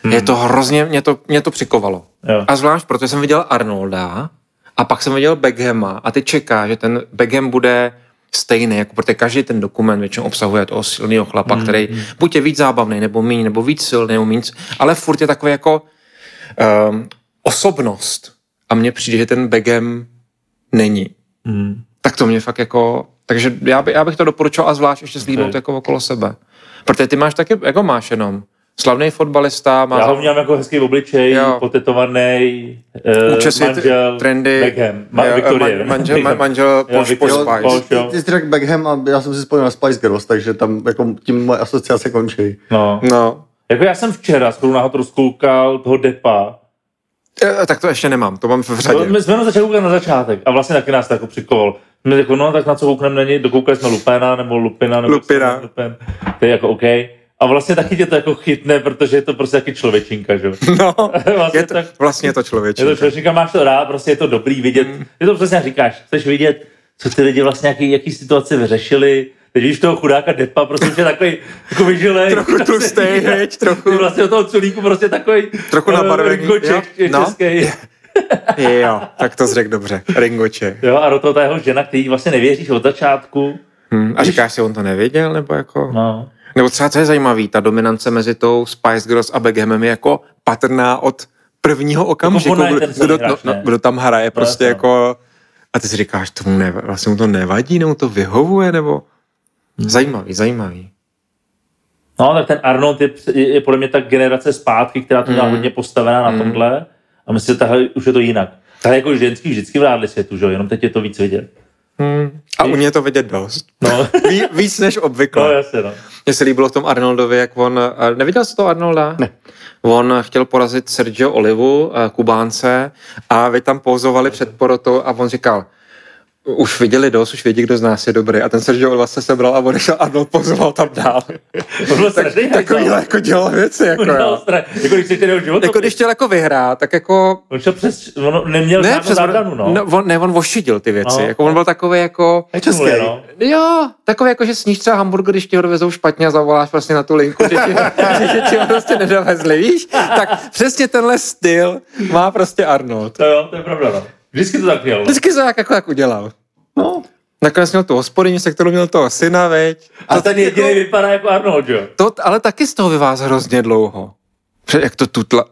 Hmm. Je to hrozně, mě to, mě to přikovalo. Jo. A zvlášť, protože jsem viděl Arnolda a pak jsem viděl Beckhama a ty čeká, že ten Beckham bude stejný, jako protože každý ten dokument většinou obsahuje toho silného chlapa, hmm. který buď je víc zábavný, nebo míň, nebo víc silný, nebo míň, ale furt je takový jako um, osobnost. A mně přijde, že ten Beckham není. Hmm. Tak to mě fakt jako... Takže já, by, já bych to doporučil a zvlášť ještě slídnout okay. jako okolo sebe. Protože ty máš taky, jako máš jenom slavný fotbalista. Má já ho měl jako hezký obličej, jo. Potetovaný, uh, manžel, t- trendy, Beckham, ma- jo, Victoria. Man- manžel, man- manžel Porsche, Porsche, Porsche, Porsche, Porsche. Ty jsi řekl Beckham a já jsem si spojil na Spice Girls, takže tam jako tím moje asociace končí. No. no. Jako já jsem včera skoro náhodou rozkoukal toho Depa. E, tak to ještě nemám, to mám v řadě. My jsme jenom začali koukat na začátek a vlastně taky nás tak jako přikoval. My jako no, tak na co koukneme není, dokoukali jsme Lupena nebo Lupina. Nebo Lupina. Lupen. To je jako okej. Okay. A vlastně taky tě to jako chytne, protože je to prostě taky člověčinka, že? No, vlastně je to, tak, vlastně je to člověčinka. Je to člověčinka, máš to rád, prostě je to dobrý vidět. Mm. Je to přesně říkáš, chceš vidět, co ty lidi vlastně, jaký, jaký situace vyřešili. Teď víš toho chudáka Depa, prostě je takový jako vyžilej. Trochu tlustej, heč, trochu. Ty vlastně od toho culíku prostě takový... Trochu nabarvený. Ringoček no? český. Jo, tak to řekl dobře, Ringoček. Jo, a do toho ta jeho žena, který vlastně nevěříš od začátku. Hmm. A říkáš si, on to nevěděl, nebo jako... No. Nebo třeba, co je zajímavý, ta dominance mezi tou Spice Girls a Beckhamem je jako patrná od prvního okamžiku, kdo, kdo, hraš, no, kdo tam hraje prostě no, jako... A ty si říkáš, tomu ne, vlastně mu to nevadí, nebo to vyhovuje, nebo... Zajímavý, zajímavý. No, tak ten Arnold je, je, je podle mě ta generace zpátky, která to byla mm. hodně postavená na mm. tomhle a myslím, že tahle už je to jinak. Tak jako ženský vždycky vládli světu, že? Jenom teď je to víc vidět. Hmm. A u něj to vidět dost. No. Ví, víc než obvykle. No, jasně, no. Mně se líbilo v tom Arnoldovi, jak on... Neviděl jsi toho Arnolda? Ne. On chtěl porazit Sergio Olivu, Kubánce, a vy tam pouzovali před porotou a on říkal, už viděli dost, už vědí, kdo z nás je dobrý. A ten Sergio Oliva se sebral a odešel, Arnold pouzoval tam dál. tak, takovýhle jako dělal věci. Jako, jo. Jako když chtěl jeho život. Jako když chtěl jako vyhrát, tak jako... On šel přes... On neměl ne, přes, zábranu, no. no on, ne, on ošidil ty věci. No. Jako on byl takový jako... Český. No. Jo, takový jako, že sníš třeba hamburger, když ti ho dovezou špatně a zavoláš vlastně na tu linku, že ti ho prostě nedovezli, víš? Tak přesně tenhle styl má prostě Arnold. To jo, to je pravda, no. Vždycky to tak měl. Vždycky to tak, jako, tak udělal. No. Nakonec měl tu hospodyni, se kterou měl toho syna, veď. A ten jediný jako, vypadá jako Arnold, jo? To, ale taky z toho vyváz hrozně dlouho. Protože jak to tutla,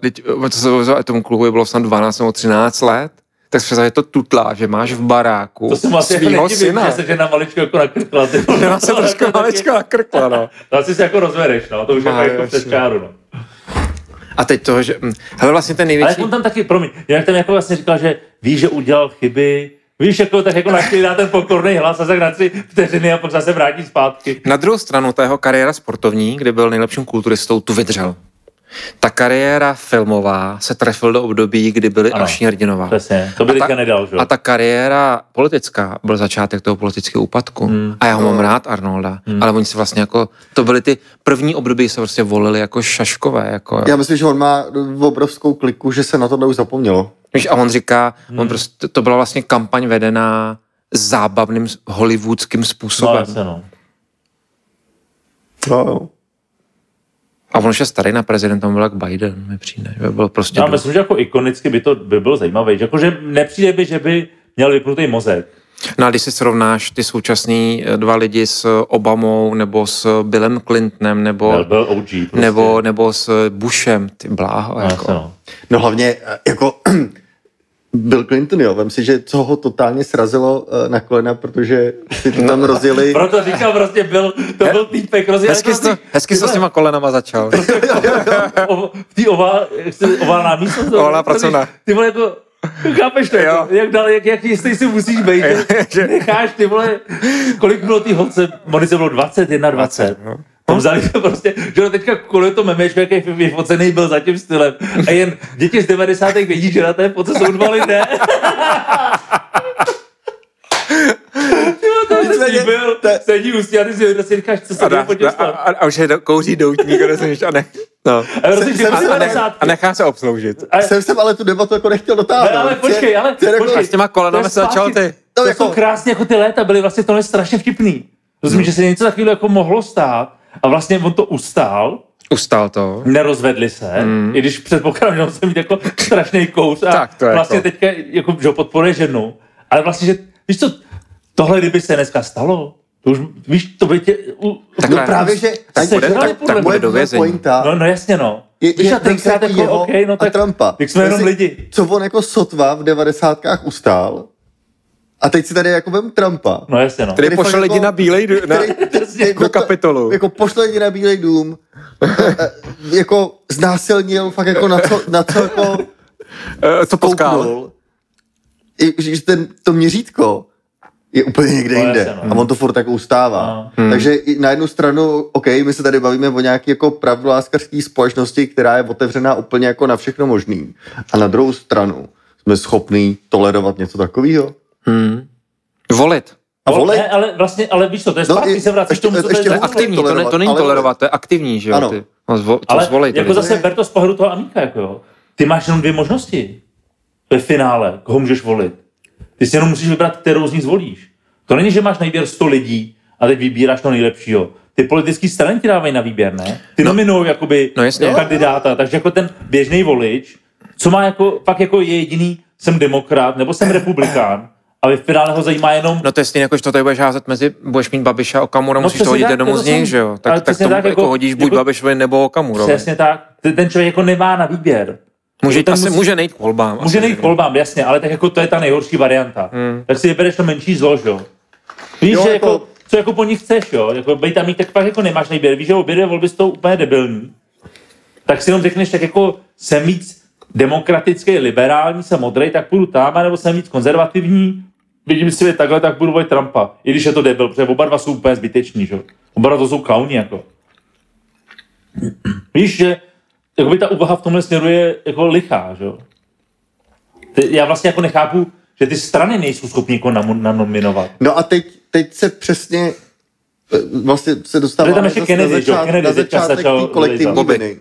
to se vyváželo, tomu klubu bylo snad dvanáct nebo třináct let, tak se přesně to tutlá, že máš v baráku to svýho asi syna. To jsem asi že se žena maličko jako nakrkla. Žena se trošku maličko nakrkla, no. To asi se jako rozvedeš, no. To už Máj, je jako přes čáru, no. A teď toho, že... Hele, vlastně ten největší... Ale on tam taky, promiň, jinak tam jako vlastně říkal, že víš, že udělal chyby, víš, jako tak jako na chvíli dá ten pokorný hlas a tak na tři vteřiny a pak zase vrátí zpátky. Na druhou stranu, ta jeho kariéra sportovní, kdy byl nejlepším kulturistou, tu vydřel. Ta kariéra filmová se trefil do období, kdy byly Alší Hrdinová. Přesně, to by teďka nedal, že? A ta kariéra politická byl začátek toho politického úpadku. Hmm. A já ho mám rád, Arnolda. Hmm. Ale oni se vlastně jako, to byly ty první období, se vlastně volili jako šaškové. Jako, já myslím, že on má obrovskou kliku, že se na to už zapomnělo. Víš, a on říká, hmm. on prostě, to byla vlastně kampaň vedená zábavným hollywoodským způsobem. No, no. no. A on ještě starý na prezidenta, on byl jak Biden, mi přijde. Byl prostě Já myslím, že jako ikonicky by to by bylo zajímavé, že, jako, že nepřijde by, že by měl vypnutý mozek. No a když si srovnáš ty současný dva lidi s Obamou, nebo s Billem Clintonem, nebo, byl, byl O G, prostě. nebo, nebo s Bushem, ty bláho. Jako. No, no hlavně jako... Bill Clinton, jo, vem si, že co ho totálně srazilo na kolena, protože si to tam rozjeli. Proto říkal prostě Bill, to byl týpek rozjeli. Hezky to, hezky to s těma kolenama začal. Prostě, o, v tý ová, oválná místnost. Oválná pracovná. Ty vole, jako, chápeš to, jo. jak dál, jak, jak jistý si musíš být, necháš, ty vole, kolik bylo tý holce, Monice bylo dvacet jedna, dvacet no. Tam vzali to prostě, že no teďka kvůli to memečku, jaký je focený byl za tím stylem. A jen děti z devadesátých vědí, že na té foce jsou dva lidé. Tyvo, to se díbil, sedí ústí a ty si vlastně říkáš, co se děl potěstat. A, a, a už je do, kouří doutník, rozumíš, a ne... No. A, jsem, jsem a, ne, a nechá se obsloužit. A jsem jsem ale tu debatu jako nechtěl dotáhnout. Ne, ale počkej, ale počkej. Jako, a s těma kolenami se začal ty. To jako, jsou krásně, jako ty léta byly vlastně tohle strašně vtipný. Rozumíš, že se něco takového jako mohlo stát. A vlastně on to ustál. Ustál to. Nerozvedli se, mm. i když předpokládám, že on se mít jako strašný kouř a vlastně to. Teďka jako, že podporuje ženu. Ale vlastně, že víš co, tohle kdyby se dneska stalo, to už, víš, to by tě... U, no právě, že... Tak bude, tak, tak bude do vězení. No, no jasně, no. Je, je, je tenkrát jako, jeho OK, no tak, Trumpa. Tak jsme jenom si, lidi. Co on jako sotva v devadesátkách ustál, a teď si tady jako vem Trumpa. No jasně, no. Který pošle lidi jako, na Bílej dům, na, jako do Kapitolu. Jako pošle lidi na Bílej dům, jako znásilnil fakt jako na co, na co jako co potkal. Že ten, to měřítko je úplně někde no, jinde. No. A on to furt jako ustává. No. Takže na jednu stranu, ok, my se tady bavíme o nějaké jako pravdoláskařské společnosti, která je otevřená úplně jako na všechno možný. A na druhou stranu jsme schopní tolerovat něco takového. Hmm. Volit. A volit? Ne, ale vlastně, ale víš co, to je no zpátky, se vracíš tomu, co ještě to je aktivní, to, ne, to není tolerovat, to je aktivní, že jo, ty. No, zvo, ale zvolej, jako zase ber to z pohledu toho Amíka, jako jo. Ty máš jenom dvě možnosti ve finále, koho můžeš volit. Ty si jenom musíš vybrat, kterou z nich zvolíš. To není, že máš na výběr sto lidí a teď vybíráš to nejlepšího. Ty politické strany ti dávají na výběr, ne? Ty no, nominují jakoby no kandidáta, takže jako ten běžný volič, co má jako, pak jako je jediný, jsem demokrat nebo jsem republikán. A ve finále ho zajímá jenom... No to je stejně jako, že to tady budeš házet mezi, budeš mít Babiša a Okamura, no, musíš to hodit jednomu z nich, že jo? Tak, tak tomu tak, jako, jako hodíš buď jako, Babišovi nebo Okamurovi. Přesně tak. Ten člověk jako nemá na výběr. Může, asi, musí, může nejít k volbám. Může nejít k volbám, jasně, ale tak jako to je ta nejhorší varianta. Hmm. Tak si vybereš to menší zlo, že jo? Víš, jo, že jako, jako, co jako po nich chceš, jo? Jako bejt tam jít, tak pak jako nemáš výběr. Víš, že obě dvě volby jsou úplně debilní. Tak si jenom řekneš, tak jako jsem víc demokratický, liberální, jsem modrej, tak půjdu tam, nebo jsem víc konzervativní, vidím svět takhle, tak budu volit Trumpa. I když je to debil, protože oba dva jsou úplně zbyteční, že? Oba dva to jsou klauni, jako. Víš, že jakoby ta úvaha v tomhle směru je jako lichá, že? Já vlastně jako nechápu, že ty strany nejsou schopní jako nanominovat. No a teď, teď se přesně vlastně se dostáváme tam ještě zase Kennedy, na, začát, Kennedy, na začátek té kolektivní viny.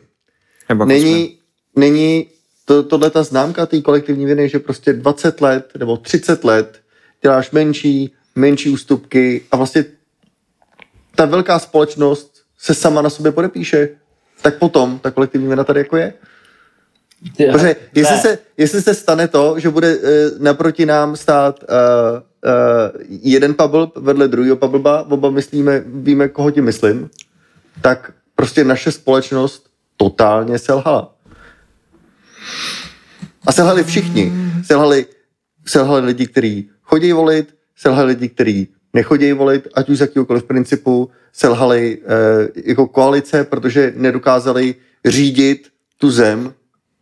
Není, není to, tohle ta známka té kolektivní viny, že prostě dvacet let nebo třicet let děláš menší, menší ústupky a vlastně ta velká společnost se sama na sobě podepíše. Tak potom ta kolektivní vina tady jako je. Yeah, protože jestli se, jestli se stane to, že bude e, naproti nám stát e, e, jeden pablb vedle druhého pablba, oba myslíme, víme, koho ti myslím, tak prostě naše společnost totálně selhala. A selhali všichni. Selhali, selhali lidi, kteří chodí volit, selhali lidi, kteří nechodí volit, ať už z jakýhokoliv principu, selhali e, jako koalice, protože nedokázali řídit tu zem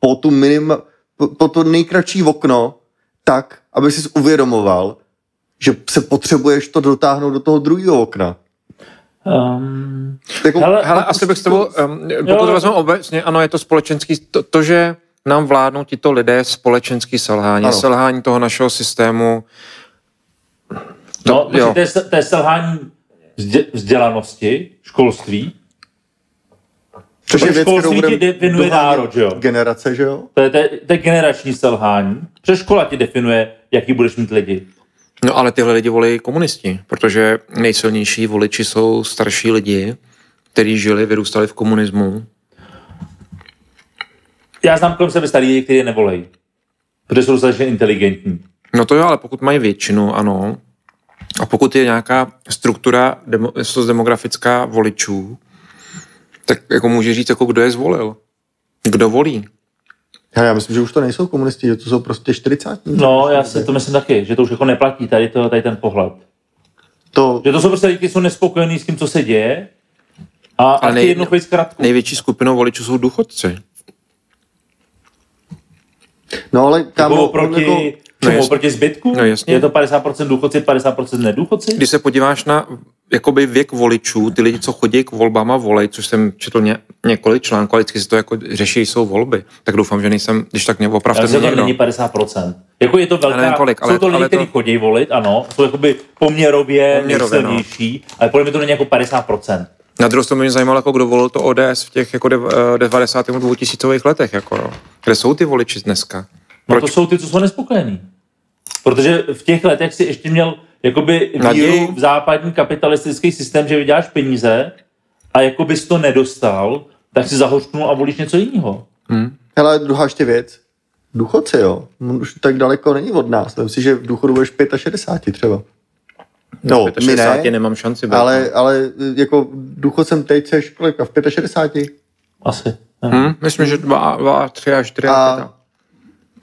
po tu minim, po, po to nejkratší okno tak, aby si uvědomoval, že se potřebuješ to dotáhnout do toho druhého okna. Um, jako, hele, hele, asi bych s tebou, um, pokud jo, vezmu obecně, ano, je to společenský, to, to že nám vládnou tito lidé společenský selhání, ano. selhání toho našeho systému. To, no, protože to je, to je selhání vzdělanosti, školství. Což je věc, školství ti definuje národ, že jo? Generace, že jo? To je, to je, to je generační selhání. Protože škola ti definuje, jaký budeš mít lidi. No ale tyhle lidi volí komunisti, protože nejsilnější voliči jsou starší lidi, kteří žili, vyrůstali v komunismu. Já znám kolem sebe starý lidi, kteří nevolejí. Protože jsou dostatečně inteligentní. No to jo, ale pokud mají většinu, ano. A pokud je nějaká struktura demo, demografická voličů, tak jako může říct, jako kdo je zvolil. Kdo volí. Já, já myslím, že už to nejsou komunisti, že to jsou prostě čtyřicátní. No, já si to myslím taky, že to už jako neplatí tady, to, tady ten pohled. To... Že to jsou prostě lidi, kteří jsou nespokojení s tím, co se děje. A, a nej, jednou chvíli zkratku. Největší skupinou voličů jsou důchodci. No, ale tam... Nebo oproti... Jako... No oproti zbytku? No je to padesát procent důchodci, padesát procent nedůchodci? Když se podíváš na jakoby věk voličů, ty lidi, co chodí k volbám a volej, což jsem četl ně, několik článků, a vždycky se to jako řeší, jsou volby. Tak doufám, že nejsem, když tak mě opravdu někdo. Ale to není padesát procent. Jako je to velká, ne, kolik, ale, jsou to lidi, kteří to... chodí volit, ano, jsou jakoby poměrově, poměrově nejsilnější, no. Ale podle mě to není jako padesát procent. Na druhou stranu mě zajímalo, jako kdo volil to O D S v těch jako devadesátých a dvoutisícových letech. Jako, no. Kde jsou ty voliči dneska? No to jsou ty, co jsou nespokojení. Protože v těch letech si ještě měl jakoby víru v západní kapitalistický systém, že vyděláš peníze a jakoby jsi to nedostal, tak si zahořknul a volíš něco jiného. Hmm. Hele, druhá ještě věc. Důchodci, jo. Už tak daleko není od nás. Myslím si, že v důchodu budeš šedesát pět třeba. No, no my ne, nemám šanci. Ale, ale jako důchodcem teď seš kolika? V šedesáti pěti? Asi. Hmm. Myslím, že dva, tři a čtyři a pět.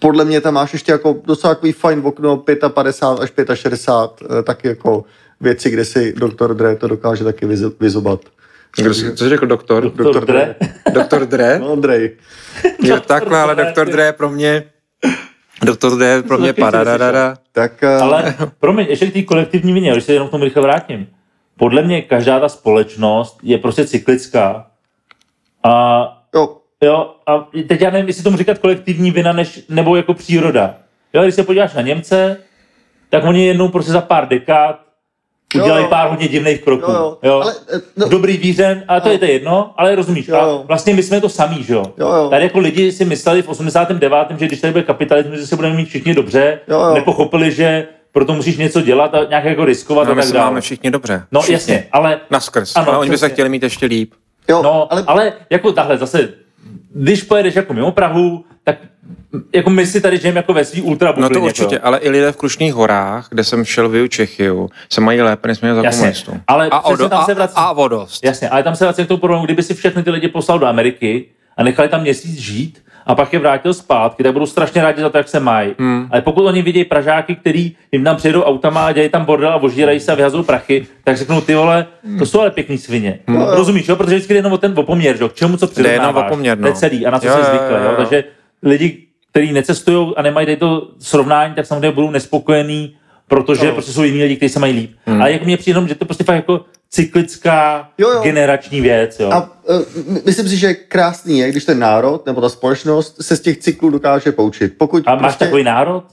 Podle mě tam máš ještě jako docela takový fajn okno padesát pět až šedesát pět, taky jako věci, kde si doktor Dre to dokáže taky vyzobat. Kdo jsi, co jsi řekl doktor? Doktor, doktor Dre. Doktor Dre? No, Drej. Jo, takhle, ale doktor Dre pro mě, doktor Dre pro mě paradadada. Tak, uh... Ale promiň, ještě k té kolektivní vině, když se jenom k tomu rychle vrátím. Podle mě každá ta společnost je prostě cyklická a jo. Jo, a teď já nevím, jestli tomu říkat kolektivní vina, než, nebo jako příroda. Jo, když se podíváš na Němce, tak oni jednou prostě za pár dekád udělají jo, pár hodně divných kroků. Jo, jo. Ale, no, dobrý vířen, ale to jo. Je to jedno, ale rozumíš. Jo, jo. A vlastně my jsme to samý, že jo? Jo, jo. Tady jako lidi si mysleli v osmdesátém devátém, že když tady bude kapitalismus, že se budeme mít všichni dobře, jo, jo. Nepochopili, že proto musíš něco dělat a nějak jako riskovat no, a tak dále. No my máme všichni dobře. No všichni. Jasně, ale... Naskrz, ano, ale oni by se chtěli mít ještě líp. Jo, no, ale... ale jako tahle zase... Když pojedeš jako mimo Prahu, tak jako my si tady žijeme jako ve svý ultrabublině. No to určitě, jako. Ale i lidé v Krušných horách, kde jsem šel v Čechiju, se mají lépe, než jsme za komunistů. Ale a, odo, tam se vrací, a, a vodost. Jasně, ale tam se vrací k tomu problému, kdyby si všechny ty lidi poslal do Ameriky a nechali tam měsíc žít a pak je vrátil zpátky, tak budou strašně rádi za to, jak se mají. Hmm. Ale pokud oni vidějí Pražáky, který jim tam přijedou autama a dělají tam bordel a ožírají se a vyhazují prachy, tak řeknou ty vole, to jsou ale pěkný svině. Hmm. Rozumíš, jo? Protože vždycky jde jenom o ten opoměr, k čemu co přirovnáváš. Jde jenom opoměr, no. To je celý a na co jo, se zvykli. Jo? Jo. Takže lidi který necestují a nemají tady to srovnání, tak samozřejmě budou nespokojení, protože no. prostě jsou jiní lidi, kteří se mají líp. Hmm. Ale jak mě přijde, že to prostě fakt jako cyklická jo, jo. generační věc. Jo. A uh, myslím si, že krásný je, když ten národ nebo ta společnost se z těch cyklů dokáže poučit. Pokud a prostě... máš takový národ?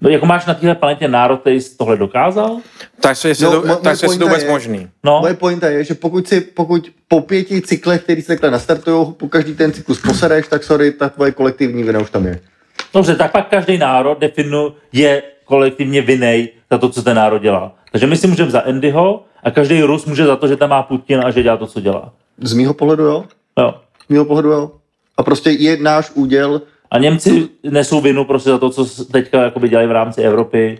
No, jako máš na téhle planetě národ, který jsi tohle dokázal? Tak se jestli no, to, tak se to vůbec je, možný. No. Moje pointa je, že pokud, si, pokud po pěti cyklech, který se takhle nastartujou, po každý ten cyklus posereš, tak sorry, ta tvoje kolektivní vina už tam je. Dobře, tak pak každý národ definu je kolektivně vinej za to, co ten národ dělá. Takže my si můžeme za Andyho a každý Rus může za to, že tam má Putina a že dělá to, co dělá. Z mýho pohledu jo? Jo. Z mýho pohledu jo. A prostě je náš úděl. A Němci nesou vinu prostě za to, co teďka dělají v rámci Evropy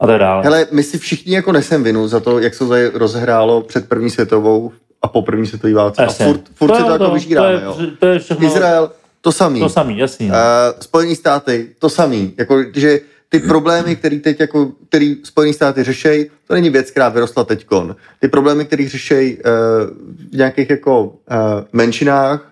a tak dále. Hele, my si všichni jako nesem vinu za to, jak se to rozhrálo před první světovou a po první světové válce. Jasně. A furt, furt to si to, to jako vyžíráme, to je, jo. To je všechno... Izrael, to samý. To samý, jasný. Uh, Spojený státy, to samý. Jako, že ty problémy, které teď jako, který Spojený státy řešejí, to není věc, která vyrostla teďkon. Ty problémy, které řešejí uh, v nějakých jako uh, menšinách,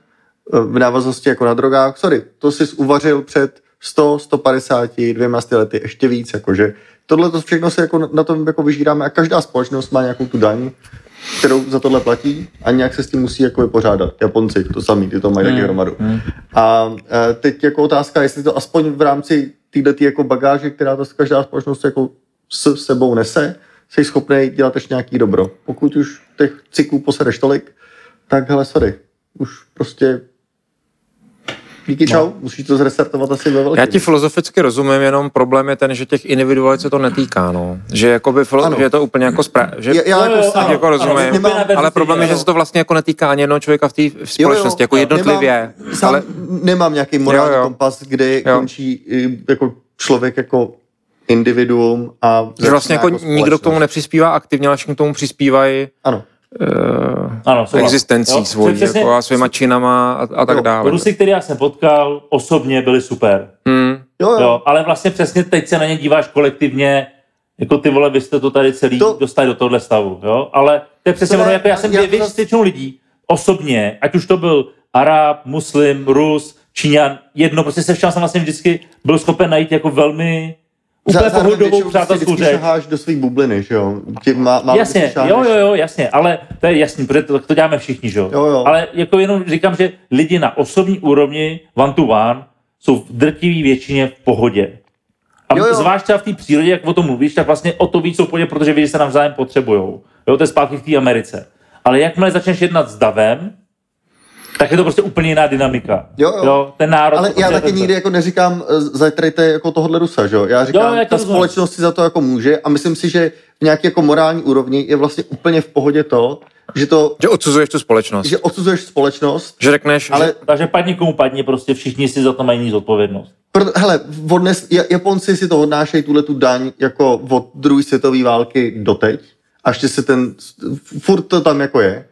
v návaznosti jako na drogách, sorry, to jsi uvařil před sto, sto padesát, dvěma sty lety, ještě víc, jakože tohle to všechno se jako na tom jako vyžíráme a každá společnost má nějakou tu daň, kterou za tohle platí a nějak se s tím musí jako vypořádat. Japonci to samý, ty to mají mm. taky hromadu. Mm. A teď jako otázka, jestli to aspoň v rámci týhletý jako bagáže, která to každá společnost jako s sebou nese, jsi schopnej dělat ještě nějaký dobro. Pokud už těch cyklů posedeš tolik, tak hele, sorry, už prostě díky, čau. No. Musíš to zrestartovat asi ve velkém. Já ti filozoficky rozumím, jenom problém je ten, že těch individuálů se to netýká, no. Že jakoby filo- že je to úplně jako spra- že já, já jako, ano, jako rozumím, ano, nemám, ale problém je, že se to vlastně jako netýká ani jednoho člověka v té společnosti, jo, jo, jako jednotlivě. Nemám, sám ale... nemám nějaký morální jo, jo. kompas, kde jo. končí jako člověk jako individuum a... Že vlastně jako nikdo k tomu nepřispívá aktivně, ale všichni k tomu přispívají... Ano. Uh, ano, existencí jo, svojí, přesně, jako a svýma činama a, a tak jo. dále. Rusy, který já jsem potkal, osobně byli super. Mm. Jo, jo. Jo, ale vlastně přesně teď se na ně díváš kolektivně, jako ty vole, vy jste to tady celý to... dostali do tohohle stavu, jo? Ale to je přesně ono, jako já jsem většinou lidí osobně, ať už to byl Arab, muslim, Rus, Číňan, jedno, prostě se všem jsem vlastně vždycky byl schopen najít jako velmi úplně pohodovou přátelskou řeč. Šaháš do svých bubliny, že jo? Má, má jasně, jo, jo, jo, jasně, ale to je jasný, protože to, to děláme všichni, že jo? Jo? Ale jako jenom říkám, že lidi na osobní úrovni one to one jsou v drtivé většině v pohodě. A jo, jo. zvlášť třeba v té přírodě, jak o tom mluvíš, tak vlastně o to víc jsou v pohodě, protože vědí, že se navzájem potřebujou. Jo, to je zpátky v té Americe. Ale jakmile začneš jednat s davem, tak je to prostě úplně jiná dynamika. Jo, jo. jo ten národ. Ale já taky nikdy jako neříkám, zajtrejte jako tohle Rusa, že jo? Já říkám, jo, já ta rozumím. Společnost si za to jako může a myslím si, že v nějaké jako morální úrovni je vlastně úplně v pohodě to, že to... Že odsuzuješ tu společnost. Že odsuzuješ společnost. Že řekneš... Ale... Že... Takže padni komu padni, prostě všichni si za to mají zodpovědnost. Proto, hele, odnes, Japonci si to odnášejí tuhle tu daň jako od druhé světové války doteď. A ještě se ten... Furt to tam jako je.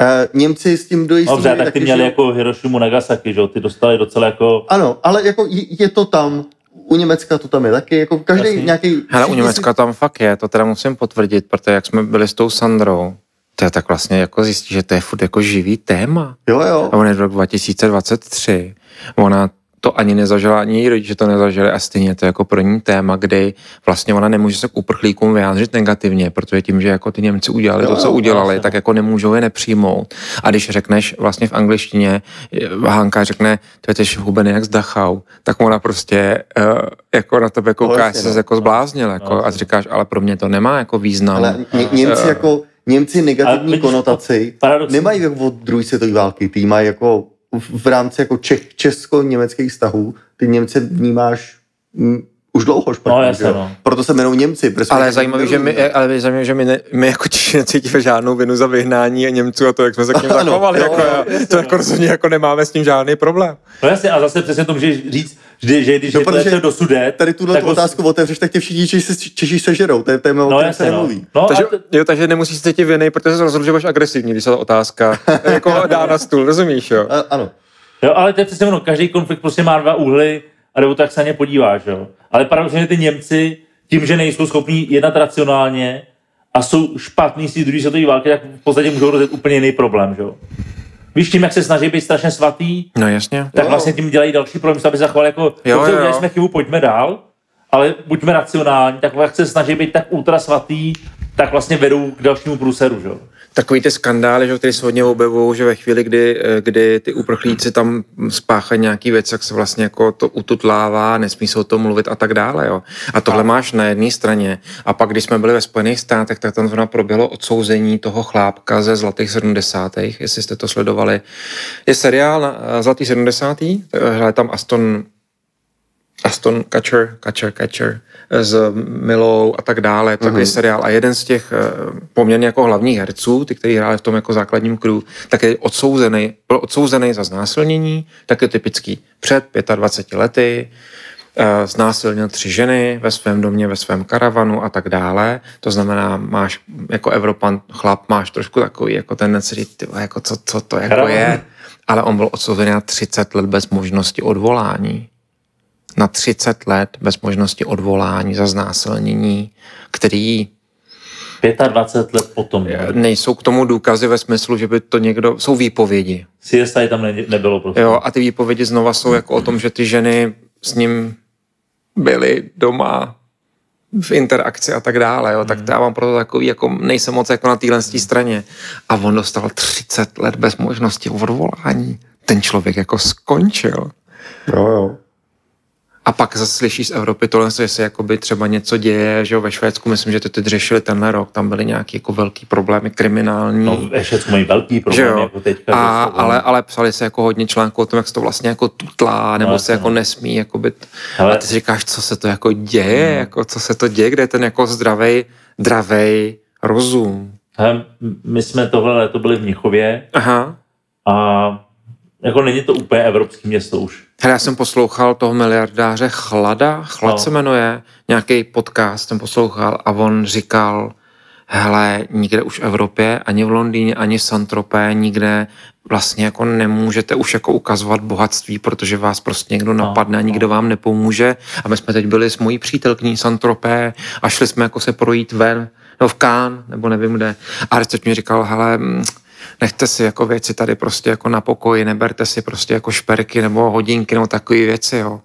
Uh, Němci s tím dojistí... Dobře, tak ty měli že... jako Hirošimu Nagasaki, že jo? Ty dostali docela jako... Ano, ale jako je to tam, u Německa to tam je taky, jako každý Jasný. Nějaký... Hele, u Německa si... tam fakt je, to teda musím potvrdit, protože jak jsme byli s tou Sandrou, to je tak vlastně jako zjistí, že to je furt jako živý téma. Jo, jo. A on je do roku dva tisíce dvacet tři, ona to ani nezažila, ani její rodiče to nezažili a stejně to je jako pro ní téma, kdy vlastně ona nemůže se k uprchlíkům vyjádřit negativně, protože tím, že jako ty Němci udělali to, co udělali, tak jako nemůžou je nepřijmout. A když řekneš vlastně v angličtině, Hanka řekne, to je hubený jak z Dachau, tak ona prostě uh, jako na tebe kouká, se jako zbláznil jako, a říkáš, ale pro mě to nemá jako význam. Ale ně, Němci jako, Němci negativní konotaci nemají od druhé světové války, ty mají jako v rámci jako Čech, česko-německých vztahů, ty Němce vnímáš m, už dlouho špatně, no, jasně, no. Proto se jmenou Němci. Ale je zajímavé, že, my, ale zajímavé, že my, ne, my jako Češi necítíme žádnou vinu za vyhnání a Němců a to, jak jsme se k nim zachovali. Jako, to jako rozhodně jako nemáme s ním žádný problém. No jasně, a zase přesně to můžeš říct, že, že když no, je to ještě do Sudet... Tady tuhle tu otázku otevřeš, tak tě všichni Češi sežerou. To je téma, o kterém se nemluví. Takže nemusíš se cítit viny, protože se rozhodl, že budeš agresivní, když se ta otázka dá na stůl, rozumíš, jo? Ano. Jo, ale to je přesně ono, každý konflikt prostě má dva úhly. A nebo tak se na ně podíváš, jo. Ale paradoxně ty Němci, tím, že nejsou schopní jednat racionálně a jsou špatní z té druhé světové války, tak v podstatě můžou rozjet úplně jiný problém, jo. Víš, tím, jak se snaží být strašně svatý, no, jasně. tak vlastně tím dělají další problém, aby se zachoval jako, dobře, udělali jsme chybu, pojďme dál, ale buďme racionální, tak jak se snaží být tak ultra svatý, tak vlastně vedou k dalšímu průseru, že jo. Takový ty skandály, že, které se hodně objevují, že ve chvíli, kdy, kdy ty uprchlíci tam spáchají nějaký věc, tak se vlastně jako to ututlává, nesmí se o tom mluvit a tak dále. Jo. A tohle a. máš na jedné straně. A pak, když jsme byli ve Spojených státech, tak tam zrovna proběhlo odsouzení toho chlápka ze Zlatých sedmdesátých. Jestli jste to sledovali. Je seriál na Zlatý sedmdesátý. Hraje tam Aston... Aston Kutcher, Kutcher, Kutcher s Milou a tak dále, takový mm-hmm. seriál. A jeden z těch poměrně jako hlavních herců, ty, kteří hráli v tom jako základním crew, tak je odsouzený, byl odsouzený za znásilnění, tak je typický před dvaceti pěti lety, znásilnil tři ženy ve svém domě, ve svém karavanu a tak dále. To znamená, máš jako Evropan chlap, máš trošku takový jako tendenci říct, jako co, co to jako Karavan. je. Ale on byl odsouzený na třicet let bez možnosti odvolání. Na třicet let bez možnosti odvolání za znásilnění, který... dvacet pět let potom. Ne? Nejsou k tomu důkazy ve smyslu, že by to někdo... Jsou výpovědi. C S I tam ne, nebylo prostě. Jo, a ty výpovědi znova jsou jako o tom, že ty ženy s ním byly doma v interakci a tak dále. Jo. Tak já mám proto takový, jako nejsem moc jako na téhle straně. A on dostal třicet let bez možnosti odvolání. Ten člověk jako skončil. Jo, jo. A pak zase slyší z Evropy tohle, že se jakoby třeba něco děje, že jo, ve Švédsku, myslím, že to teď řešili tenhle rok, tam byly nějaké jako velký problémy kriminální. No, ve Švédsku mají velký problém, jako teďka. A, ale, ale psali se jako hodně článků o tom, jak se to vlastně jako tutlá, nebo no, se jako no. nesmí, jakoby, ale... a ty si říkáš, co se to jako děje, hmm. jako, co se to děje, kde je ten jako zdravej, dravej rozum. Hele, my jsme tohle léto byli v Mnichově. Aha. A... Jako není to úplně evropský město už. Hele, já jsem poslouchal toho miliardáře Chlada, Chlad no. se jmenuje, nějaký podcast jsem poslouchal a on říkal, hele, nikde už v Evropě, ani v Londýně, ani v Saint-Tropez, nikde vlastně jako nemůžete už jako ukazovat bohatství, protože vás prostě někdo napadne a nikdo vám nepomůže. A my jsme teď byli s mojí přítelkyní Saint-Tropez a šli jsme jako se projít ven, no v Cannes, nebo nevím kde. A teď mi říkal, hele... Nechte si jako věci tady prostě jako na pokoji, neberte si prostě jako šperky nebo hodinky nebo takové věci, jo.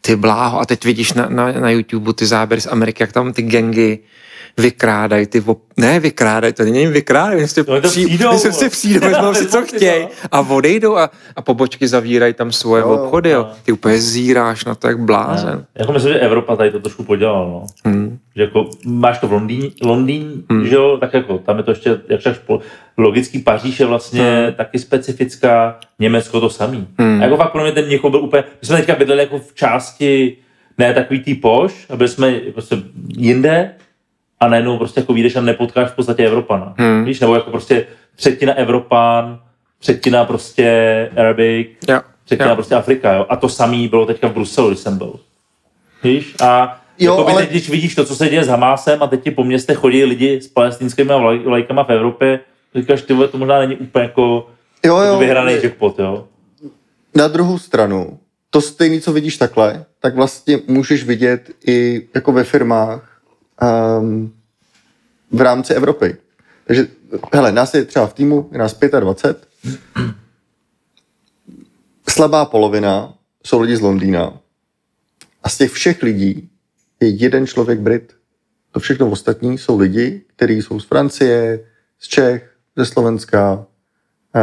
Ty bláho, a teď vidíš na, na, na YouTube ty záběry z Ameriky, jak tam ty gangy vykrádají, ty op... ne vykrádají, to není vykrádají, když se si přijdou, vezmou si co chtějí a odejdou a, a pobočky zavírají tam svoje no, obchody, jo. No. Ty úplně zíráš na to, jak blázen. No. Jako myslím, že Evropa tady to trošku podělala, no. Hmm. Že jako máš to v Londýně, Londýn, hmm. že jo, tak jako tam je to ještě, jak však logický Paříž je vlastně hmm. taky specifická, Německo to samý. Hmm. A jako fakt pro mě ten Mnichov byl úplně, my jsme teďka bydleli jako v části, ne takový tý poš, a byli jsme prostě jinde, a najednou prostě jako vyjdeš a nepotkáš v podstatě Evropana. Hmm. Víš, nebo jako prostě třetina Evropan, třetina prostě Arabic, yeah. třetina yeah. prostě Afrika, jo. A to samý bylo teďka v Bruselu, když jsem byl. Víš? A jo, jako by ale... teď, když vidíš to, co se děje s Hamásem a teď ti po městech chodí lidi s palestinskými vlajkama v Evropě, říkáš, ty vole, to možná není úplně jako, jo, jo, jako vyhraný jackpot, jo. Na druhou stranu, to stejný, co vidíš takhle, tak vlastně můžeš vidět i jako ve firmách, Um, v rámci Evropy. Takže, hele, nás je třeba v týmu, je nás dvacet pět. Slabá polovina jsou lidi z Londýna. A z těch všech lidí je jeden člověk Brit. To všechno ostatní jsou lidi, kteří jsou z Francie, z Čech, ze Slovenska,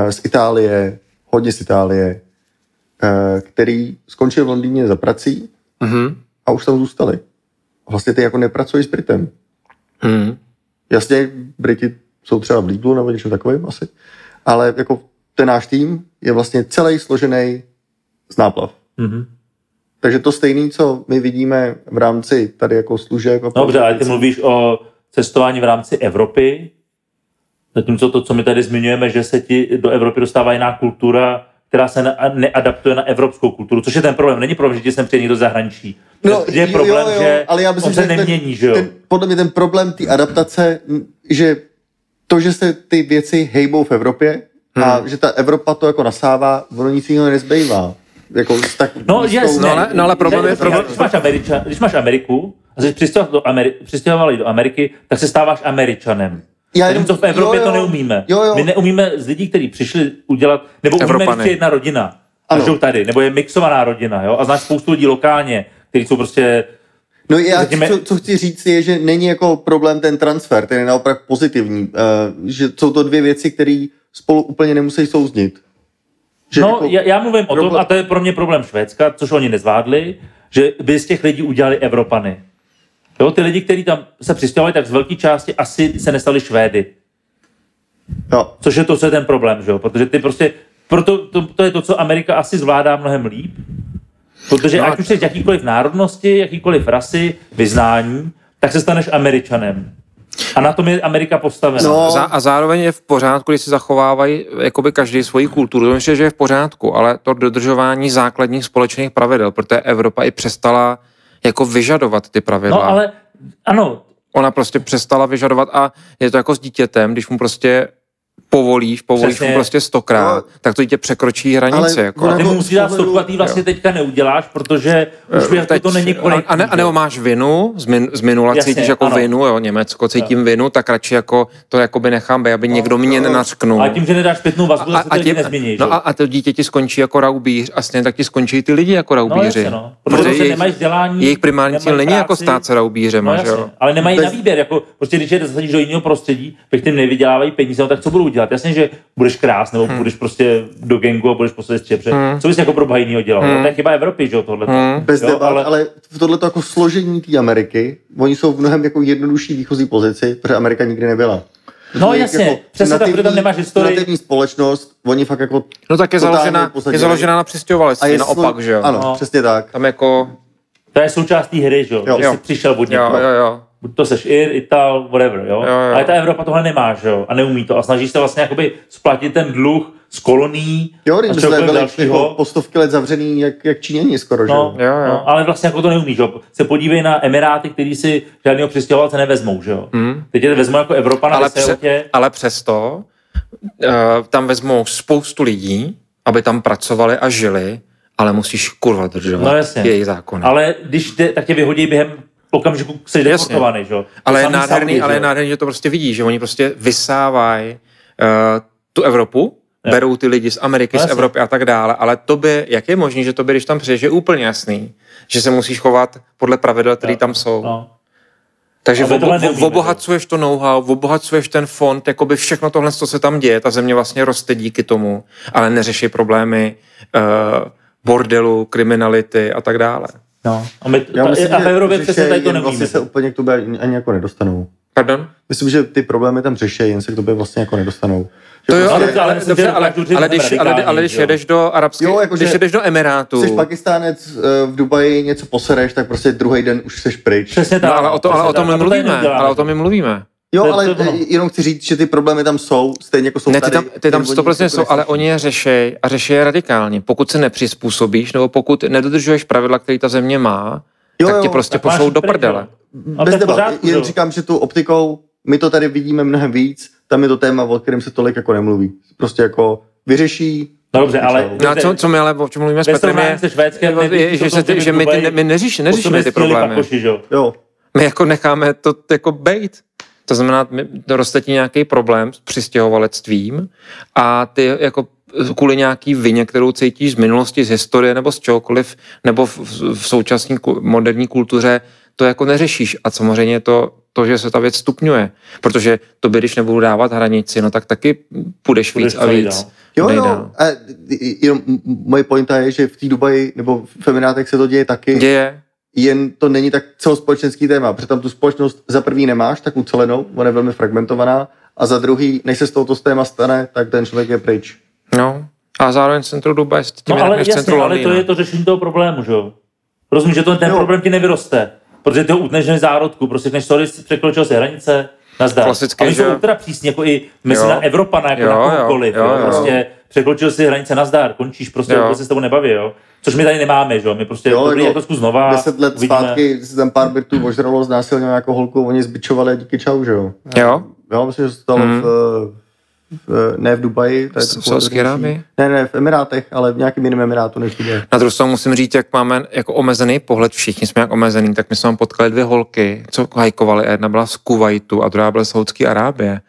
z Itálie, hodně z Itálie, který skončili v Londýně za prací mm-hmm. a už tam zůstali. Vlastně ty jako nepracují s Britem. Hmm. Jasně, Briti jsou třeba v Lidlu nebo něčem takovým asi, ale jako ten náš tým je vlastně celý složený z náplav. Hmm. Takže to stejné, co my vidíme v rámci tady jako služeb. A dobře, ale ty mluvíš o cestování v rámci Evropy, zatímco to, co my tady zmiňujeme, že se ti do Evropy dostává jiná kultura, která se neadaptuje na evropskou kulturu, což je ten problém. Není problém, že ti sem přijde někdo zahraničí. No, je jo, problém, jo, jo, že ale já myslím, on se že nemění, ten, že jo? Ten, podle mě ten problém té adaptace, že to, že se ty věci hejbou v Evropě hmm. a že ta Evropa to jako nasává, ono nic jiného nezbývá. Jako, tak no, jasně. No, no, ale problém je... Problém. Když, máš Američa, když máš Ameriku a jsi přistěhoval do Ameriky, tak se stáváš Američanem. Jenom, to v Evropě jo, jo, to neumíme. Jo, jo. My neumíme z lidí, kteří přišli udělat, nebo umíme, když je jedna rodina a žijou tady, nebo je mixovaná rodina, jo? A znáš spoustu lidí lokálně, kteří jsou prostě... No já, řekněme... co, co chci říct je, že není jako problém ten transfer, ten je naopak pozitivní, uh, že jsou to dvě věci, které spolu úplně nemusí souznit. Že no, jako já, já mluvím problém... o tom, a to je pro mě problém Švédska, což oni nezvládli, že by z těch lidí udělali Evropany. Jo, ty lidi, kteří tam se přistěhovali, tak z velké části asi se nestali Švédy. No. Což je to, co je ten problém, že jo? Protože ty prostě, proto to, to je to, co Amerika asi zvládá mnohem líp. Protože no, ať už jsi jakýkoliv národnosti, jakýkoliv rasy, vyznání, tak se staneš Američanem. A na tom je Amerika postavena. No. A zároveň je v pořádku, když si zachovávají jakoby každý svoji kulturu. To myslím, že je v pořádku, ale to dodržování základních společných pravidel, protože Evropa i přestala jako vyžadovat ty pravidla. No ale, ano. Ona prostě přestala vyžadovat a je to jako s dítětem, když mu prostě povolíš, povolíš Přesně. mu prostě stokrát, no, tak to dítě překročí hranice. Jako. A ty mu musí dát stopku a ty vlastně jo. teďka neuděláš, protože už teď, to není korektní. A, ne, a nebo máš vinu, z, min, z minula Jasně, cítíš jako ano. vinu, jo, Německo, cítím jo. vinu, tak radši jako to jakoby nechám, aby no, někdo mě nenařknul. A tím, že nedáš pětnou vazbu, a, a, to tě nezměníš. No a, a to dítě ti skončí jako raubíř a stejně tak ti skončí ty lidi jako raubíři. No, no. Protože jejich, nemají vzdělání, jejich primární cíl není jako stát se raubířem. Ale nemají na výběr, jako prostě když je zasadíš do jiného prostředí, ve kterém nevydělávají peníze, tak co budou dělat? Jasně, že budeš krás, nebo hmm. budeš prostě do gangu a budeš prostě střepře. Hmm. Co bys jako pro bhajnýho dělal? Hmm. To je chyba Evropy, že jo, tohleto. Hmm. Bez debat, ale... ale tohleto jako složení té Ameriky, oni jsou v mnohem jako jednodušší výchozí pozici, protože Amerika nikdy nebyla. No jasně, jako přesně nativní, tak, protože tam nemáš historii. Nativní společnost, oni fakt jako... No tak je založená, je založená na přistěhovalectví, naopak, slo... že jo. Ano, no. přesně tak. Tam jako... To je součástí hry, že jo, jo. že jsi přišel od někoho. Buď to seš Ir, Ital, whatever, jo? Jo, jo. Ale ta Evropa tohle nemá, že jo? A neumí to. A snažíš se vlastně jakoby splatit ten dluh z kolonií. Jo, když jsme byli jako po stovky let zavřený, jak, jak Číňani skoro, že no, jo? Jo, jo. No, ale vlastně jako to neumí, že jo? Se podívej na Emiráty, který si žádného přistěhovalce nevezmou, že jo? Mm. Teď je vezmou jako Evropa na ale pře- tě. Ale přesto uh, tam vezmou spoustu lidí, aby tam pracovali a žili, ale musíš kurva držovat no, jejich zákony. Ale když te, tak tě vyhodí během okamžiku jsi deportovaný, že jo? Ale je nádherný, ale je nádherný, že to prostě vidíš, že oni prostě vysávají uh, tu Evropu, je. Berou ty lidi z Ameriky, no, z Evropy a tak dále, ale tobě, jak je možný, že tobě, když tam přijdeš, je úplně jasný, že se musíš chovat podle pravidel, které tam jsou. No. Takže obo- obohacuješ to know-how, obohacuješ ten fond, jakoby všechno tohle, co se tam děje, ta země vlastně roste díky tomu, ale neřeší problémy uh, bordelu, kriminality a tak dále. No. A, my, Já myslím, a v Evropě přesně tady to nemůžeme. Vlastně se úplně k tobě ani jako nedostanou. Pardon? Myslím, že ty problémy tam řešejí, jen se k tobě vlastně jako nedostanou. To jo, prostě, ale, ale, ale, ale, když, ale, ale když jedeš do arabských, jako když jedeš do Emirátů. Jsi Pakistánec, v Dubaji něco posereš, tak prostě druhý den už jsi pryč. Přesně tak. No, ale o, to, ale, o tom my mluvíme, ale o tom my mluvíme. Jo, ale jenom chci říct, že ty problémy tam jsou, stejně jako jsou ne, tady. Ne, ty tam, ty tam sto procent jsou, ale oni je řešejí a řeší je radikálně. Pokud se nepřizpůsobíš, nebo pokud nedodržuješ pravidla, které ta země má, jo, tak tě prostě pošlou do prdele. Bez debat, jen říkám, že tu optikou my to tady vidíme mnohem víc, tam je to téma, o kterém se tolik jako nemluví. Prostě jako vyřeší... No dobře, ale... No a co, co my ale o čem mluvíme s Petrem je, že my neřešíme ty problémy. My jako necháme to jako bejt. To znamená, roste ti nějaký problém s přistěhovalectvím a ty jako kvůli nějaký vině, kterou cítíš z minulosti, z historie nebo z čehokoliv, nebo v, v současné moderní kultuře, to jako neřešíš. A samozřejmě to, to, že se ta věc stupňuje. Protože tobě, když nebudu dávat hranici, no tak taky půjdeš víc a víc. Jo, jo. A jenom moje pointa je, že v té Dubaji nebo v Emirátech se to děje taky. Děje. Jen to není tak celospolečenský téma, protože tam tu společnost za první nemáš tak ucelenou, ona je velmi fragmentovaná, a za druhý, než se z tohoto téma stane, tak ten člověk je pryč. No, a zároveň centru Dubaje s tím no, ale jasně, ale to je to řešení toho problému, že jo? Rozumíš, že to, ten no. problém ti nevyroste, protože ty ho utneš než zárodku, prostě než sorry, překročil si hranice, nazdar. Klasicky, a my že... jsou teda přísně, jako i mezi na Evropana, jako jo, na kohokoliv, jo, jo, jo. prostě... Překročil si hranice nazdar, končíš, prostě jo. se s tebou nebaví, jo. Což my tady nemáme, že jo. My prostě jo, dobrý, jako zkus znova. Deset let uvidíme. Zpátky se tam pár birtů ožralo, znásilně nějakou holku, oni zbičovali díky čau, že jo. Jo. Jo, myslím, že se stalo mm. v, V, ne v Dubaji. To je v Saúdské Arábii? Ne, ne, v Emirátech, ale v nějakém jiném Emirátu než Dubaji. Na druhou stranu musím říct, jak máme jako omezený pohled, všichni jsme jak omezený, tak my jsme vám potkali dvě holky, co hajkovaly, a jedna byla z Kuvajtu a druhá byla z Saúdské Arábie.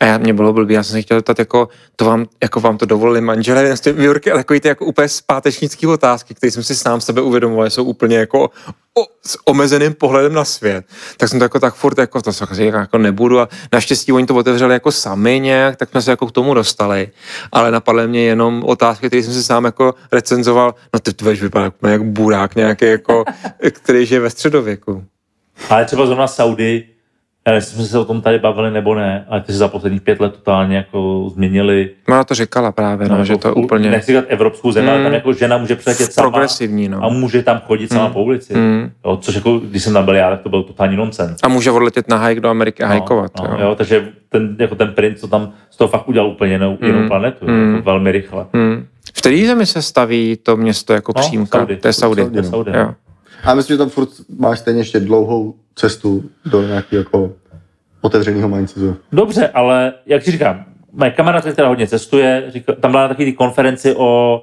A já, mě bylo blbý, já jsem se chtěl zeptat, jako to vám, jako vám to dovolili manželé, v Jurky, ale takový ty jako úplně zpátečnické otázky, které jsem si sám sebe uvědomoval, jsou úplně jako O, s omezeným pohledem na svět. Tak jsem to jako tak furt jako to jako nebudu a naštěstí oni to otevřeli jako sami nějak, tak jsme se jako k tomu dostali. Ale napadly mě jenom otázky, které jsem si sám jako recenzoval. No ty budeš vypadat jak burák nějaký, jako, který žije ve středověku. Ale třeba zrovna Saudy, já nevím, jsme se o tom tady bavili nebo ne, ale ty se za posledních pět let totálně jako změnili. Ona to říkala právě, no, no, že to u, úplně... Nechci říkat evropskou zem, mm, ale tam jako žena může přiletět sama progresivní, no. A může tam chodit mm. sama po ulici. Mm. Jo, což jako, když jsem tam byl já, tak to byl totální nonsens. A může odletět na hike do Ameriky a no, hajkovat. No, jo. Jo, takže ten, jako ten princ to tam z toho fakt udělal úplně jinou, mm. jinou planetu, mm. jako velmi rychle. Mm. V té zemi se staví to město jako no, přímka, to je Saudy. A myslím, že tam furt máš stejně ještě dlouhou cestu do nějakého jako otevřeného mindsetu. Dobře, ale jak ti říkám, moje kamarádka, která hodně cestuje, říká, tam byla taky ty konferenci o...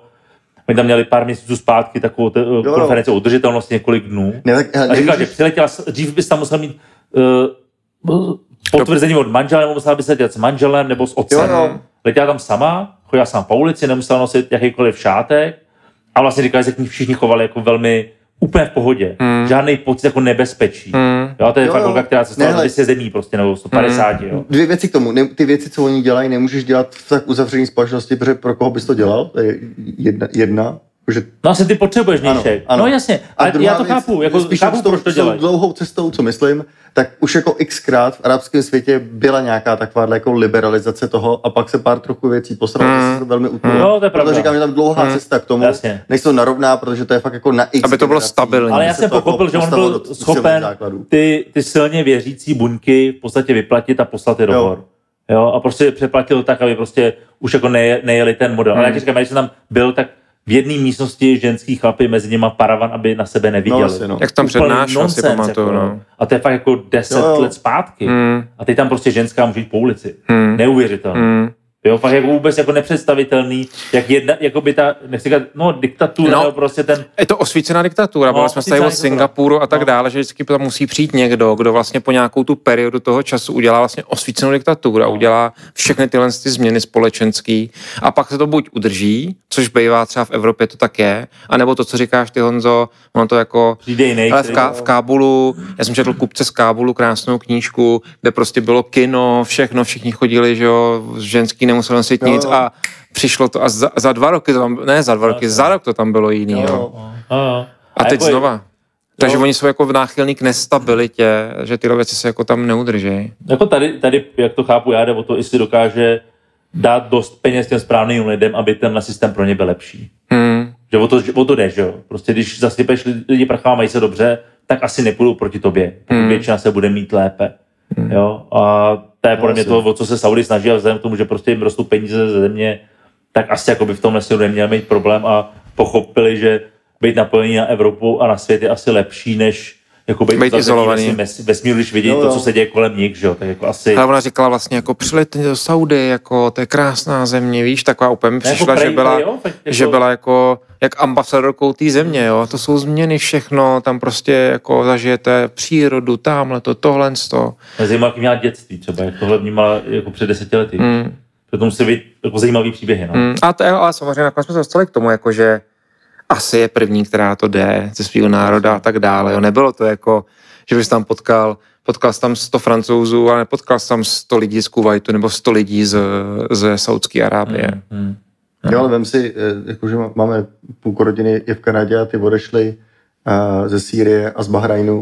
My tam měli pár měsíců zpátky takovou te, jo, konferenci o udržitelnosti několik dnů. Ne, tak, a říkala, že přiletěla, dřív bys tam musel mít uh, potvrzení od manžela, nebo musela bys letět s manželem nebo s otcem. Jo, no. Letěla tam sama, chodila sama po ulici, nemusela nosit jakýkoliv šátek a vlastně říkala, že se k ní všichni chovali jako velmi... Úplně v pohodě. Mm. Žádný pocit jako nebezpečí. Mm. Jo, to je jo, fakt holka, která se stala dvě stě zemí prostě, nebo sto padesát, mm. jo. Dvě věci k tomu. Ne, ty věci, co oni dělají, nemůžeš dělat v tak uzavřené společnosti, protože pro koho bys to dělal? Jedna. jedna že... No asi ty potřebuješ níšek. No jasně, ale já to věc, chápu. Jako, spíš chápu, tou, proč to dělají. Dlouhou cestou, co myslím, tak už jako xkrát v arabském světě byla nějaká taková jako liberalizace toho a pak se pár trochu věcí posralo, mm. se to velmi utmilo. No, to je pravda. Proto říkám, že tam dlouhá mm. cesta k tomu, jasně. Než to narovná, protože to je fakt jako na x. Aby to bylo stabilní. Ale já jsem pochopil, že on byl schopen ty, ty silně věřící buňky v podstatě vyplatit a poslat je do hor. Jo, a prostě přeplatil tak, aby prostě už jako nejeli ten model. Ale jak říkám, když jsem tam byl, tak v jedné místnosti ženský chlapy, mezi nima paravan, aby na sebe neviděli. No, asi, no. Jak tam přednášel, si pamatuju. Jako, no. A to je fakt jako deset jo, jo. let zpátky. Mm. A teď tam prostě ženská může jít po ulici. Mm. Neuvěřitelné. Mm. Jo, fakt jako vůbec jako nepředstavitelný, jak jedna, jako by ta, nechci říkat, no diktatura, no, prostě ten... Je to osvícená diktatura, no, jsme tady od Singapuru a tak no. dále, že vždycky tam musí přijít někdo, kdo vlastně po nějakou tu periodu toho času udělá vlastně osvícenou diktaturu a no. udělá všechny tyhle ty změny společenský a pak se to buď udrží, což bývá třeba v Evropě, to tak je, anebo to, co říkáš ty, Honzo, ono to jako... Přijde jiný, ale v, Ká, v Kábulu, já jsem četl Kupce z Kábulu, krásnou knížku, kde prostě bylo kino, všechno, všichni chodili, že jo, ženský nemusel nosit nic a přišlo to a za, za dva roky to tam, ne za dva roky, jo, za rok to tam bylo jiný. Jo. Jo. Jo. A teď jako znova. Jo. Takže oni jsou jako v náchylní k nestabilitě, že tyhle věci se jako tam neudrží. Jako tady, tady, jak to chápu já, jde o to, jestli dokáže dát dost peněz těm správným lidem, aby tenhle systém pro ně byl lepší. Hmm. Že o to, o to jde, že jo. Prostě když zasypeš lidi prchá, mají se dobře, tak asi nepůjdou proti tobě. Hmm. Většina se bude mít lépe. Hmm. Jo, a to je podle mě to, o co se Saudy snaží, a vzhledem k tomu, že prostě jim rostou peníze ze země, tak asi jako by v tomhle směru neměli mít problém a pochopili, že být napojený na Evropu a na svět je asi lepší, než jako být izolovaný vesmíru, když vidí jo, jo. to, co se děje kolem nich, že jo, tak jako asi... Ale ona říkala vlastně jako přiletně do Saudy, jako to je krásná země, víš, taková úplně mi přišla, jako že, byla, jo, jako... že byla jako, jak ambasadorkou té země, jo, to jsou změny všechno, tam prostě jako zažijete přírodu, tamhle to, tohle to. Zajímavé, jak měla dětství třeba, jak tohle vnímala jako před deseti lety, mm. protože to musí být jako zajímavý příběhy, no. Mm. A to je, ale samozřejmě nakonec jsme se dostali k tomu, jako že asi je první, která to jde ze svého národa a tak dále. Jo. Nebylo to jako, že bys tam potkal, potkal jsi tam sto Francouzů, ale nepotkal jsi tam sto lidí z Kuvajtu nebo sto lidí z, ze Saúdské Arábie. Mm, mm, mm. Jo, ale vem si, jakože máme půlku rodiny je v Kanadě a ty odešli uh, ze Sýrie a z Bahrajnu,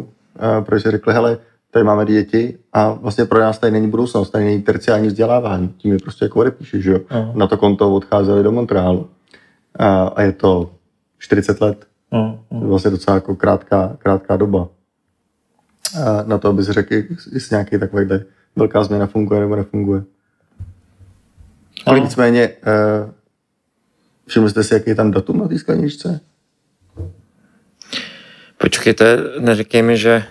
uh, protože si řekli, hele, tady máme děti a vlastně pro nás tady není budoucnost, tady není terciální vzdělávání, tím je prostě jako odepíšeš, že jo. Mm. Na to konto odcházeli do Montrealu uh, a je to čtyřicet let. Mm, mm. To je vlastně docela jako krátká, krátká doba. A na to, aby si řekl, jestli nějaký takovýhle velká změna funguje nebo nefunguje. Ale nicméně, uh, všimli jste si, jaký je tam datum na té skleničce? Počkejte, neříkej mi, že...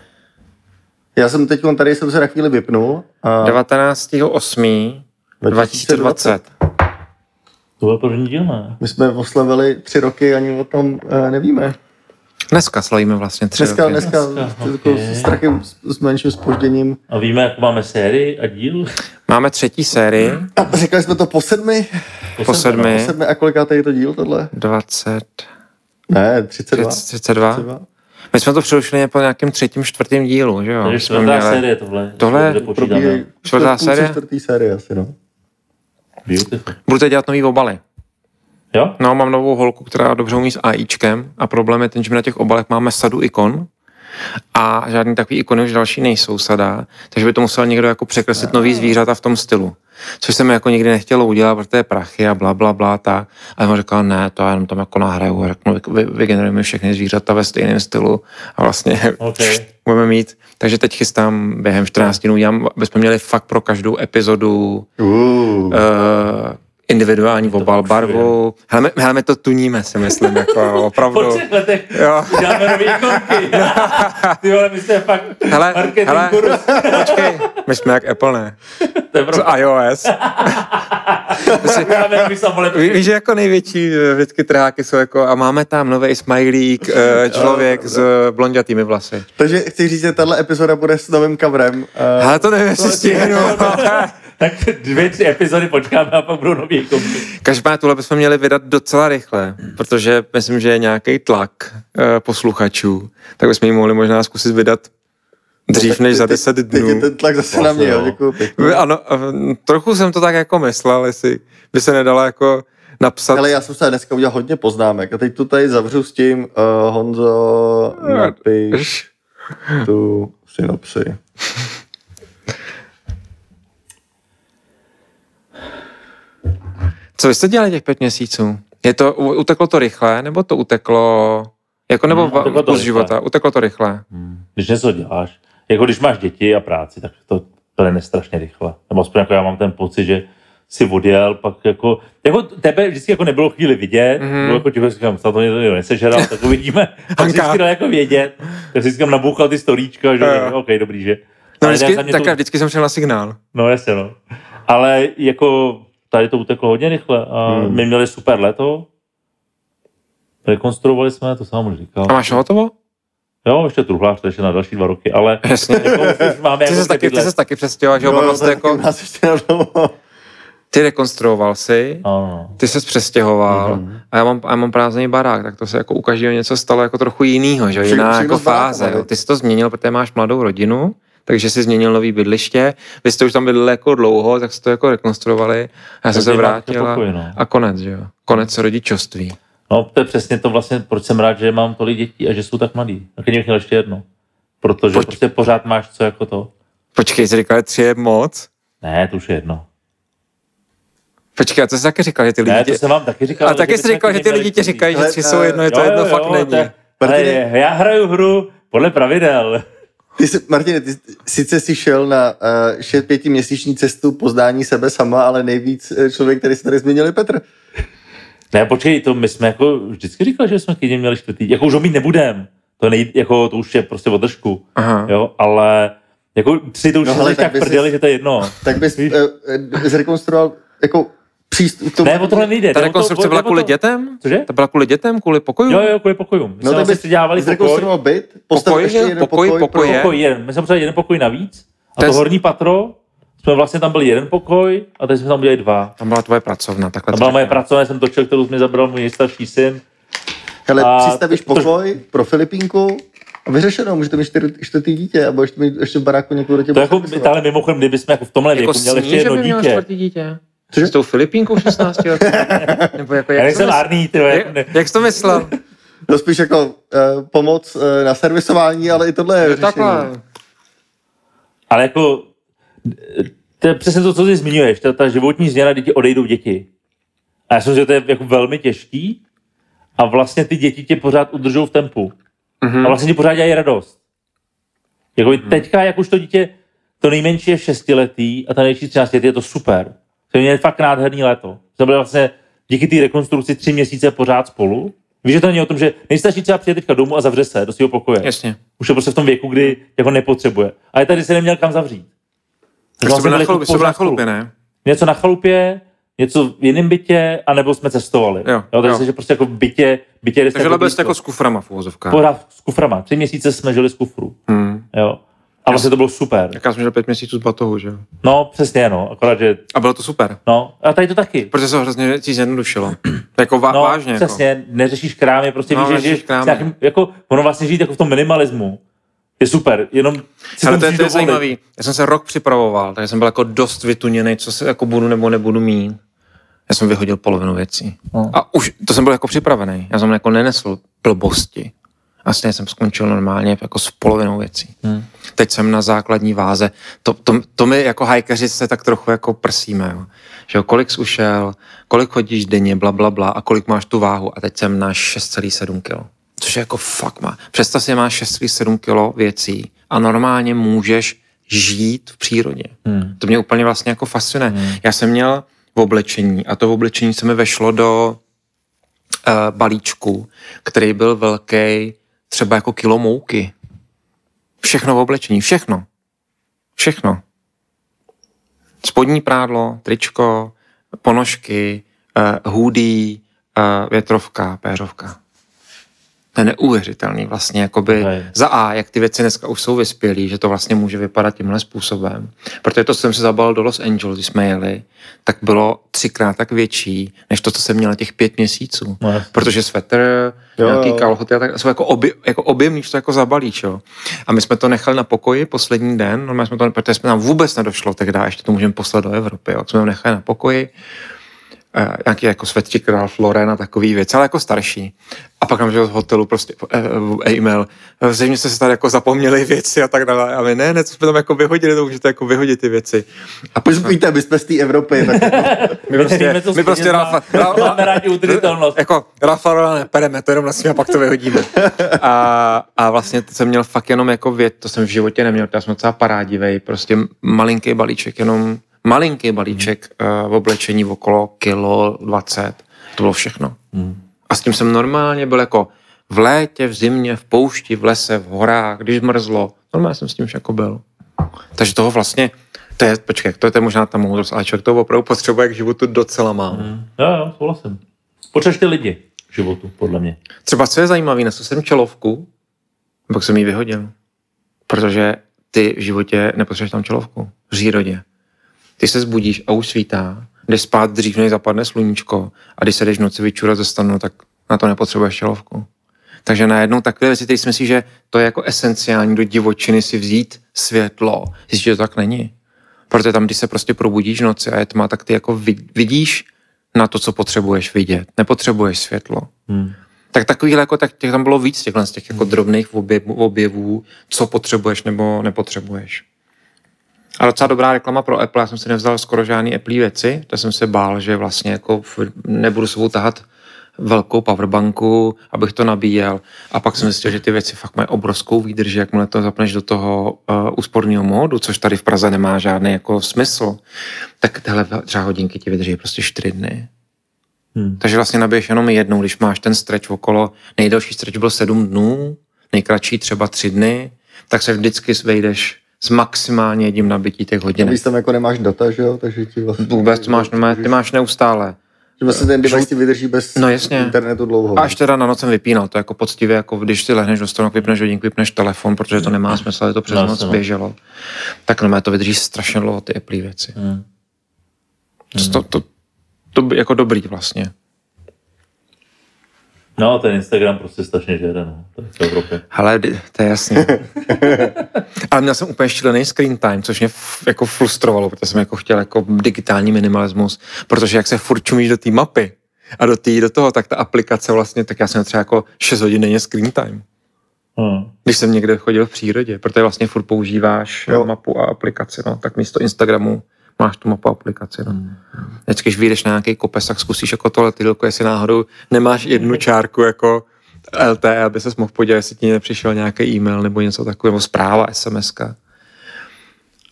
Já jsem teď, tady jsem se na chvíli vypnul. A... devatenáctého osmého dva tisíce dvacet. To byl první díl, ne? My jsme oslavili tři roky, ani o tom uh, nevíme. Dneska slavíme vlastně tři dneska, roky. Dneska, dneska okay. s takovým s menším zpožděním. A víme, jak máme sérii a díl? Máme třetí sérii. A říkali jsme to po sedmi? Po, po sedmi. sedmi. Po sedmi. A kolikátý je to díl tohle? dvacet. Ne, třicet dva. třicet dva. třicet dva. My jsme to přerušili po nějakém třetím, čtvrtém dílu, že jo? Takže čtvrtá série tohle. Tohle probíhají čtvrtá série? Čtvrtý série asi, no. Beautiful. Budete dělat nový obaly. Jo? No, mám novou holku, která dobře umí s AIčkem a problém je ten, že my na těch obalech máme sadu ikon a žádný takový ikony už další nejsou sada, takže by to musel někdo jako překreslit nový zvířata v tom stylu. Což jsem jako nikdy nechtělo udělat, protože prachy a bla, bla, bla, tak. A on říkal, ne, to já jenom tam jako nahraju, řeknu, vy, vygenerujeme všechny zvířata ve stejném stylu a vlastně okay. budeme mít. Takže teď chystám během čtrnáct dnů, dělám, bychom měli fakt pro každou epizodu uh. Uh, individuální obal barvu. Hele, hele, my to tuníme, si myslím, jako opravdu. Po třech letech uděláme nový ikonky. Ty vole, my jsme fakt hele, marketing guru. Počkej, my jsme jak Apple, ne? To je pro iOS. Víš, že jako největší vědky trháky jsou jako a máme tam nový smajlík, člověk s blondětými vlasy. Takže chci říct, že tahle epizoda bude s novým coverem. Hele, to nevím, jestli stihnu. Tak dvě, tři epizody počkáme a pak budou nový kombi. Každopádně tuhle bychom měli vydat docela rychle, protože myslím, že je nějaký tlak e, posluchačů, tak bychom ji mohli možná zkusit vydat dřív než za deset dnů. Teď je ten tlak zase na mě, jo, děkuju. Ano, trochu jsem to tak jako myslel, jestli by se nedala jako napsat. Ale já jsem se dneska udělal hodně poznámek a teď to tady zavřu s tím uh, Honzo, napiš tu synopsi. Co vy jste dělali těch pět měsíců? Je to, uteklo to rychle, nebo to uteklo, jako nebo hmm, uteklo to z života? Uteklo to rychle. Hmm. Když něco děláš, jako když máš děti a práci, tak to plně strašně rychle. Nebo aspoň jako já mám ten pocit, že si odjel, pak jako, jako tebe vždycky jako nebylo chvíli vidět, mm-hmm. bylo jako těho, říkám, snad to někdo nesežeral, tak to vidíme, tak si vždycky dal jako vědět, tak si vždycky nabouchal ty storíčka, že no. OK, dobrý, že. No vždycky, tak to... vždycky jsem šel na signál. No jasně, no. Ale jako... Tady to uteklo hodně rychle a hmm. my měli super leto. Rekonstruovali jsme, to jsem už říkal. A máš hotovo? Jo, ještě truhlář, to ještě na další dva roky, ale... Jasně. Jako, máme ty, jako ses taky, ty ses taky přestěhoval, že jo, mám vlastně jako... Ty rekonstruoval jsi, ano. Ty ses přestěhoval mm-hmm. a já mám, a mám prázdný barák, tak to se jako u každého něco stalo jako trochu jinýho, že jo, jiná jako fáze. Jo. Ty jsi to změnil, protože máš mladou rodinu. Takže si změnil nový bydliště. Vy jste už tam bydlili jako dlouho, tak jste to jako rekonstruovali. Já jsem se vrátil a, no. a konec, že jo. Konec rodičovství. No to je přesně to vlastně, proč jsem rád, že mám tolik dětí a že jsou tak mladí. Tak kdybych měl ještě jedno. Protože Poč... prostě pořád máš co jako to. Počkej, jsi říkal, že tři je moc? Ne, to už je jedno. Počkej, a co jsi taky říkal, že ty lidi... Ne, to jsem vám taky říkal. A taky jsi říkal, že ty lidi ti říkají, že tři jsou jedno, je to jedno, fakt není. Já hraju hru podle pravidel. Ty jsi, Martine, ty sice jsi šel na uh, pětiměsíční cestu poznání sebe sama, ale nejvíc člověk, který se tady změnil, je Petr. Ne, počkej, to my jsme jako vždycky říkali, že jsme klidně měli čtvrtý. Jako už ho mít nebudem. To, nej, jako, to už je prostě o držku. Jo, ale jako si to už no, tak, tak prdeli, jsi, že to je jedno. Tak bys uh, zrekonstruoval jako přístup. To ne, o tohle nejde. Ta rekonstrukce byla kvůli dětem? Cože? Ta byla kvůli dětem, kvůli pokojům? Jo, jo, kvůli pokojům. My no tak byste dělávali pokoj. Byt, pokoj, ještě jeden pokoj, pokoj, pokoj, pro... pokoj jeden. My jsme museli jeden pokoj navíc. A to, to z... horní patro, jsme vlastně tam byli jeden pokoj a teď jsme tam udělali dva. Tam byla tvoje pracovna. Takhle tam byla moje pracovna, jsem točil, kterou mi zabral můj nejstarší syn. Hele, a... přistavíš pokoj to... pro Filipínku. A vyřešeno, můžete mít čtyři, čtvrtý dítě, nebo ještě, ještě v baráku někoho do tě bude přepisovat. Ale mimochodem, kdybychom jako v tomhle věku měli ještě jedno dítě. Cože? S tou Filipínkou šestnácti let? Nebo jako, jak jsem lárný, ty ne. Jak jsi to myslel? No spíš jako uh, pomoc uh, na servisování, ale i tohle je řešení. Ale jako, to je přesně to, co ty zmiňuješ, ta, ta životní změna, kdy ti odejdou děti. A já jsem si, že to je jako velmi těžký a vlastně ty děti tě pořád udržou v tempu. Mm-hmm. A vlastně ti pořád dělají radost. Jako mm-hmm. teďka, jak už to dítě, to nejmenší je šestiletý a ta největší třináctiletý, je to super. To je fakt nádherný léto. To bylo vlastně díky té rekonstrukci tři měsíce pořád spolu. Víš, že to není o tom, že nejstarší třeba přijde teďka domů a zavře se do svého pokoje. Jasně. Už je prostě v tom věku, kdy ho nepotřebuje. Ale tady se neměl kam zavřít. Vy jste byl na chalupě, ne? něco na chalupě, něco v jiném bytě, anebo jsme cestovali. Jo, jo, takže jo. Že prostě jako v bytě, bytě takže byli jste jako s kuframa v uvozovkách. Pořád s kuframa. Tři měsíce jsme žili z kufru. Hmm. Jo. A vlastně to bylo super. Tak já jsem žil pět měsíců z batohu, že jo? No, přesně, no. Akorát, že... A bylo to super. No, a tady to taky. Protože se hrozně ti zjednodušilo. Jako vá- no, vážně. No, přesně, jako. Neřešíš krámy, prostě no, víš, že žiješ nějakým, jako, ono vlastně žít jako v tom minimalismu. Je super, jenom... Ale to je, to je zajímavý. Já jsem se rok připravoval, takže jsem byl jako dost vytuněnej, co se jako budu nebo nebudu mít. Já jsem vyhodil polovinu věcí. No. A už, to jsem byl jako připravený. Já jsem jako nenesl blbosti. Vlastně jsem skončil normálně jako s polovinou věcí. Hmm. Teď jsem na základní váze. To, to, to my jako hajkaři se tak trochu jako prsíme. Jo. Že jo, kolik jsi ušel, kolik chodíš denně, bla, bla, bla, a kolik máš tu váhu. A teď jsem na šest celá sedm kilo. Což je jako fakt má. Představ si, máš šest celá sedm kilo věcí a normálně můžeš žít v přírodě. Hmm. To mě úplně vlastně jako fascinuje. Hmm. Já jsem měl v oblečení a to v oblečení se mi vešlo do uh, balíčku, který byl velký třeba jako kilo mouky. Všechno v oblečení, všechno. Všechno. Spodní prádlo, tričko, ponožky, uh, hoodie, uh, větrovka, péřovka. To je neuvěřitelný vlastně, jakoby Hej. Za A, jak ty věci dneska už jsou vyspělý, že to vlastně může vypadat tímhle způsobem. Protože to, co jsem se zabalil do Los Angeles, když jsme jeli, tak bylo třikrát tak větší, než to, co jsem měl na těch pět měsíců. Ne. Protože svetr, jo, nějaký kalhoty, tak jsou jako, obje, jako objemný, že to jako zabalíš, jo. A my jsme to nechali na pokoji poslední den, no my jsme to, protože jsme nám vůbec nedošlo tehdy, ještě to můžeme poslat do Evropy, jo. Jsme ho nechali na pokoji. Uh, nějaký jako svetřík Ralph Lauren a takový věc, ale jako starší. A pak nám z hotelu prostě uh, e-mail, zřejmě jste se tady jako zapomněli věci a tak dále. A my ne, ne, co jsme tam jako vyhodili, to můžete jako vyhodit ty věci. A pospíte, my jsme z té Evropy. Tak my prostě, my prostě Ralpha... Máme rádi udržitelnost. Jako Ralpha Lauren nepereme, to jenom na svým a pak to vyhodíme. A, a vlastně to jsem měl fakt jenom jako věc, to jsem v životě neměl, to jsem docela parádivej, prostě malinký balíček, jenom malinký balíček hmm. uh, v oblečení okolo kilo dvacet. To bylo všechno. Hmm. A s tím jsem normálně byl jako v létě, v zimě, v poušti, v lese, v horách, když mrzlo. Normálně jsem s tím už jako byl. Takže toho vlastně, to je, počkej, to je, to je možná ta moudrost, ale člověk toho opravdu potřebuje k životu docela mám. Hmm. Jo, jo, souhlasím. Potřebuješ ty lidi k životu, podle mě. Třeba co je zajímavé, nesl jsem čelovku, pak jsem ji vyhodil. Protože ty v životě nepotřebuješ tam čelovku. V přírodě. Ty se zbudíš a už svítá, jdeš spát dřív, než zapadne sluníčko a když se jdeš v noci vyčurat ze stanu, tak na to nepotřebuješ čelovku. Takže najednou takové věci, teď si myslíš, že to je jako esenciální do divočiny si vzít světlo. Zjistíš, že to tak není. Protože tam, když se prostě probudíš v noci a je tma, tak ty jako vidíš na to, co potřebuješ vidět. Nepotřebuješ světlo. Hmm. Tak takovýhle, jako, tak těch tam bylo víc těchhle, z těch jako drobných objevů, objevů, co potřebuješ nebo nepotřebuješ. A docela dobrá reklama pro Apple, já jsem si nevzal skoro žádný Apple věci, to jsem se bál, že vlastně jako nebudu sebou tahat velkou powerbanku, abych to nabíjel. A pak jsem zjistil, že ty věci fakt mají obrovskou výdrž, jakmile to zapneš do toho uh, úsporného módu, což tady v Praze nemá žádný jako smysl, tak tyhle třeba hodinky ti vydrží prostě čtyři dny. Hmm. Takže vlastně nabiješ jenom jednou, když máš ten stretch okolo, nejdelší stretch byl sedm dnů, nejkratší třeba tři dny, tak se vždycky vejdeš s maximálně jedním nabití těch hodin. Když tam jako nemáš data, že jo, takže ti vlastně... Vůbec to máš, no, ty máš neustále. Že vlastně ten device ti vydrží bez no, internetu dlouho. A až teda na noc jsem vypínal, to jako poctivě, jako když si lehneš do stanu, vypneš hodinku, vypneš telefon, protože to nemá smysl, ale to přes no, noc no. běželo. Tak no, to vydrží strašně dlouho ty Apple věci. Hmm. To, to, to jako dobrý vlastně. No, ten Instagram prostě strašně žere, no. V Evropě. Hele, to je jasný. Ale měl jsem úplně šílený screen time, což mě f- jako frustrovalo, protože jsem jako chtěl jako digitální minimalismus, protože jak se furt čumíš do té mapy a do, tý, do toho, tak ta aplikace vlastně, tak já jsem třeba jako šest hodin denně screen time. Hmm. Když jsem někde chodil v přírodě, protože vlastně furt používáš no. mapu a aplikaci, no. Tak místo Instagramu máš tu mapu aplikaci, no. Vždycky, když vyjdeš na nějaký kopec, tak zkusíš jako tohle tydelko, jestli náhodou nemáš jednu čárku jako el té é, aby ses mohl podívat, jestli ti nepřišel nějaký e-mail nebo něco takového, nebo zpráva, es em eska.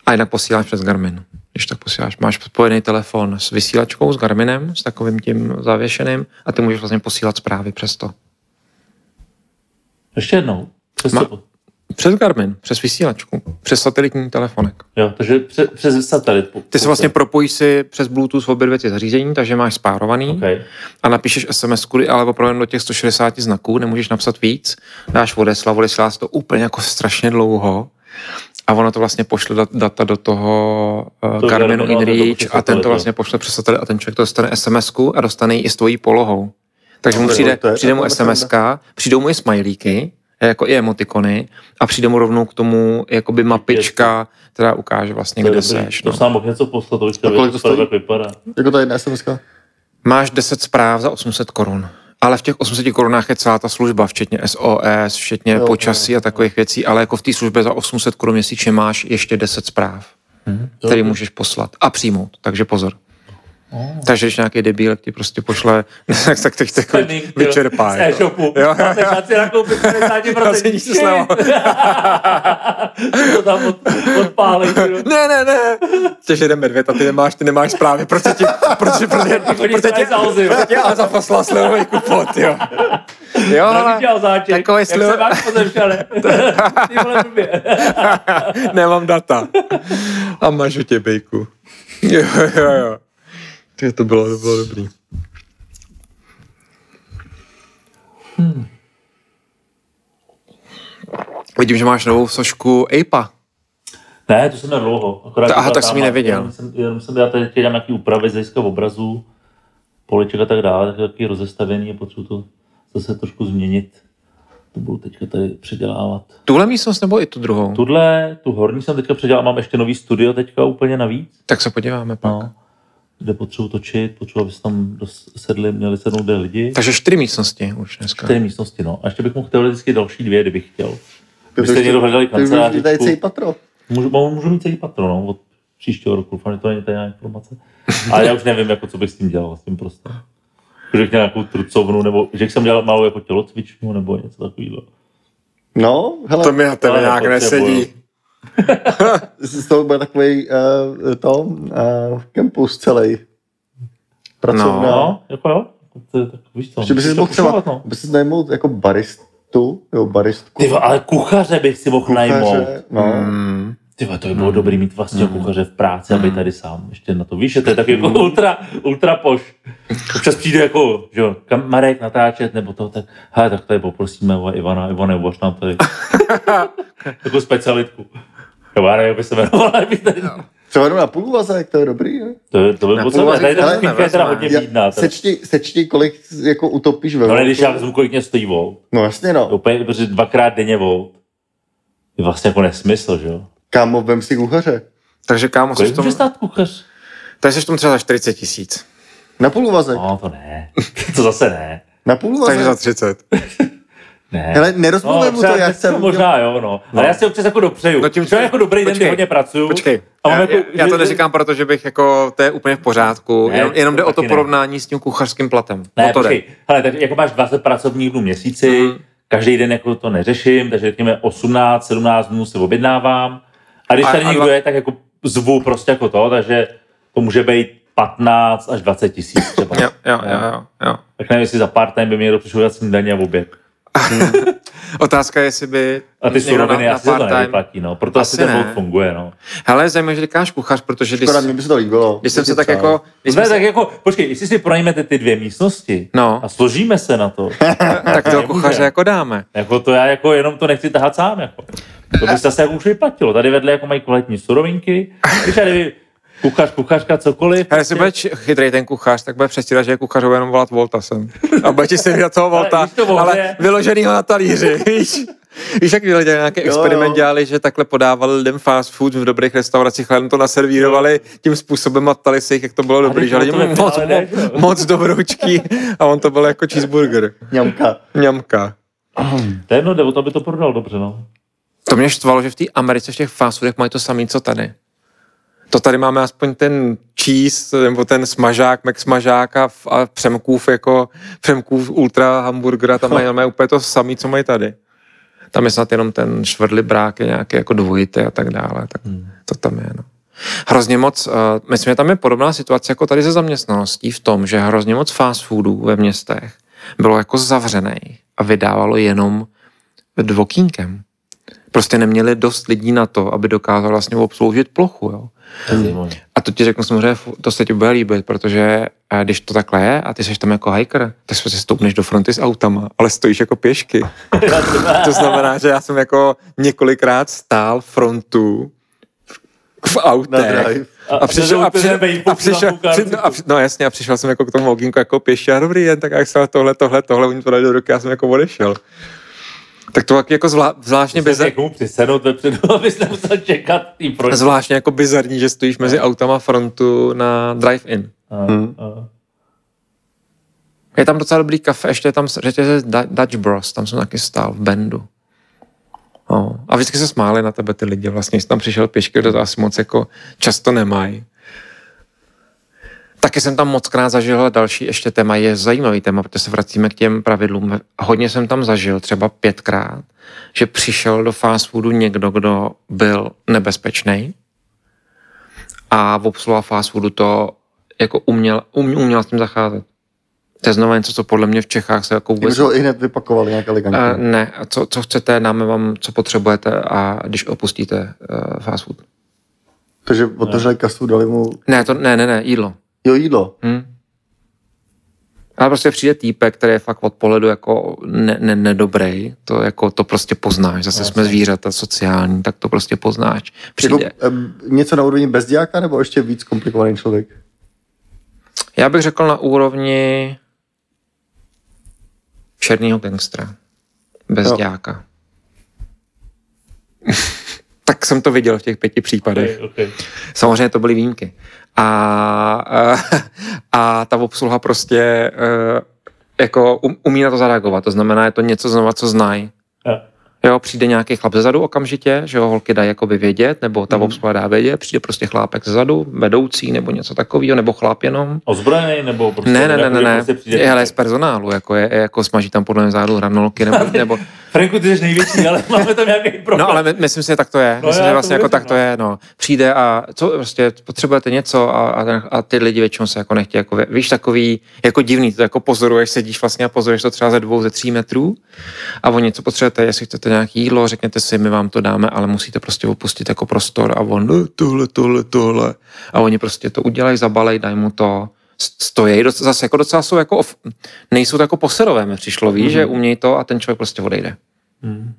A jinak posíláš přes Garmin, když tak posíláš. Máš spojený telefon s vysílačkou, s Garminem, s takovým tím zavěšeným a ty můžeš vlastně posílat zprávy přes to. Ještě jednou. Přes Ma- Přes Garmin, přes vysílačku, přes satelitní telefonek. Jo, takže pře- přes satelit. Po- ty se vlastně propojíš si přes Bluetooth obě dvě ty zařízení, takže máš spárovaný okay. a napíšeš es em esku, ale opravdu do těch sto šedesát znaků, nemůžeš napsat víc, dáš odesla, odesla to úplně jako strašně dlouho a ono to vlastně pošle data do toho to Garminu InReach a ten to vlastně pošle přes satelit a ten člověk to dostane es em esku a dostane ji i s tvojí polohou. Takže mu přijde, přijde mu es em eska, přijdou mu i smajlíky, jako i emotikony a přijde mu rovnou k tomu jakoby mapička, která ukáže vlastně, to kde seš. To no. Sám mohl něco poslat, to kolik to tak vypadá. Jako ta jedna es em eska? Máš deset zpráv za osm set korun, ale v těch osm set korunách je celá ta služba, včetně es o es, včetně jo, počasí jo, a takových věcí, ale jako v té službě za osm set korun měsíčně máš ještě deset zpráv, hmm. které jo, můžeš poslat a přijmout, takže pozor. Oh. Takže když nějaký debil ti prostě pošle, tak teď takový vyčerpá. Z e-shopu. Máte šanci nakoupit padesát procent. To tam od, odpálej. Ne, ne, ne. Těž jeden medvěd a ty nemáš, ty nemáš zprávy. Proč ti, proč ti, proč ti, proč ti Alza poslal slevový kupon, jo. Jo, ale takový sliv... Jak se máš pozemšale? Ty vole blbě. Nemám data. A mažu tě, bejku. Jo, jo, jo. To bylo, to bylo dobrý. Hmm. Vidím, že máš novou sošku Ejpa. Ne, to jsem nedlouho. Aha, tak jsem ji neviděl. Jenom jsem já teď dělám nějaký úpravy z hlediska obrazů, poliček a tak dále, takže taky rozestavění a potřebuji to zase trošku změnit. To budu teďka tady předělávat. Tuhle místnost nebo i tu druhou? Tuhle, tu horní jsem teďka předělal, mám ještě nový studio teďka úplně navíc. Tak se podíváme pak. No. Kde potřebuji točit, potřebuji, aby se tam sedli, měli sednout dvě lidi. Takže čtyři místnosti už dneska. Čtyři místnosti, no. A ještě bych mohl teoreticky další dvě, kdybych chtěl. Byste někdo hledali kanceláři. Můžu tady celý patro. Můžu, můžu mít celý patro, no, od příštího roku. Fakt, to není tady nějaká informace. Ale já už nevím, jako, co bych s tím dělal, s tím prostě. Že chtěl nějakou trucovnu, nebo že jsem dělal malou jako tělocvičnu, nebo něco takového. No, hele. To mi na tebe nějak nesedí. Z toho bude takový uh, to, uh, kampus celý. Pracovná. No, jako jo. To, tak víš co. Že bys si mohl třeba, no. bys si najmout jako baristu, jo, baristku. Tyva, ale kuchaře bych si mohl najmout. No. Mm. Tyva, to by bylo mm. dobrý mít vlastně mm. kuchaře v práci, aby tady sám ještě na to víš, že to je taky jako ultra, ultra poš. Občas přijde jako, že jo, kam Marek natáčet, nebo to, tak, hele, tak tady poprosíme Ivana, Ivana, uvaž nám tady takovou specialitku. Kavára by se jmenovala, aby tady... Třeba jenom na půl úvazek, to je dobrý, ne? To, je, to by bylo celé, tady ta kuchyňka je teda hodně bídná. Sečti, sečti, kolik jako utopíš ve... No ne, když já vezmu, kolik mě stojí volt. No jasně, no. Úplně, protože dvakrát denně volt. Je vlastně jako nesmysl, že jo? Kámo, vem si kuchaře. Takže kámo, kolik jsi tom... může stát kuchař? Takže jsi tom třeba za čtyřicet tisíc. Na půl úvazek? No, to ne. To zase ne. Na půl úvazek? Takže za třicet. Ne. Hele, nerozmluvím no, mu to, já jsem... Možná jo, no. no. Ale já si občas jako dopřeju. No tím, co je jako dobrý počkej, den, hodně pracuju. Počkej, a já, jako, já, já to neříkám, protože bych jako, to je úplně v pořádku. Ne, jenom jenom jde o to ne. Porovnání s tím kuchařským platem. Ne, počkej, hele, tak jako máš dvacet pracovních dnů měsíci, hmm. každý den jako to neřeším, takže řekněme osmnáct, sedmnáct dnů se objednávám. A když a, tady a někdo dva... je, tak jako zvu prostě jako to, takže to může být patnáct až dvacet tisíc třeba. jo, jo, jo, jo. Tak nevím, jestli za pár týdnů by mě někdo přišel dát snídani a oběd. Otázka je, jestli by... A ty suroviny asi to nevyplatí, no. Proto asi, asi ten vod funguje, no. Hele, zajímavé, že říkáš kuchař, protože... Škoda, mě by se to líbilo. Když jsem se tak jako... Ne, tak jako... Počkej, jestli si pronajmete ty dvě místnosti no. a složíme se na to... tak toho kuchaře jako dáme. Jako to já jako jenom to nechci tahat sám, jako. To by se zase jako už vyplatilo. Tady vedle jako mají kvalitní surovinky. Když tady... Kuchař, kuchařka, cokoliv. Hele, jestli bude chytrej ten kuchař, tak bude přestírat, že je kuchařové jenom volat Volta sem. A bude ti se toho Volta, ale, to ale vyložený ho na talíři, víš? Víš, jak lidé nějaký jo, experiment jo. dělali, že takhle podávali lidem fast food v dobrých restauracích, ale to naservírovali tím způsobem a ptali se jich, jak to bylo dobrý, že lidem moc, ne, moc, moc dobroučký a on to byl jako cheeseburger. Ňamka. Ňamka. To je jedno, jde o to, aby to prodal dobře, no. To mě štvalo, že v té Americe v těch fast foodech mají to samý, co tady. To tady máme aspoň ten cheese, nebo ten smažák, Mac smažák a, a Přemkův jako Přemkův ultra hamburgera, tam mají, mají úplně to samý, co mají tady. Tam je snad jenom ten švrdlibrák je nějaký jako dvojitý a tak dále, tak hmm. to tam je, no. Hrozně moc, uh, myslím, že tam je podobná situace jako tady ze zaměstnaností v tom, že hrozně moc fast foodů ve městech bylo jako zavřený a vydávalo jenom dvokýnkem. prostě neměli dost lidí na to, aby dokázal vlastně obsloužit plochu, jo. Hmm. A to ti řeknu samozřejmě, to se ti bude líbit, protože když to takhle je a ty seš tam jako hiker, tak se stoupneš do fronty s autama, ale stojíš jako pěšky. To znamená, že já jsem jako několikrát stál frontu v autech. A, a přišel, a přišel, a přišel, no, a při, no jasně, a přišel jsem jako k tomu ogínku jako pěši a dobrý den, tak jak se tohle, tohle, tohle, oni to dali do ruky, já jsem jako odešel. Tak to jako zvlá, zvláštně bizarní. Zvláštně jako bizarní, že stojíš mezi autama frontu na drive-in. A, hmm. a. Je tam docela dobrý kafe, ještě je tam řetězec Dutch Bros, tam jsem taky stál v Bendu. No. A vždycky se smáli na tebe ty lidi, vlastně, jsi tam přišel pěšky, to asi moc jako často nemají. Taky jsem tam mockrát zažil další ještě téma, je zajímavý téma, protože se vracíme k těm pravidlům. Hodně jsem tam zažil, třeba pětkrát, že přišel do fast foodu někdo, kdo byl nebezpečný a obsluha fast foodu to jako uměl, uměl, uměl s tím zacházet. To je znovu něco, co podle mě v Čechách se jako vůbec... Tím, že i hned vypakovali nějak elegantně. Ne, co, co chcete, dáme vám, co potřebujete a když opustíte uh, fast food. Takže otevřeli kasu, dali mu... Ne, to, ne, ne, ne, jídlo. Jo, jídlo. Hmm. Ale prostě přijde týpek, který je fakt od pohledu jako ne, ne, nedobrej, to jako to prostě poznáš, zase Jasně. jsme zvířata sociální, tak to prostě poznáš. Přijde. Jako, um, něco na úrovni bezdějáka nebo ještě víc komplikovaný člověk? Já bych řekl na úrovni černýho gangstra. Bezdějáka. No. Tak jsem to viděl v těch pěti případech. Okay, okay. Samozřejmě to byly výjimky. A, a, a ta obsluha prostě jako umí na to zareagovat. To znamená, je to něco znova, co znají. Yeah. Jo, přijde nějaký chlap zezadu okamžitě, že jo, holky dají jakoby vědět, nebo ta mm. obsluha dá vědět, přijde prostě chlápek zezadu, vedoucí, nebo něco takového, nebo chláp jenom. Ozbrojený, nebo prostě... Ne, ne, ne, ne, ne. Přijde... Hele, z personálu, jako, je, jako smaží tam podle mě zádu hranolky, nebo... nebo... Franku, ty jsi největší, ale máme tam nějaký problém. No, ale my, myslím si, že tak to je. No, myslím, že vlastně to jako tak to je, no. Přijde a co, prostě potřebujete něco a, a, a ty lidi většinou se jako nechtějí, jako, víš, takový, jako divný, to jako pozoruješ, sedíš vlastně a pozoruješ to třeba ze dvou, ze tří metrů a oni něco potřebujete, jestli chcete nějaký jídlo, řekněte si, my vám to dáme, ale musíte prostě opustit jako prostor a on tohle, tohle, tohle. A oni prostě to udělají, zabalej, daj mu to. Stojí, zase jako docela jsou jako, of, nejsou to jako poserové, mi přišlo, ví, mm-hmm. že umějí to a ten člověk prostě odejde. Mm.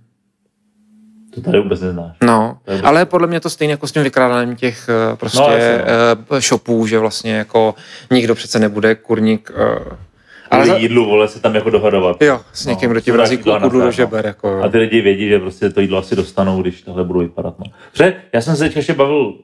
To tady vůbec neznáš. No, vůbec ale podle mě to stejně jako s tím vykrádáním těch prostě no, jasně, no. shopů, že vlastně jako nikdo přece nebude kurník. Ale za... jídlu, vole, se tam jako dohadovat. Jo, s někým, kdo ti vrazí kudlu do žeber. Jako, jo. A ty lidi vědí, že prostě to jídlo asi dostanou, když tohle budou vypadat. No. Protože já jsem se teď ještě bavil,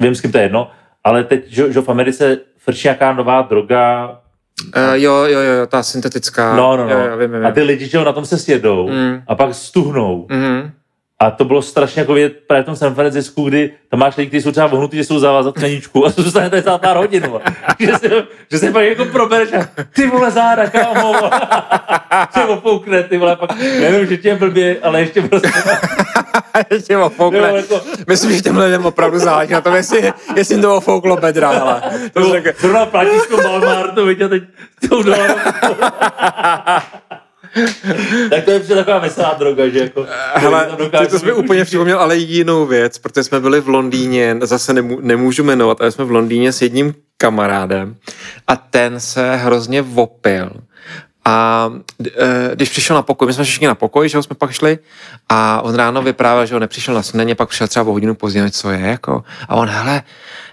vím, s kým to je jedno, ale teď, že, že v Americe frčí nějaká nová droga. Uh, jo, jo, jo, ta syntetická. No, no, no. Jo, jo, vím, vím. A ty lidi, že na tom se sjedou mm. a pak stuhnou. Mm. A to bylo strašně jako vědět právě v tom San Francisku, kdy tam máš lidi, kteří jsou třeba vohnutí, že jsou závazat knížku a to zůstane tady celá pár hodin. že, se, že se pak jako probereš a ty vole záda, kámo. Tě opoukne, ty vole, pak nevím, že tě blbě, ale ještě prostě... Ještě ofoukne. Jako... Myslím, že těm lidem opravdu záleží na tom, jestli, jestli jim to ofouklo bedra, ale... Zrovna platíš to Walmartu, vidět, teď tou dolarou. Tak to je přece taková veselá droga, že jako... Hele, ty to jsi mi úplně připomněl, ale jinou věc, protože jsme byli v Londýně, zase nemů, nemůžu jmenovat, ale jsme v Londýně s jedním kamarádem a ten se hrozně vopil. A když přišel na pokoj, my jsme všichni na pokoj, že ho jsme pak šli a on ráno vyprávěl, že ho nepřišel na snídani, pak přišel třeba o hodinu později, co je, jako. A on, hele,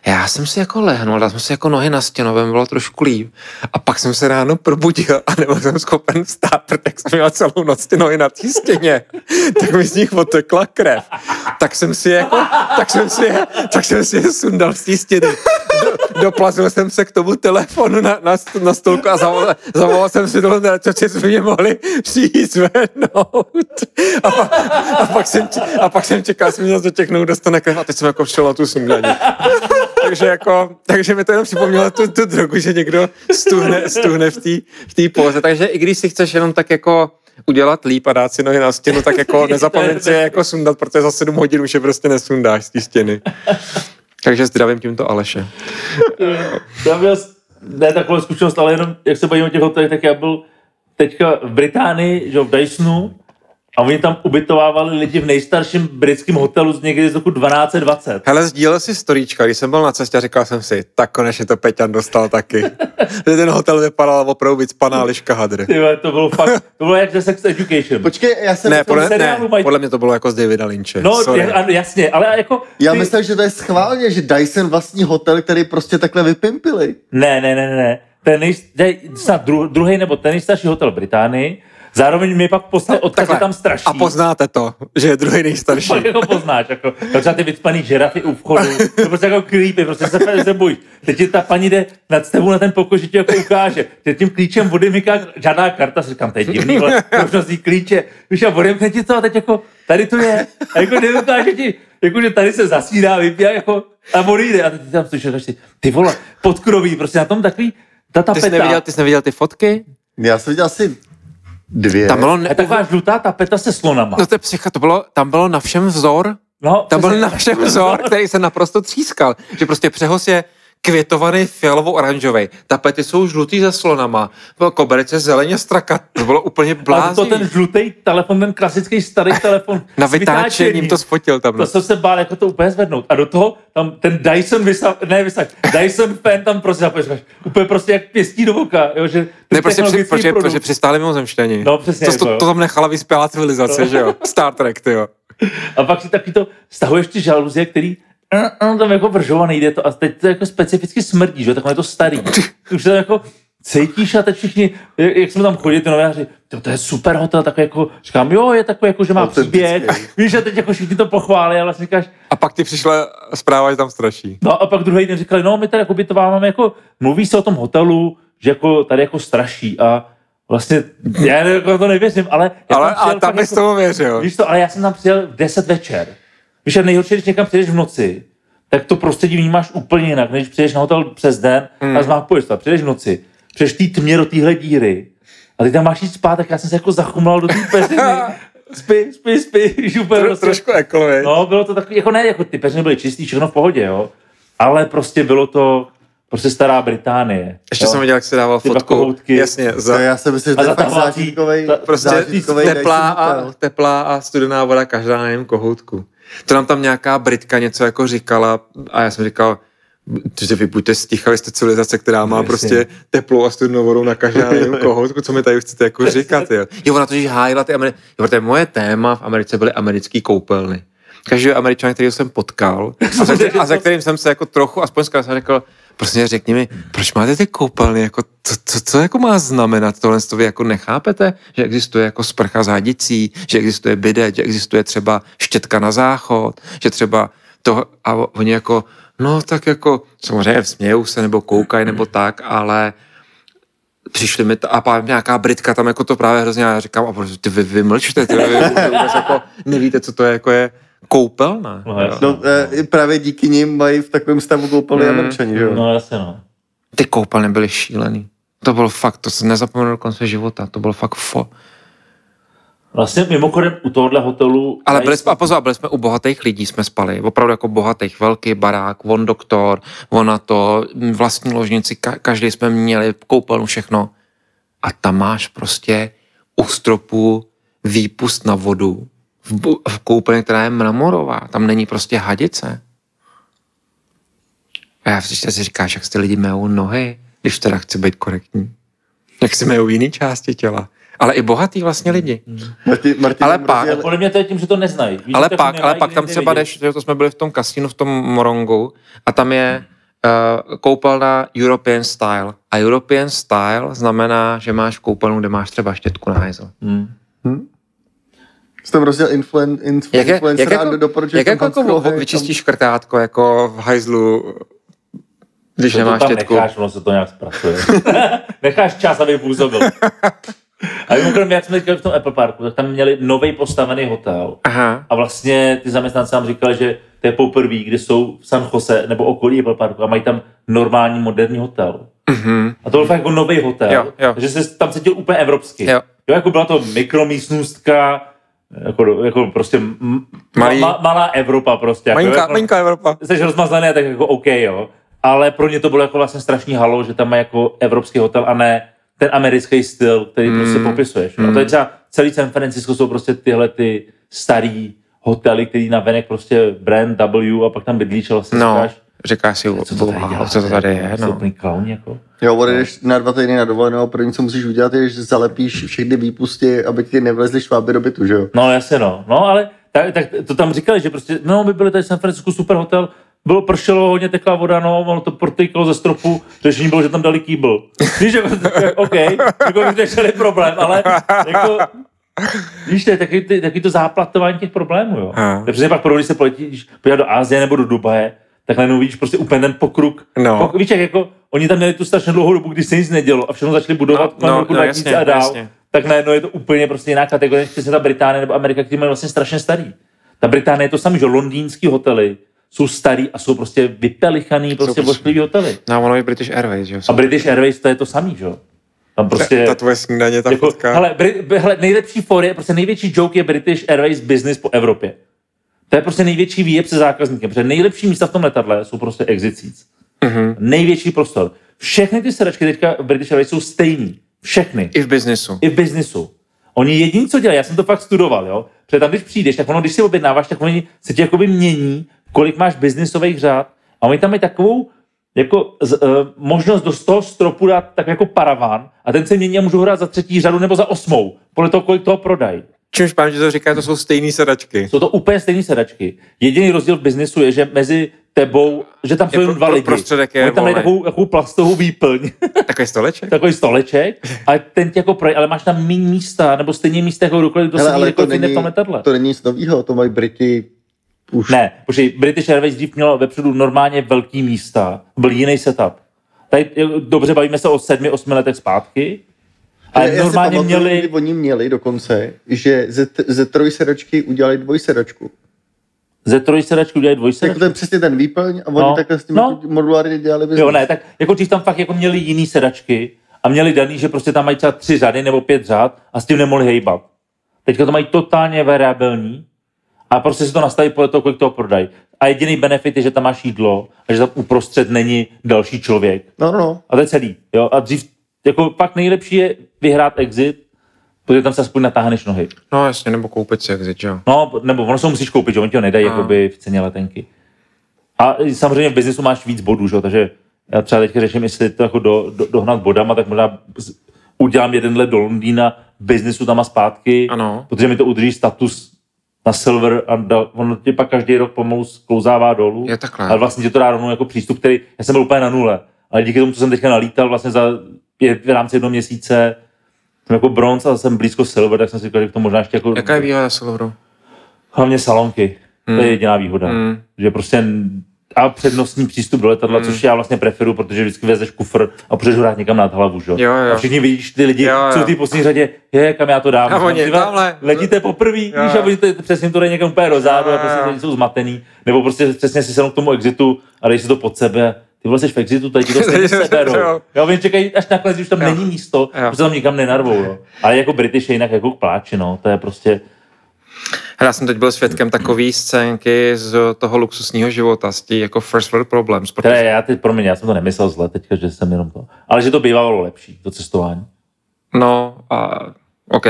já jsem si jako lehnul, dal jsem si jako nohy na stěnu, by mi bylo trošku líp. A pak jsem se ráno probudil a nebyl jsem schopen vstát, protože jsem měl celou noc ty nohy na té stěně. Tak mi z nich otekla krev. Tak jsem si jako, tak jsem si je, tak jsem si je sundal z té stěny. Do, doplazil jsem se k tomu telefonu na, na, na stolku a zavolal, zavolal jsem si toho, co jsme mě mohli přijít zvednout. A pak, a pak, jsem, a pak jsem čekal, jsem měl zatěknout, dostane krev a teď jsem jako šel na tu sundání. Takže jako, takže mi to jenom připomnělo tu, tu drogu, že někdo stuhne, stuhne v té v té poloze. Takže i když si chceš jenom tak jako udělat líp a dát si nohy na stěnu, tak jako nezapomeň si je jako sundat, protože za sedm hodin už je prostě nesundáš z té stěny. Takže zdravím tímto Aleše. Já měl ne takovou zkušenost, ale jenom, jak se bavím o těch hotelech, tak já byl teďka v Británii, že v Dysonu, A oni tam ubytovávali lidi v nejstarším britském hotelu z někdy z roku dvanáct dvacet. Hele, sdílel si storíčka, když jsem byl na cestě a říkal jsem si, tak konečně to Peťan dostal taky. Ten hotel vypadal opravdu víc paná liška hadry. Tyve, to bylo fakt, to bylo jak The Sex Education. Počkej, já jsem... Ne, podle, ne mají... podle mě to bylo jako z Davida Lynche. No, jasně, ale jako... Já ty... myslím, že to je schválně, že Dyson vlastní hotel, který prostě takhle vypimpili. Ne, ne, ne, ne. Ten dru, druhý nebo ten nejstarší hotel Británii. Zároveň mi pak poslali odkaz, že tam straší. A poznáte to, že je druhý nejstarší. Pak jako poznáš, jako třeba ty vycpaný žirafy u vchodu, to prostě jako creepy, prostě se, se bojíš. Teď ta paní jde nad tebou na ten pokoj, že ti jako ukáže. Teď tím klíčem odemyká žádná karta, si říkám, to je divný, ale možnost jí klíče. Víš, a odemkne ti to a teď jako, tady to je. A jako neukáže ti, jako že tady se zasíná, vypíjá, jako a odejde. A teď tam slyšel, ty, ty vole, podkroví, prostě na tom takový tatapeta. Ty jsi neviděl, ty jsi neviděl ty fotky? Já jsem viděl asi dvě. Tam bylo ne... taková žlutá tapeta se slonama. No to je psycha, to bylo, tam bylo na všem vzor, no, tam byl na všem vzor, který se naprosto třískal, že prostě přehoz je květovaný fialovo-oranžovej, tapety jsou žlutý se slonama, koberec je zeleně strakat, to bylo úplně blázný. A to ten žlutý telefon, ten klasický starý telefon. Na vytáčením to spotil tam. To jsem se bál, jako to úplně zvednout. A do toho tam ten Dyson vysav, ne vysav, Dyson fan tam prostě zapoješ, úplně prostě jak pěstí do voka, jo, že... Ne, prostě při, protože, protože přistáli mimozemštění. No, přesně. To, to, to tam nechala vyspělá civilizace, no. Že jo? Star Trek, ty jo. A pak si taky to, stahuješ ty žaluzie, který no, tam jako vržovaný jde to a teď to jako specificky smrdí, že? Tak on je to starý. Už tam jako cítíš a teď všichni, jak, jak jsme tam chodili, ty novináři, to, to je super hotel, tak jako, říkám, jo, je takový jako, že má příběh, víš, a teď jako všichni to pochválí, ale říkáš... A pak ti přišla zpráva, že tam straší. No a pak druhý den říkali, no my tady jako bytováváme, jako mluví se o tom hotelu, že jako tady jako straší a vlastně, já jako to nevěřím, ale... Ale tam, a tam bys jako, tomu věřil. Víš to, ale já jsem tam přijel v deset večer. Víš, a nejhorší, když někam přijdeš v noci, tak to prostředí vnímáš úplně jinak, než přijdeš na hotel přes den hmm. a zmápuješ to. Přijdeš v noci, přijdeš tý tmě do téhle díry a ty tam máš jít spát, tak já jsem se jako zachumlal do té peřiny. Spí, spí, spí. Župer, Tro, prostě. Trošku eklo, věc. No, bylo to takový, jako ne, jako ty peřiny byly čistý, všechno v pohodě, jo. Ale prostě bylo to... Prostě stará Británie. Ještě jo? Jsem viděl, jak si dával ty fotku. Bakohoutky. Jasně. Za... No, já jsem myslel, že to je tak zážitkovej. Prostě zážitkovej teplá, a, teplá a studená voda každá na jiném kohoutku. To nám tam nějaká Britka něco jako říkala a já jsem říkal, že vy buďte stichali, jste civilizace, která má jasně. Prostě teplou a studenou vodu na každá na jiném kohoutku, co mi tady chcete jako říkat. Jo, jo ona totiž hájila ty Ameri... Jo, protože moje téma v Americe byly americký koupelny. Každý Američan, který jsem potkal a za, a za kterým jsem se jako trochu, aspoň zkrát jsem řekl, prostě řekni mi, proč máte ty koupelny, jako, co, co, co jako má znamenat tohle, to vy jako nechápete, že existuje jako sprcha s hadicí, že existuje bidet, že existuje třeba štětka na záchod, že třeba to, a oni jako, no tak jako, samozřejmě smějou se, nebo koukají, nebo tak, ale přišli mi, t- a pár, nějaká Britka tam jako to právě hrozně, já říkám, a proč ty vy, vy mlčte, ty vy, vy, vy jako nevíte, co to je, jako je, koupelna. No, no, e, právě díky nim mají v takovém stavu koupelny mm. Američani, že jo? No jasně, no. Ty koupelny byly šílený. To bylo fakt, to se nezapomenu do konce života, to bylo fakt fo. Vlastně mimochodem u tohohle hotelu... Ale byli jsme, a pozor, byli jsme u bohatých lidí, jsme spali. Opravdu jako bohatých, velký barák, on doktor, ona to, vlastní ložnici, ka- každý jsme měli, koupelnu, všechno. A tam máš prostě u stropu výpust na vodu, v koupelně, která je mramorová. Tam není prostě hadice. A já vždycky si říkáš, jak si lidi mějou nohy, když teda chci být korektní. Jak si mějou jiný části těla. Ale i bohatý vlastně lidi. Martin, Martin, ale pak... Mrzí, ale... Podle mě to je tím, že to neznají. Víš, ale pak, nemají, ale pak tam třeba jdeš, že to jsme byli v tom kasínu, v tom Morongu, a tam je uh, koupelna European Style. A European Style znamená, že máš koupelnu, kde máš třeba štětku na hajzl. Hmm. Hmm? Jsem rozděl influen, influen, jak influencer jak a doporučuji... Jak jako vyčistíš krtátko jako v hajzlu, když to nemáš štětku? Necháš, ono se to nějak zpracuje. Necháš čas, aby působil. A mimochodem, jak jsme říkali v tom Apple Parku, tak tam měli novej postavený hotel. Aha. A vlastně ty zaměstnanci nám říkali, že to je poprvé, kdy jsou v San Jose nebo okolí Apple Parku a mají tam normální moderní hotel. Mm-hmm. A to byl fakt jako novej hotel, jo, jo. Takže se tam cítil úplně evropsky. Jo. Jo, jako byla to mikromístnostka, Jako, jako prostě malý, ma, malá Evropa prostě. Malinká, jako, malinká Evropa. Jseš rozmazlený, tak jako OK, jo. Ale pro ně to bylo jako vlastně strašný halo, že tam má jako evropský hotel a ne ten americký styl, který mm. prostě popisuješ. Mm. A to je třeba celý San Francisco jsou prostě tyhle ty starý hotely, který navenek prostě brand W a pak tam bydlíš a vlastně no, říkáš, říká si, co to tady, dělá, co to tady je, no. Úplný klauni, jako. Jo, odjedeš na dva týdny na dovolenou, první, co musíš udělat, je, že zalepíš všechny výpusty, aby ti nevlezli šváby do bytu, že jo? No, jasně, no. No, ale tak, tak to tam říkali, že prostě, no, my byli tady v San Francisco super hotel, bylo pršelo, hodně tekla voda, no, ono to protyklo ze stropu, řešení bylo, že tam dali kýbl. Víš, že OK, jako vyřešili problém, ale jako... Víš, to je taky, taky to záplatování těch problémů, jo. A. Přesně pak, když se poletíš podívat do Asie nebo do Dubaje, tak najednou vidíš prostě úplně ten pokruk. No. Pok, víš, jak jako, oni tam měli tu strašně dlouhou dobu, když se nic nedělo a všechno začali budovat no, no, roku no, jasně, a dál, jasně. Tak najednou je to úplně prostě jiná kategorie, než přesně ta Británie nebo Amerika, který mají vlastně strašně starý. Ta Británie je to samý, že londýnský hotely jsou starý a jsou prostě vypelichaný, prostě vošklivý hotely. No, ono je British Airways, že jo. A British Airways to je to samý, že jo. Tam prostě, ta tvoje snídaně, ta jako, hele, hele, nejlepší fory, prostě největší joke je British Airways business po Evropě. To je prostě největší výjeb se zákazníkem, protože nejlepší místa v tom letadle jsou prostě exit seats. Mm-hmm. Největší prostor. Všechny ty sedačky teďka v British Airways jsou stejný. Všechny. I v biznesu. I v biznesu. Oni jediní, co dělají, já jsem to fakt studoval, jo. Protože tam, když přijdeš, tak ono, když si objednáváš, tak oni se ti jakoby mění, kolik máš biznisových řád. A oni tam mají takovou jako z, uh, možnost do toho stropu dát tak jako paravan a ten se mění a můžou hrát za třetí řadu nebo za osmou, podle toho, kolik toho prodají. Čímž pán, že to říká, to jsou stejné sedačky. Jsou to úplně stejné sedačky. Jediný rozdíl v biznesu je, že mezi tebou, že tam jsou jen dva pro, lidi. Prostředek je, tam mají takovou, takovou plastovou výplň. Takový stoleček. Takový stoleček. A ten tě jako projí, ale máš tam méně místa, nebo stejně místa, jako kdokoliv, kdo se měl jako v tom letadle. To není nic novýho, to mají Briti. Už. Ne, protože British Airways dřív mělo vepředu normálně velký místa, byl jiný setup. Tady dobře bavíme se o sedmi, osmi letech zpátky, ale já normálně pamatuju, měli... Kdy oni měli dokonce, že ze, ze trojsedačky udělali dvojsedačku. Ze trojsedačky udělali dvojsedačku? Jako ten přesně ten výplň a oni no, takhle s tím no, modulárně dělali business. Jo, ne, tak jako dřív tam fakt jako měli jiný sedačky a měli daný, že prostě tam mají třeba tři řady nebo pět řád a s tím nemohli hejbat. Teďka to mají totálně variabilní. A prostě si to nastaví podle toho, kolik toho prodají. A jediný benefit je, že tam máš jídlo a že tam uprostřed není další člověk. No, no. A to je celý. Jo? A dřív, jako pak nejlepší je vyhrát exit, protože tam se aspoň natáhneš nohy. No jasně, nebo koupit si exit, jo. No, nebo ono se musíš koupit, že oni ti ho nedají jakoby v ceně letenky. A samozřejmě v biznesu máš víc bodů, že jo, takže já třeba teďka řeším, jestli to jako do, do, dohnat bodama, tak možná udělám jeden let do Londýna, v biznesu tam a zpátky, ano. Protože mi to udrží status na silver a ono tě pak každý rok pomalu sklouzává dolů. Je takhle. Ale vlastně tě to dá rovnou jako přístup, který, já jsem byl úplně na nule, ale díky tomu, co jsem teďka nalítal vlastně za, je v rámci jednoho měsíce, jsem jako bronz a jsem blízko silver, tak jsem si říkal, že to možná ještě jako... Jaká je výhoda silveru? Hlavně salonky, hmm. To je jediná výhoda. Hmm. Že prostě a přednostní přístup do letadla, hmm. Což já vlastně preferuju, protože vždycky vezeš kufr a půjdeš ho dát někam nad hlavu, že? Jo, jo. A všichni vidíš ty lidi, jo, jo. Co v té poslední řadě, je, kam já to dám. A oni, tamhle. Letíte poprvé, víš, a oni přesně to dají někam úplně rozádu a prostě lidi jsou zmatený. Nebo prostě přesně si sednou k tomu exitu a dej si to pod sebe. Ty vlastně v exitu, tady ti to stejně seberou. Jo, oni čekají, až nakonec, když tam jo. Není místo, jo. Protože tam nikam nenarvou, jo. Ale jako British je jinak jako k pláči, no. To je prostě... Já jsem teď byl svědkem takové scénky z toho luxusního života, z těch jako first world problems. Protože... Teda já teď, promiň, já jsem to nemyslel zle teďka, že jsem jenom to... Ale že to bývalo lepší, to cestování. No, a, OK.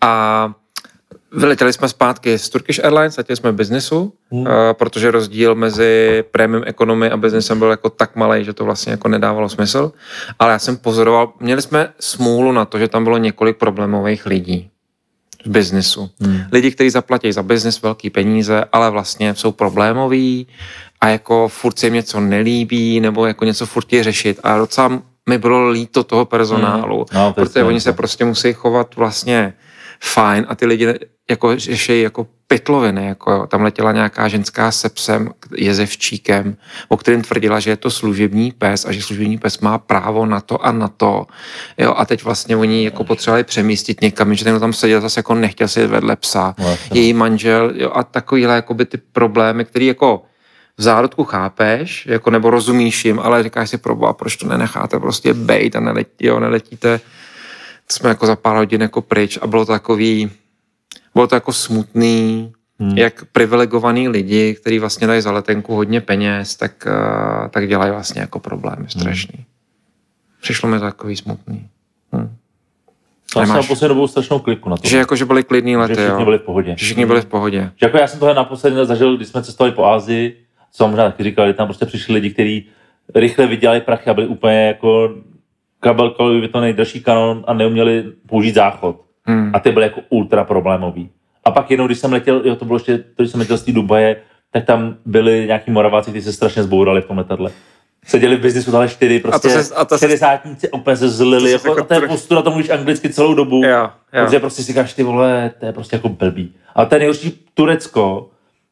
A vyletěli jsme zpátky z Turkish Airlines, letěli jsme v biznesu, hmm. Protože rozdíl mezi premium economy a biznesem byl jako tak malej, že to vlastně jako nedávalo smysl. Ale já jsem pozoroval, měli jsme smůlu na to, že tam bylo několik problémových lidí. V biznesu. Hmm. Lidi, kteří zaplatí za biznes velký peníze, ale vlastně jsou problémoví a jako furt se jim něco nelíbí nebo jako něco furt chtějí řešit. A docela mi bylo líto toho personálu, hmm. no, to protože oni se prostě musí chovat vlastně fajn a ty lidi jako řeší jako pytloviny. Jako tam letěla nějaká ženská se psem, jezevčíkem, o kterém tvrdila, že je to služební pes a že služební pes má právo na to a na to. Jo, a teď vlastně oni jako potřebovali přemístit někam, že ten tam seděl, zase jako nechtěl si vedle psa. Vlastně. Její manžel jo, a takovýhle jakoby ty problémy, který jako v zárodku chápeš, jako nebo rozumíš jim, ale říkáš si proboha, proč to nenecháte prostě bejt a neletí, jo, neletíte. Jsme jako za pár hodin jako pryč a bylo to takový, bylo to jako smutný, hmm. Jak privilegovaný lidi, kteří vlastně dají za letenku hodně peněz, tak, tak dělají vlastně jako problémy strašný. Hmm. Přišlo mi to takový smutný. Hmm. Já jsem na poslední dobou strašnou kliku na to. Že jakože byly klidný lety, že všichni byli v pohodě. Že všichni byli v pohodě. Že jako já jsem tohle naposledy zažil, když jsme cestovali po Asii, co vám možná taky říkali, tam prostě přišli lidi, kteří rychle vydělali prachy a byli úplně jako kabelkový, to nejdražší kanon a neuměli použít záchod. Hmm. A ty byly jako ultra problémový. A pak jednou, když jsem letěl, jo, to bylo ještě, když jsem letěl z té Dubaje, tak tam byli nějaký Moraváci, kteří se strašně zbourali v tom letadle. Seděli v biznisu tohle čtyři, prostě šedesátníci úplně se zlili, jako, jako a to je postura, to mluvíš anglicky celou dobu, já, já. Protože prostě si říkáš, ty vole, to je prostě jako blbý. Ale to je nejhorší, Turecko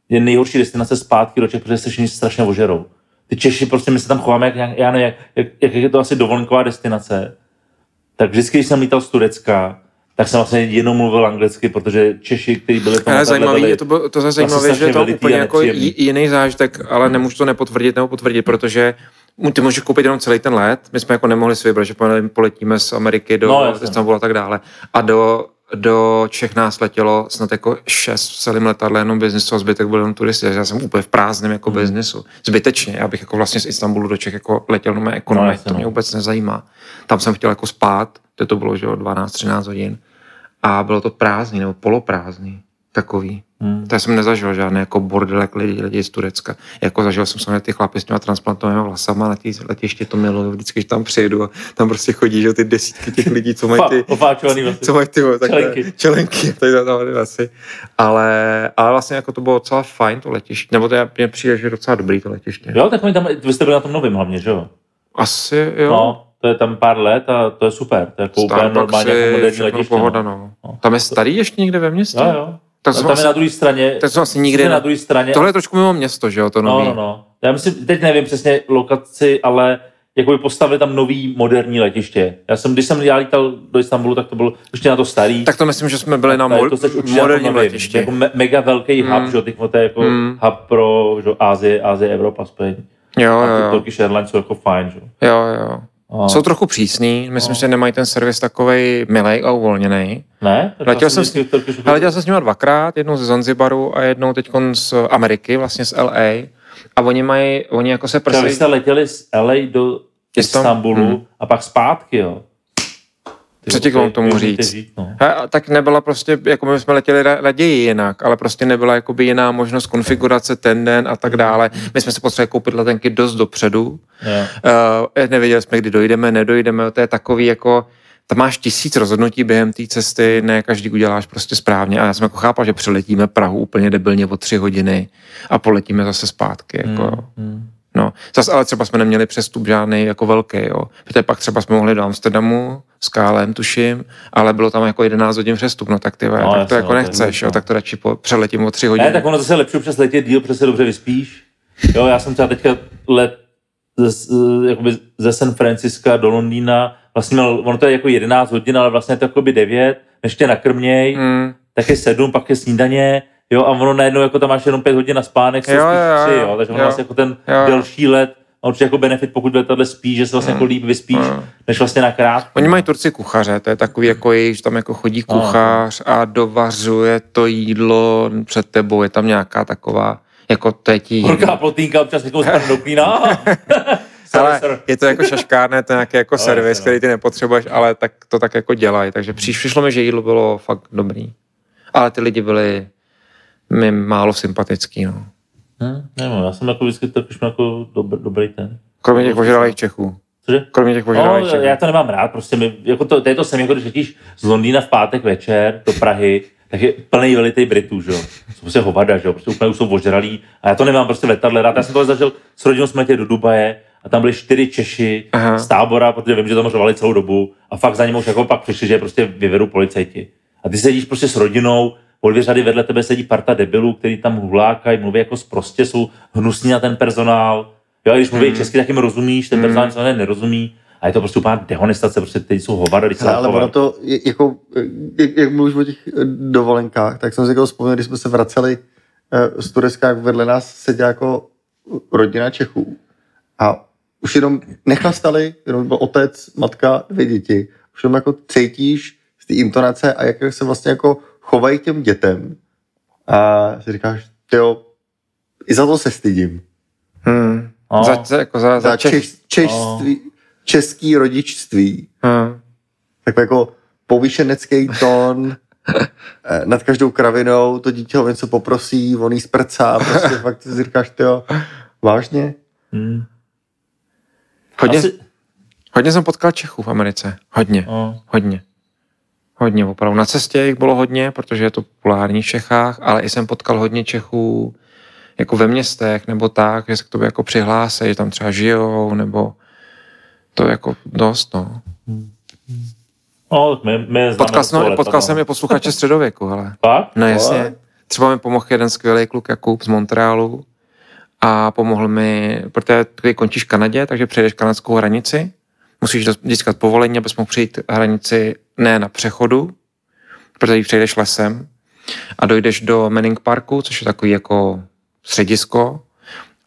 je nejhorší destinace zpátky do Čech, protože se všichni strašně ožerou. Ty Češi, prostě my se tam chováme, jak, já nevím, jak, jak, jak je to asi dovolenková destinace. Tak vždycky, když jsem lítal z Turecka, tak jsem vlastně jenom mluvil anglicky, protože Češi, kteří byli tam, byli to, to je zajímavé, že je to úplně jako jiný zážitek, ale nemůžu to nepotvrdit nebo potvrdit, protože ty můžeš koupit jenom celý ten let. My jsme jako nemohli si vybrat, že poletíme z Ameriky do no, Istanbulu a tak dále. A do, do Čech nás letělo snad jako šest v celém letadle jenom biznisu a zbytek byl jenom turisti. Já jsem úplně v prázdném jako hmm. biznisu. Zbytečně, já bych jako vlastně z Istanbulu do Čech jako letěl na mé ekonomii, no, to mě vůbec nezajímá. Tam jsem chtěl jako spát, kde to bylo, že dvanáct třináct hodin. A bylo to prázdný nebo poloprázdný takový. Hmm. To já jsem nezažil žádné jako bordelek lidi, lidi z Turecka. Jako zažil jsem samozřejmě ty chlapy s těma transplantovanými vlasama na té letiště, to miluju vždycky, že tam přijedu a tam prostě chodí, že ty desítky těch lidí, co mají ty... Opáčovaný vlasy. Co mají ty, čelenky. Čelenky, tady tam vlasy. Ale, ale vlastně jako to bylo docela fajn to letiště, nebo to mě přijde, že je docela dobrý to letiště. Jo, tak oni tam, vy jste byli na tom novém hlavně, že jo? Asi, jo. No. To je tam pár let a to je super. To je jako úplně normálně jako moderní letiště. Pohoda, no. No. Tam je starý ještě někde ve městě? Jo, jo. Tak tam asi, je na druhé straně. Tak jsou asi nikde na druhé straně. Tohle je trošku mimo město, že jo, to nový. No, no, no. Já myslím, teď nevím přesně lokaci, ale jakoby postavili tam nový moderní letiště. Já jsem, když jsem já lítal do Istanbulu, tak to bylo ještě na to starý. Tak to myslím, že jsme byli na mo- moderním na letiště. Jako me- mega velký mm. hub, že jo, to je jako mm. hub pro Asii, Asii, Evropa, Spojení. Jo, jo. Turkish Airlines jsou jako fajn, že jo, jo. A. Jsou trochu přísný, myslím, a. že nemají ten servis takovej milej a uvolněnej. Ne? Letěl jsem, s, letěl jsem s nima dvakrát, jednou ze Zanzibaru a jednou teďkon z Ameriky, vlastně z el ej. A oni mají, oni jako se prsají... Vy jste letěli z el ej do Istanbulu hmm. a pak zpátky, jo? Ty co ti k tomu říct? říct no. Ha, tak nebyla prostě, jako my jsme letěli raději jinak, ale prostě nebyla jakoby jiná možnost konfigurace ten den a tak dále. My jsme se potřebovali koupit letenky dost dopředu. Yeah. Uh, nevěděli jsme, kdy dojdeme, nedojdeme. To je takový jako, tam máš tisíc rozhodnutí během té cesty, ne každý uděláš prostě správně. A já jsem jako chápal, že přeletíme Prahu úplně debilně o tři hodiny a poletíme zase zpátky. Jako. Mm. No, zas ale třeba jsme neměli přestup žádný jako velký, jo. Protože pak třeba jsme mohli do Amsterdamu s Kálem, tuším, ale bylo tam jako jedenáct hodin přestup, no tak ty, ve, no, tak to jako nechceš, jo, tak to radši po, přeletím o tři hodiny. Ne, tak ono zase lepší přes letět díl, přes se dobře vyspíš. Jo, já jsem třeba teďka let z, jakoby ze San Franciska do Londýna, vlastně měl, ono to je jako jedenáct hodin, ale vlastně je to jakoby devět, než tě nakrměj, mm. tak je sedm, pak je snídaně. Jo, a ono najednou jako tam máš jenom pět hodin na spánek, se jo, spíš tři, jo, jo, takže ono vlastně jako ten jo, delší let, a určitě jako benefit, pokud letadle spíš, že se vlastně mm, jako líp vyspíš, mm. než vlastně nakrát. Oni mají Turci kuchaře, to je takový jako jejich, že tam jako chodí kuchař a dovařuje to jídlo před tebou, je tam nějaká taková, jako tetí. Horká plotínka, občas někoho spadne do klína. Ale je to jako šaškárné, to je nějaký jako servis, který ty nepotřebuješ, ale tak to tak jako dělají, takže přišlo mi, že jídlo bylo fakt dobrý. Ale ty lidi byli mi málo sympatický, no. Hmm, nevím, já jsem jako vždycky tak už jako dobr, dobrý ten. Kromě těch požadalých Čechů. Cože? Kromě těch požadalých no, Čechů. Já to nemám rád, prostě my, jako to, to je to sem, jako když letíš z Londýna v pátek večer do Prahy, tak je plný velitej Britů, že jo. Jsou prostě hovada, že jo, prostě úplně už jsou ožralí a já to nemám prostě letadle rád. Já jsem tohle zažil s rodinou jsme letěli do Dubaje a tam byli čtyři Češi aha. z tábora, protože vím, že tam řvali celou dobu a fakt za ním už jako pak přišli, že prostě vyvedou policajti. A ty sedíš prostě s rodinou. Po dvě řady vedle tebe sedí parta debilů, který tam hulákají, mluví jako sprostě, jsou hnusní na ten personál. Jo, a když mluví mm. česky, tak jim rozumíš, ten personál mm. nerozumí. A je to prostě úplná dehonestace, prostě teď jsou hovary. Ale ono to, jako, jak, jak mluvíš o těch dovolenkách, tak jsem si jako vzpomněl, když jsme se vraceli z Turecka, jak vedle nás seděla jako rodina Čechů. A už jenom nechlastali, jenom byl otec, matka, dvě děti. Už jenom jako cítíš z té intonace a jak se vlastně jako chovají těm dětem a si říkáš, tyjo, i za to se stydím. Hmm. Oh. Za, jako za, za, za češ, češství, oh. český rodičství. Hmm. Tak jako povyšenecký tón, nad každou kravinou, to dítě ho něco poprosí, on jí zprcá, prostě fakt si říkáš, tyjo, vážně? Hmm. Hodně, Asi... hodně jsem potkal Čechů v Americe, hodně, oh. hodně. Hodně, opravdu. Na cestě jich bylo hodně, protože je to populární v Čechách, ale i jsem potkal hodně Čechů jako ve městech nebo tak, že se k tobě jako přihlásí, že tam třeba žijou, nebo to jako dost, no. no my, my potkal jsem, leta, potkal no. jsem je posluchače středověku, hele. Pak? No jasně. Třeba mi pomohl jeden skvělý kluk Jakub z Montrealu a pomohl mi, protože když končíš v Kanadě, takže přejdeš kanadskou hranici, musíš získat povolení, abys mohl přijít hranici ne na přechodu, protože přejdeš lesem a dojdeš do Manning Parku, což je takový jako středisko,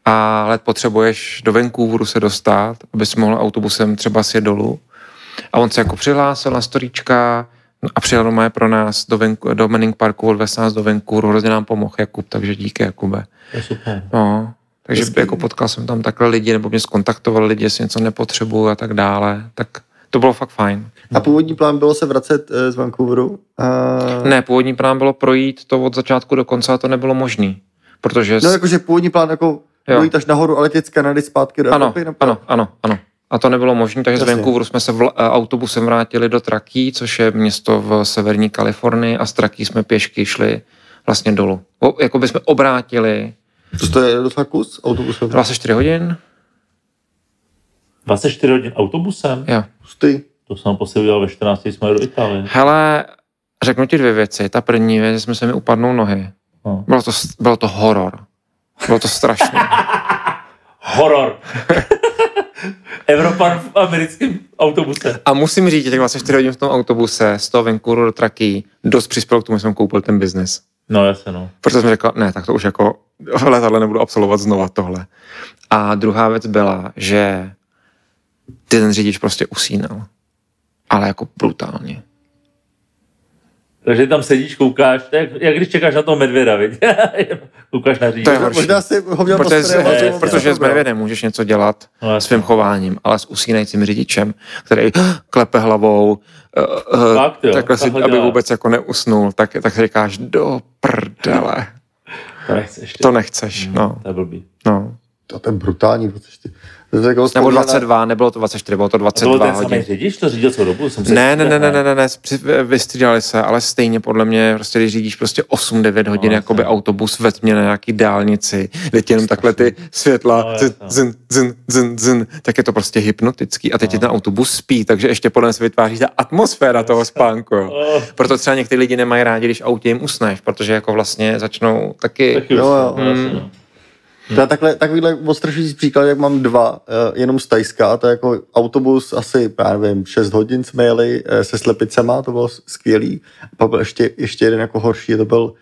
ale potřebuješ do Vancouveru se dostat, abys mohl autobusem třeba sjet dolů. A on se jako přihlásil na storíčka a přijel doma pro nás do, Venku, do Manning Parku, odvez nás do Vancouveru, hrozně nám pomohl Jakub, takže díky Jakube. Je super. No. Takže jako potkal jsem tam takhle lidi, nebo mě skontaktovali lidi, jestli něco nepotřebuju a tak dále. Tak to bylo fakt fajn. A původní plán bylo se vracet z Vancouveru? A... Ne, původní plán bylo projít to od začátku do konce, a to nebylo možný. Protože... No jakože původní plán jako projít až nahoru, ale těc z Kanady zpátky do ano, Evropy? Nebo... Ano, ano, ano. A to nebylo možné, takže Jasně. z Vancouveru jsme se vla- autobusem vrátili do Truckee, což je město v severní Kalifornii, a z Truckee jsme pěšky šli vlastně dolů. O, jako by jsme obrátili... To stojí docela kus autobusem? dvacet čtyři hodin. dvacet čtyři hodin autobusem? Jo. Pustý. To jsem posledně udělal ve čtrnácti, jsme do Itálie. Hele, řeknu ti dvě věci. Ta první věc, že jsme se mi upadnou nohy. No. Bylo to, bylo to horor. Bylo to strašné. Horor. Evropa v americkém autobuse. A musím říct, že dvacet čtyři hodin v tom autobuse z toho Vancouveru do Truckee dost přispěl k tomu, že jsem koupil ten biznis. No jasně, no. Protože jsem řekl, ne, tak to už jako letadle nebudu absolvovat znova tohle. A druhá věc byla, že ten řidič prostě usínal. Ale jako brutálně. Takže tam sedíš, koukáš, jak, jak když čekáš na toho medvěda, viď? Koukáš na řidiče. To je horší. Protože, z, ne, protože s medvědem můžeš něco dělat no, svým chováním, ale s usínajícím řidičem, který klepe hlavou, uh, uh, tak, jo, takhle si, aby vůbec jako neusnul, tak, tak říkáš, do prdele. To nechceš. To nechceš, hmm, no. To je blbý. No. To je brutální, nebo dvacet dva, nebylo to dvacet čtyři, bylo to dvacet dva hodin. To byl ten samý řidič, to řídil celou dobu? Jsem ne, ne, ne, ne, ne, ne, ne, vystřídali se, ale stejně podle mě, prostě, když řídíš prostě osm devět hodin, no, jakoby autobus ve tmě na nějaký dálnici, kde ti jenom takhle ty světla, no, zin, zin, zin, zin, zin, tak je to prostě hypnotický a teď no. ten autobus spí, takže ještě podle mě se vytváří ta atmosféra no, toho spánku. No. Proto třeba některý lidi nemají rádi, když autě jim usneš, protože jako vlastně začnou taky... taky no, Hmm. Takhle, takovýhle odstrašující příklad, jak mám dva, jenom z Tajska, to je jako autobus asi, já nevím, šest hodin jsme jeli se slepicema, to bylo skvělý. A pak byl ještě, ještě jeden jako horší, to byl,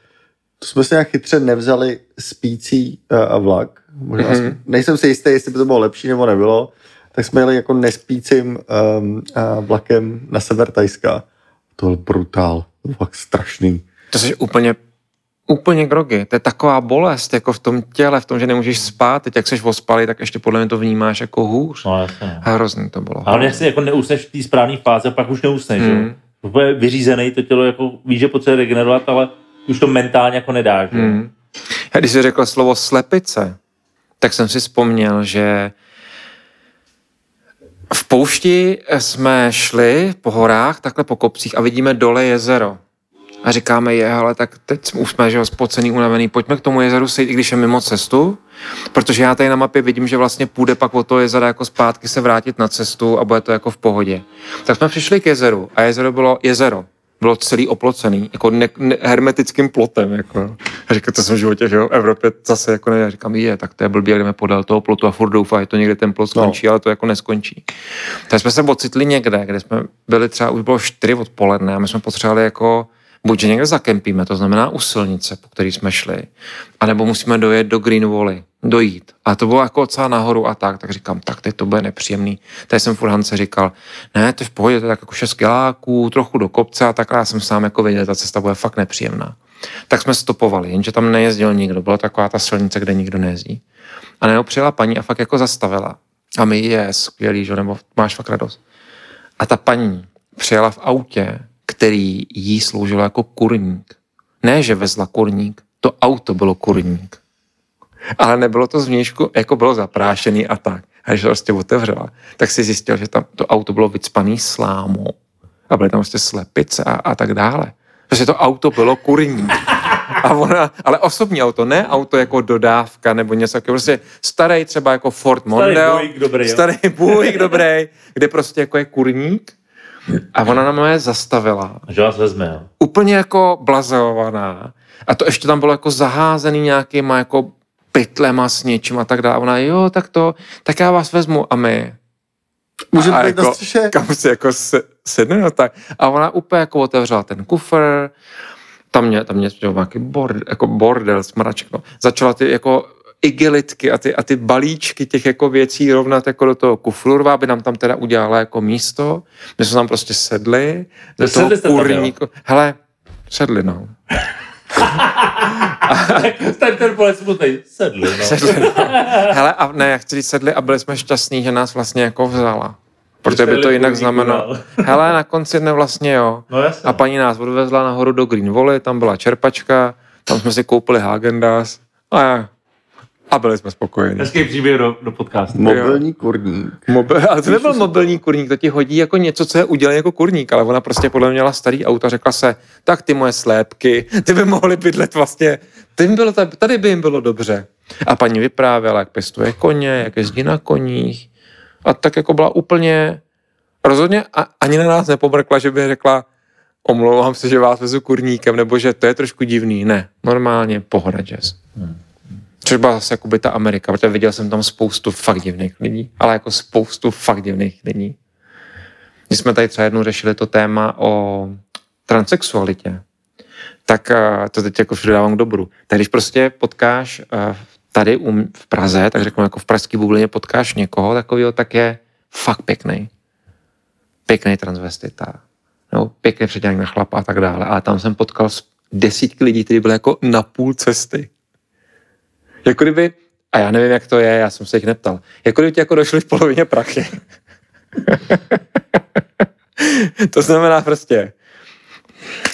to jsme se nějak chytře nevzali spící vlak. Možná mm-hmm. nejsem si jistý, jestli by to bylo lepší nebo nebylo, tak jsme jeli jako nespícím um, vlakem na sever Tajska. To byl brutál, to byl fakt strašný. To jsi úplně... Úplně grogy. To je taková bolest jako v tom těle, v tom, že nemůžeš spát. Teď jak seš ospalý, tak ještě podle mě to vnímáš jako hůř. No, jasně. Hrozný to bylo. Ale jak si jako neusneš v té správné fázi a pak už neusneš. Mm. To je vyřízený, to tělo jako víš, že potřebuje regenerovat, ale už to mentálně jako nedáš. Mm. Já, když jsi řekl slovo slepice, tak jsem si vzpomněl, že v poušti jsme šli po horách, takhle po kopcích a vidíme dole jezero. A říkáme, je, ale tak teď už jsme, že ho spocený, unavený, pojďme k tomu jezeru sejít, i když je mimo cestu, protože já tady na mapě vidím, že vlastně půjde pak od toho jezera jako zpátky se vrátit na cestu a bude to jako v pohodě. Tak jsme přišli k jezeru a jezero bylo jezero. Bylo celý oplocený, jako ne, ne, hermetickým plotem, jako. A říkám, to jsem v životě, že jo, v Evropě zase jako ne, říkám, je, tak to je blbý, jdeme podél toho plotu a furt doufá, že to někde ten plot skončí, no. ale to jako neskončí. Tak jsme se ocitli někde, kde jsme byli třeba, už bylo čtyři odpoledne a my jsme potřebovali jako buď, že někde zakempíme, to znamená u silnice, po který jsme šli, anebo musíme dojet do Green Valley, dojít. A to bylo jako docela nahoru a tak, tak říkám, tak teď to bude nepříjemný. Tady jsem furt Hance říkal, ne, to je v pohodě, to je tak jako šest kiláků, trochu do kopce a takhle, já jsem sám jako věděl, ta cesta bude fakt nepříjemná. Tak jsme stopovali, jenže tam nejezdil nikdo, byla taková ta silnice, kde nikdo nejezdí. A najednou přijela paní a fakt jako zastavila. A my je skvělý, že? Nebo máš fakt radost. A ta paní přijela v autě, který jí sloužilo jako kurník. Ne, že vezla kurník, to auto bylo kurník. Ale nebylo to zvnějšku, jako bylo zaprášený a tak. A když to prostě otevřela, tak si zjistil, že tam to auto bylo vycpaný slámou. A byly tam prostě slepice a, a tak dále. Prostě to auto bylo kurník. A ona, ale osobní auto, ne auto jako dodávka nebo něco takového. Prostě starý třeba jako Ford Mondeo. Starý Buick dobrý. Starý Buick dobrý, kde prostě jako je kurník. A ona na mě zastavila. Že vás vezme, jo. Úplně jako blazeovaná. A to ještě tam bylo jako zaházený nějakýma jako pytlema s něčím a tak dále. A ona, jo, tak to, tak já vás vezmu a my. Můžeme být na střeše. Kam si jako sedne, no tak. A ona úplně jako otevřela ten kufr. Tam mě, tam mě byl nějaký bordel, jako bordel, smračko. Začala ty jako igelitky a ty, a ty balíčky těch jako věcí rovnat jako do toho kufru, aby nám tam teda udělala jako místo. My jsme tam prostě sedli. Do toho kurníku. Hele, sedli, no. Tady ten pole smutnej. Sedli, no. Sedli, no. Hele, a ne, já chci říct sedli a byli jsme šťastní, že nás vlastně jako vzala. Protože by to jinak znamenalo. Hele, na konci dne vlastně jo. No jasně. A paní nás odvezla nahoru do Green Valley, tam byla čerpačka, tam jsme si koupili Häagen-Dazs a, a byli jsme spokojeni. Hezký příběh do, do podcastu. Mobilní kurník. Mobil, ale to nebyl mobilní kurník, to ti hodí jako něco, co je udělané jako kurník, ale ona prostě podle mě měla starý auto a řekla se, tak ty moje slépky, ty by mohly bydlet vlastně, tím bylo, tady by jim bylo dobře. A paní vyprávěla, jak pěstuje koně, jak jezdí na koních. A tak jako byla úplně rozhodně a ani na nás nepobrkla, že by řekla omlouvám se, že vás vezu kurníkem, nebo že to je trošku divný. Ne, normálně pohoda jazz. Což byla zase jako by ta Amerika, protože viděl jsem tam spoustu fakt divných lidí, ale jako spoustu fakt divných lidí. Když jsme tady třeba jednou řešili to téma o transsexualitě, tak to teď jako všude dávám k dobru. Tak když prostě potkáš tady um, v Praze, tak řeknu, jako v pražské bublině potkáš někoho takového, tak je fakt pěkný. Pěkný transvestita. No, pěkný předělák na chlapa a tak dále. Ale tam jsem potkal desítky lidí, kteří byli jako na půl cesty. Jako kdyby, a já nevím, jak to je, já jsem se jich neptal, jako kdyby ti jako došli v polovině prachy. To znamená prostě...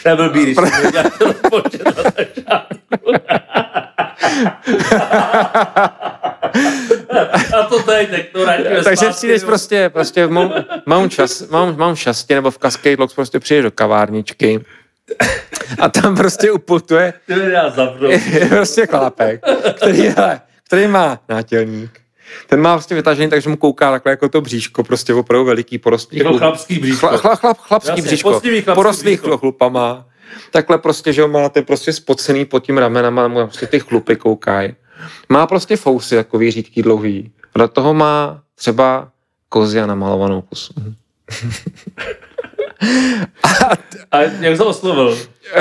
To je blbý, když jsem dělal počet na začátku. A to teď, tak to radíme. Takže přijdeš prostě, prostě mám, mám, čas, mám, mám šastí, nebo v Cascade Locks prostě přijdeš do kavárničky a tam prostě upultuje prostě chlápek, který, který má nátělník. Ten má vlastně vytažený, takže mu kouká takhle jako to bříško, prostě opravdu veliký, porostlý chlub. Chlapský bříško. Chla, chla, chla, chlapský Jasně, bříško. Porostlý chlupama. Takhle prostě, že ho máte prostě spocený pod tím ramenama, mu prostě ty chlupy koukají. Má prostě fousy takový řídký dlouhý. A do toho má třeba kozy a namalovanou pusu. A, t- a jak to oslovil?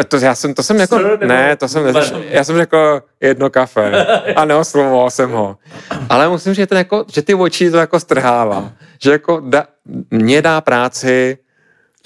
To já jsem, to jsem jako, Sir, ne, to jsem, já jsem řekl jedno kafe a neoslovoval jsem ho. Ale musím říct, jako, že ty oči to jako strhává. Že jako da, mě dá práci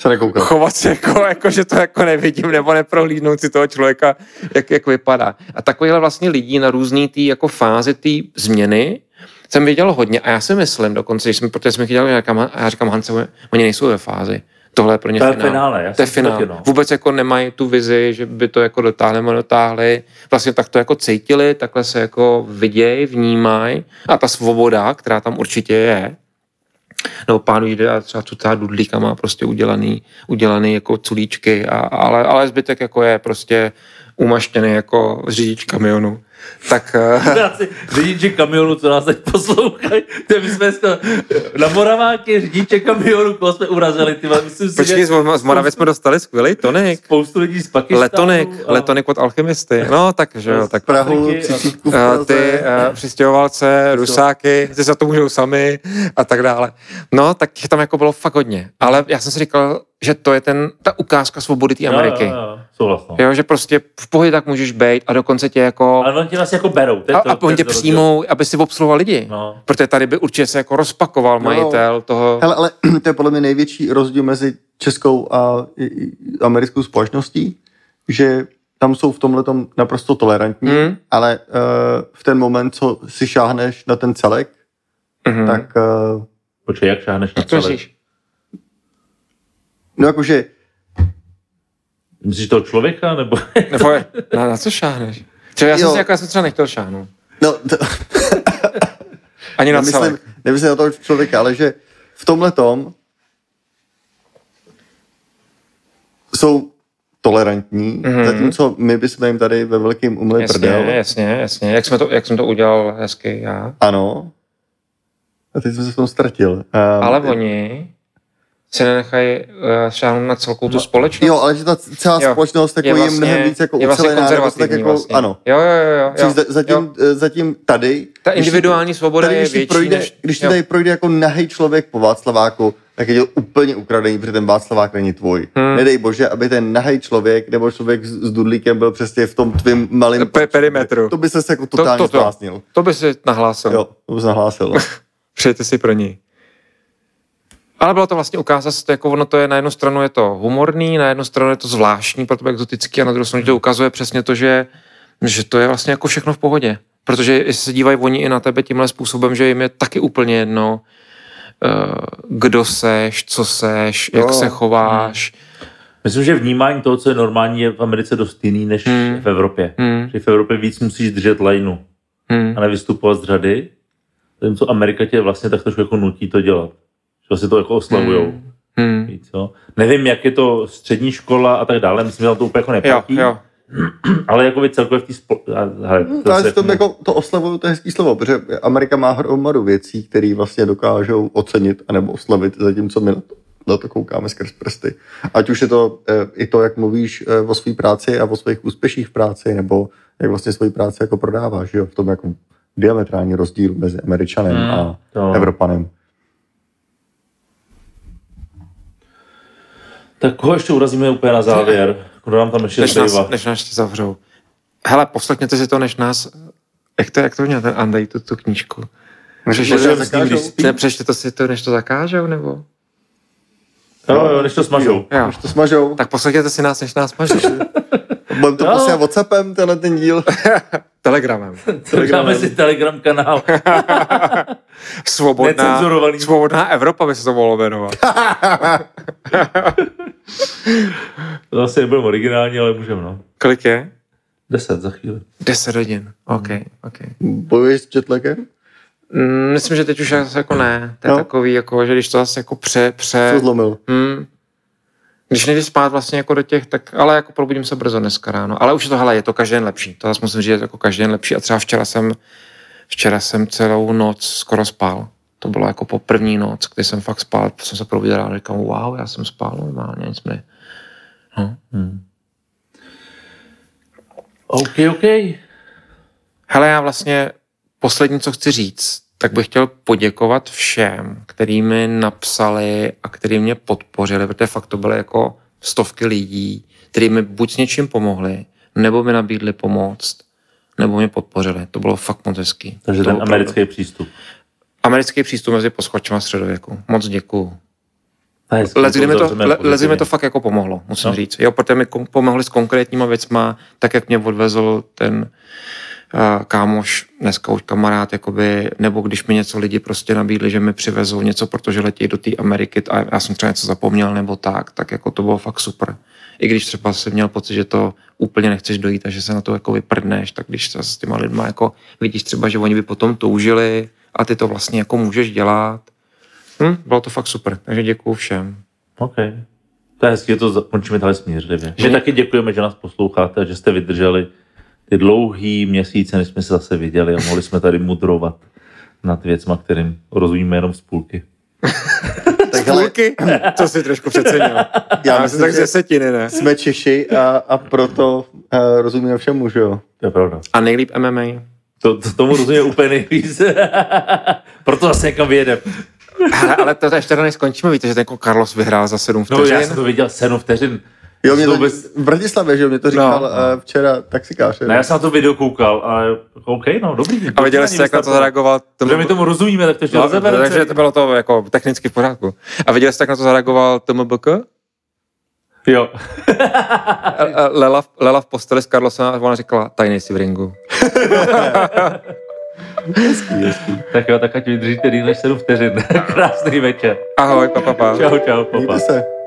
se chovat se jako, jako, že to jako nevidím nebo neprohlídnout si toho člověka, jak, jak vypadá. A takovýhle vlastně lidí na různý tý jako fázi tý změny jsem viděl hodně a já si myslím dokonce, že jsme, protože jsme chtěli nějaká, a já říkám Hance, oni nejsou ve fázi. Tohle je pro ně to finál. Finále, to je finále. Taky, no. Vůbec jako nemají tu vizi, že by to jako dotáhli, dotáhli. Vlastně tak to jako cítili, takhle se jako vidějí, vnímají. A ta svoboda, která tam určitě je, nebo pán jde a třeba cucá dudlíka má prostě udělaný, udělaný jako culíčky, a, ale, ale zbytek jako je prostě umaštěný jako řidič kamionu. Tak... Řidiče kamionu, co nás teď poslouchají, to my jsme na Moraváky řidiče kamionu, koho jsme urazili. Ty, myslím si, Počkej, z, z Moravy jsme dostali skvělý tonik. Spoustu lidí z Pakistánu. Letonik, a... letonik od Alchemisty. No, takže jo. Tak. Prahu, příčítku v Praze. Ty uh, přistěhovalce, rusáky, ty za to můžou sami a tak dále. No, tak tam jako bylo fakt hodně. Ale já jsem si říkal, že to je ten, ta ukázka svobody té Ameriky. Jo, jo, jo. Jo, že prostě v pohodě tak můžeš být a dokonce tě jako... A oni tě vlastně jako berou. To, a, to, a oni tě přijmou, aby si obsluhoval lidi. No. Protože tady by určitě se jako rozpakoval majitel no. toho... Hele, ale to je podle mě největší rozdíl mezi českou a americkou společností, že tam jsou v tomhletom naprosto tolerantní, mm. ale uh, v ten moment, co si šáhneš na ten celek, mm-hmm. tak... Uh, Počkej, jak šáhneš na celek? No jakože Myslíš toho člověka, nebo... nebo je, na, na co šáhneš? Čili já jsem si jako, já jsem třeba nechtěl šáhnout. No, to... Ani na celé. Nemyslím, nemyslím na toho člověka, ale že v tomhle tom jsou tolerantní, mm-hmm. zatímco my bychom jim tady ve velkým umli jasně, prdel. Jasně, jasně. Jak, jsme to, jak jsem to udělal hezky já. Ano. A teď jsem se v tom ztratil. Um, ale oni... se nenechají uh, šáhnout na celkou tu no, společnost. Jo, ale že ta celá jo. společnost jako je vlastně, mnohem víc jako ucelená. Je vlastně konzervativní jako, vlastně. Ano. Jo, jo, jo. jo, jo. Zatím, jo. zatím tady... Ta individuální svoboda tady, je větší projde, než... Když ti tady projde jako nahej člověk po Václaváku, tak je děl úplně ukradený, protože ten Václavák není tvoj. Hmm. Nedej bože, aby ten nahej člověk nebo člověk s dudlíkem byl přesně v tom tvým malým... Pe- perimetru. To by ses jako totálně zblásnil. To, to, to. to by se nahlásil. Jo, to by se nahlásil. Přejte si pro ní. Ale bylo to vlastně ukázat, jako ono to je, na jednu stranu je to humorný, na jednu stranu je to zvláštní, pro tebe exotický, a na druhou stranu to ukazuje přesně to, že, že to je vlastně jako všechno v pohodě. Protože jestli se dívají oni i na tebe tímhle způsobem, že jim je taky úplně jedno, kdo seš, co seš, jak jo. se chováš. Myslím, že vnímání toho, co je normální, je v Americe dost jiný než hmm. v Evropě. Hmm. Že v Evropě víc musíš držet lajnu hmm. a nevystupovat z řady. Tím, co Amerika tě vlastně tak trošku jako nutí to dělat. To si to jako oslavujou. Hmm. Hmm. Víc, no? Nevím, jak je to střední škola a tak dále, myslím, že to úplně jako neplatí. Jo, jo. Ale jako by celkově v té spol... Hmm, to, se... jako to oslavuju, to je hezký slovo, protože Amerika má hromadu věcí, které vlastně dokážou ocenit anebo oslavit, zatímco my na to, na to koukáme skrz prsty. Ať už je to e, i to, jak mluvíš e, o své práci a o svých úspěších v práci, nebo jak vlastně svoji práci jako prodáváš, jo? V tom jako diametrální rozdíl mezi Američanem hmm, a to. Evropanem. Tak koho ještě urazíme úplně na závěr? Kdo nám tam ještě zbývá? Než nás zavřou. Hele, poslechněte si to, než nás... Jak to, jak to měl ten Andrej, tu, tu knížku? Přečte to si to, než to zakážou, nebo? Jo, jo, než to smažou. Jo, než to smažou. Tak poslechněte si nás, než nás smažou. Budeme to posílat WhatsAppem, tenhle ten díl. Telegramem. Telegramem. Dáme si Telegram kanál. Svobodná, svobodná Evropa by se to mohlo jmenovat. To asi nebyl originální, ale můžeme, no. Kolik je? Deset za chvíli. Deset hodin, ok, ok. Bojuješ s jetlakem? Mm, myslím, že teď už jako ne. To je no. takový, jako, že když to zase jako pře... pře... Co zlomil. Mm, Když nejde spát vlastně jako do těch, tak ale jako probudím se brzo dneska ráno. Ale už je to, hele, je to každý den lepší. To zase musím říct, jako každý den lepší. A třeba včera jsem, včera jsem celou noc skoro spál. To bylo jako po první noc, kdy jsem fakt spál. Jsem se probudil a říkám, wow, já jsem spál normálně, nic mi. No. Hmm. OK, OK. Hele, já vlastně poslední, co chci říct, tak bych chtěl poděkovat všem, který mi napsali a který mě podpořili, protože fakt to byly jako stovky lidí, kteří mi buď s něčím pomohli, nebo mi nabídli pomoc, nebo mě podpořili. To bylo fakt moc hezký. Takže to ten americký pravda. přístup. Americký přístup mezi poschočima středověku. Moc děkuju. Lezdy mi to, le, to fakt jako pomohlo, musím no. říct. Jo, protože mi kom, pomohli s konkrétníma věcma, tak jak mě odvezl ten... kámoš, dneska už kamarád, jakoby, nebo když mi něco lidi prostě nabídli, že mi přivezou něco, protože letí do té Ameriky a já jsem třeba něco zapomněl nebo tak, tak jako to bylo fakt super. I když třeba jsem měl pocit, že to úplně nechceš dojít a že se na to jako vyprdneš, tak když se s těma lidma jako vidíš třeba, že oni by potom toužili a ty to vlastně jako můžeš dělat. Hm, bylo to fakt super, takže děkuju všem. OK. To je hezky, to končíme tady smířlivě. My taky děkujeme, že nás posloucháte a že jste vydrželi ty dlouhý měsíce, než jsme se zase viděli a mohli jsme tady mudrovat nad věcma, kterým rozumíme jenom z půlky. Z půlky? To si trošku přecenil. Já myslím, tak že setiny, ne? Jsme Češi a, a proto a rozumíme všemu, že jo? To je pravda. A nejlíp M M A. To, to, tomu rozumíme úplně nejvíc. Proto zase někam vyjedem. Ale, ale to ještě než skončíme. Víte, že ten Carlos vyhrál za sedm vteřin? No já jsem to viděl sedm vteřin. Jo, mě to vůbec... V Bratislavě, že mě to říkal no, no. včera taxikář. No, já jsem na to video koukal a OK, no dobrý. A viděli jste, jak na to zareagoval... Tomu... Že my tomu rozumíme, tak to ještě no, takže to bylo to jako technicky v pořádku. A viděli jste, jak na to zareagoval T M B K? Jo. Lela, Lela v posteli s Carlosem a ona říkala, tady nejsi v ringu. Hezký, hezký. Tak jo, tak ať vydržíte díl než sedm vteřin. Krásný večer. Ahoj, pa, pa, pa. Čau, čau, pa, pa.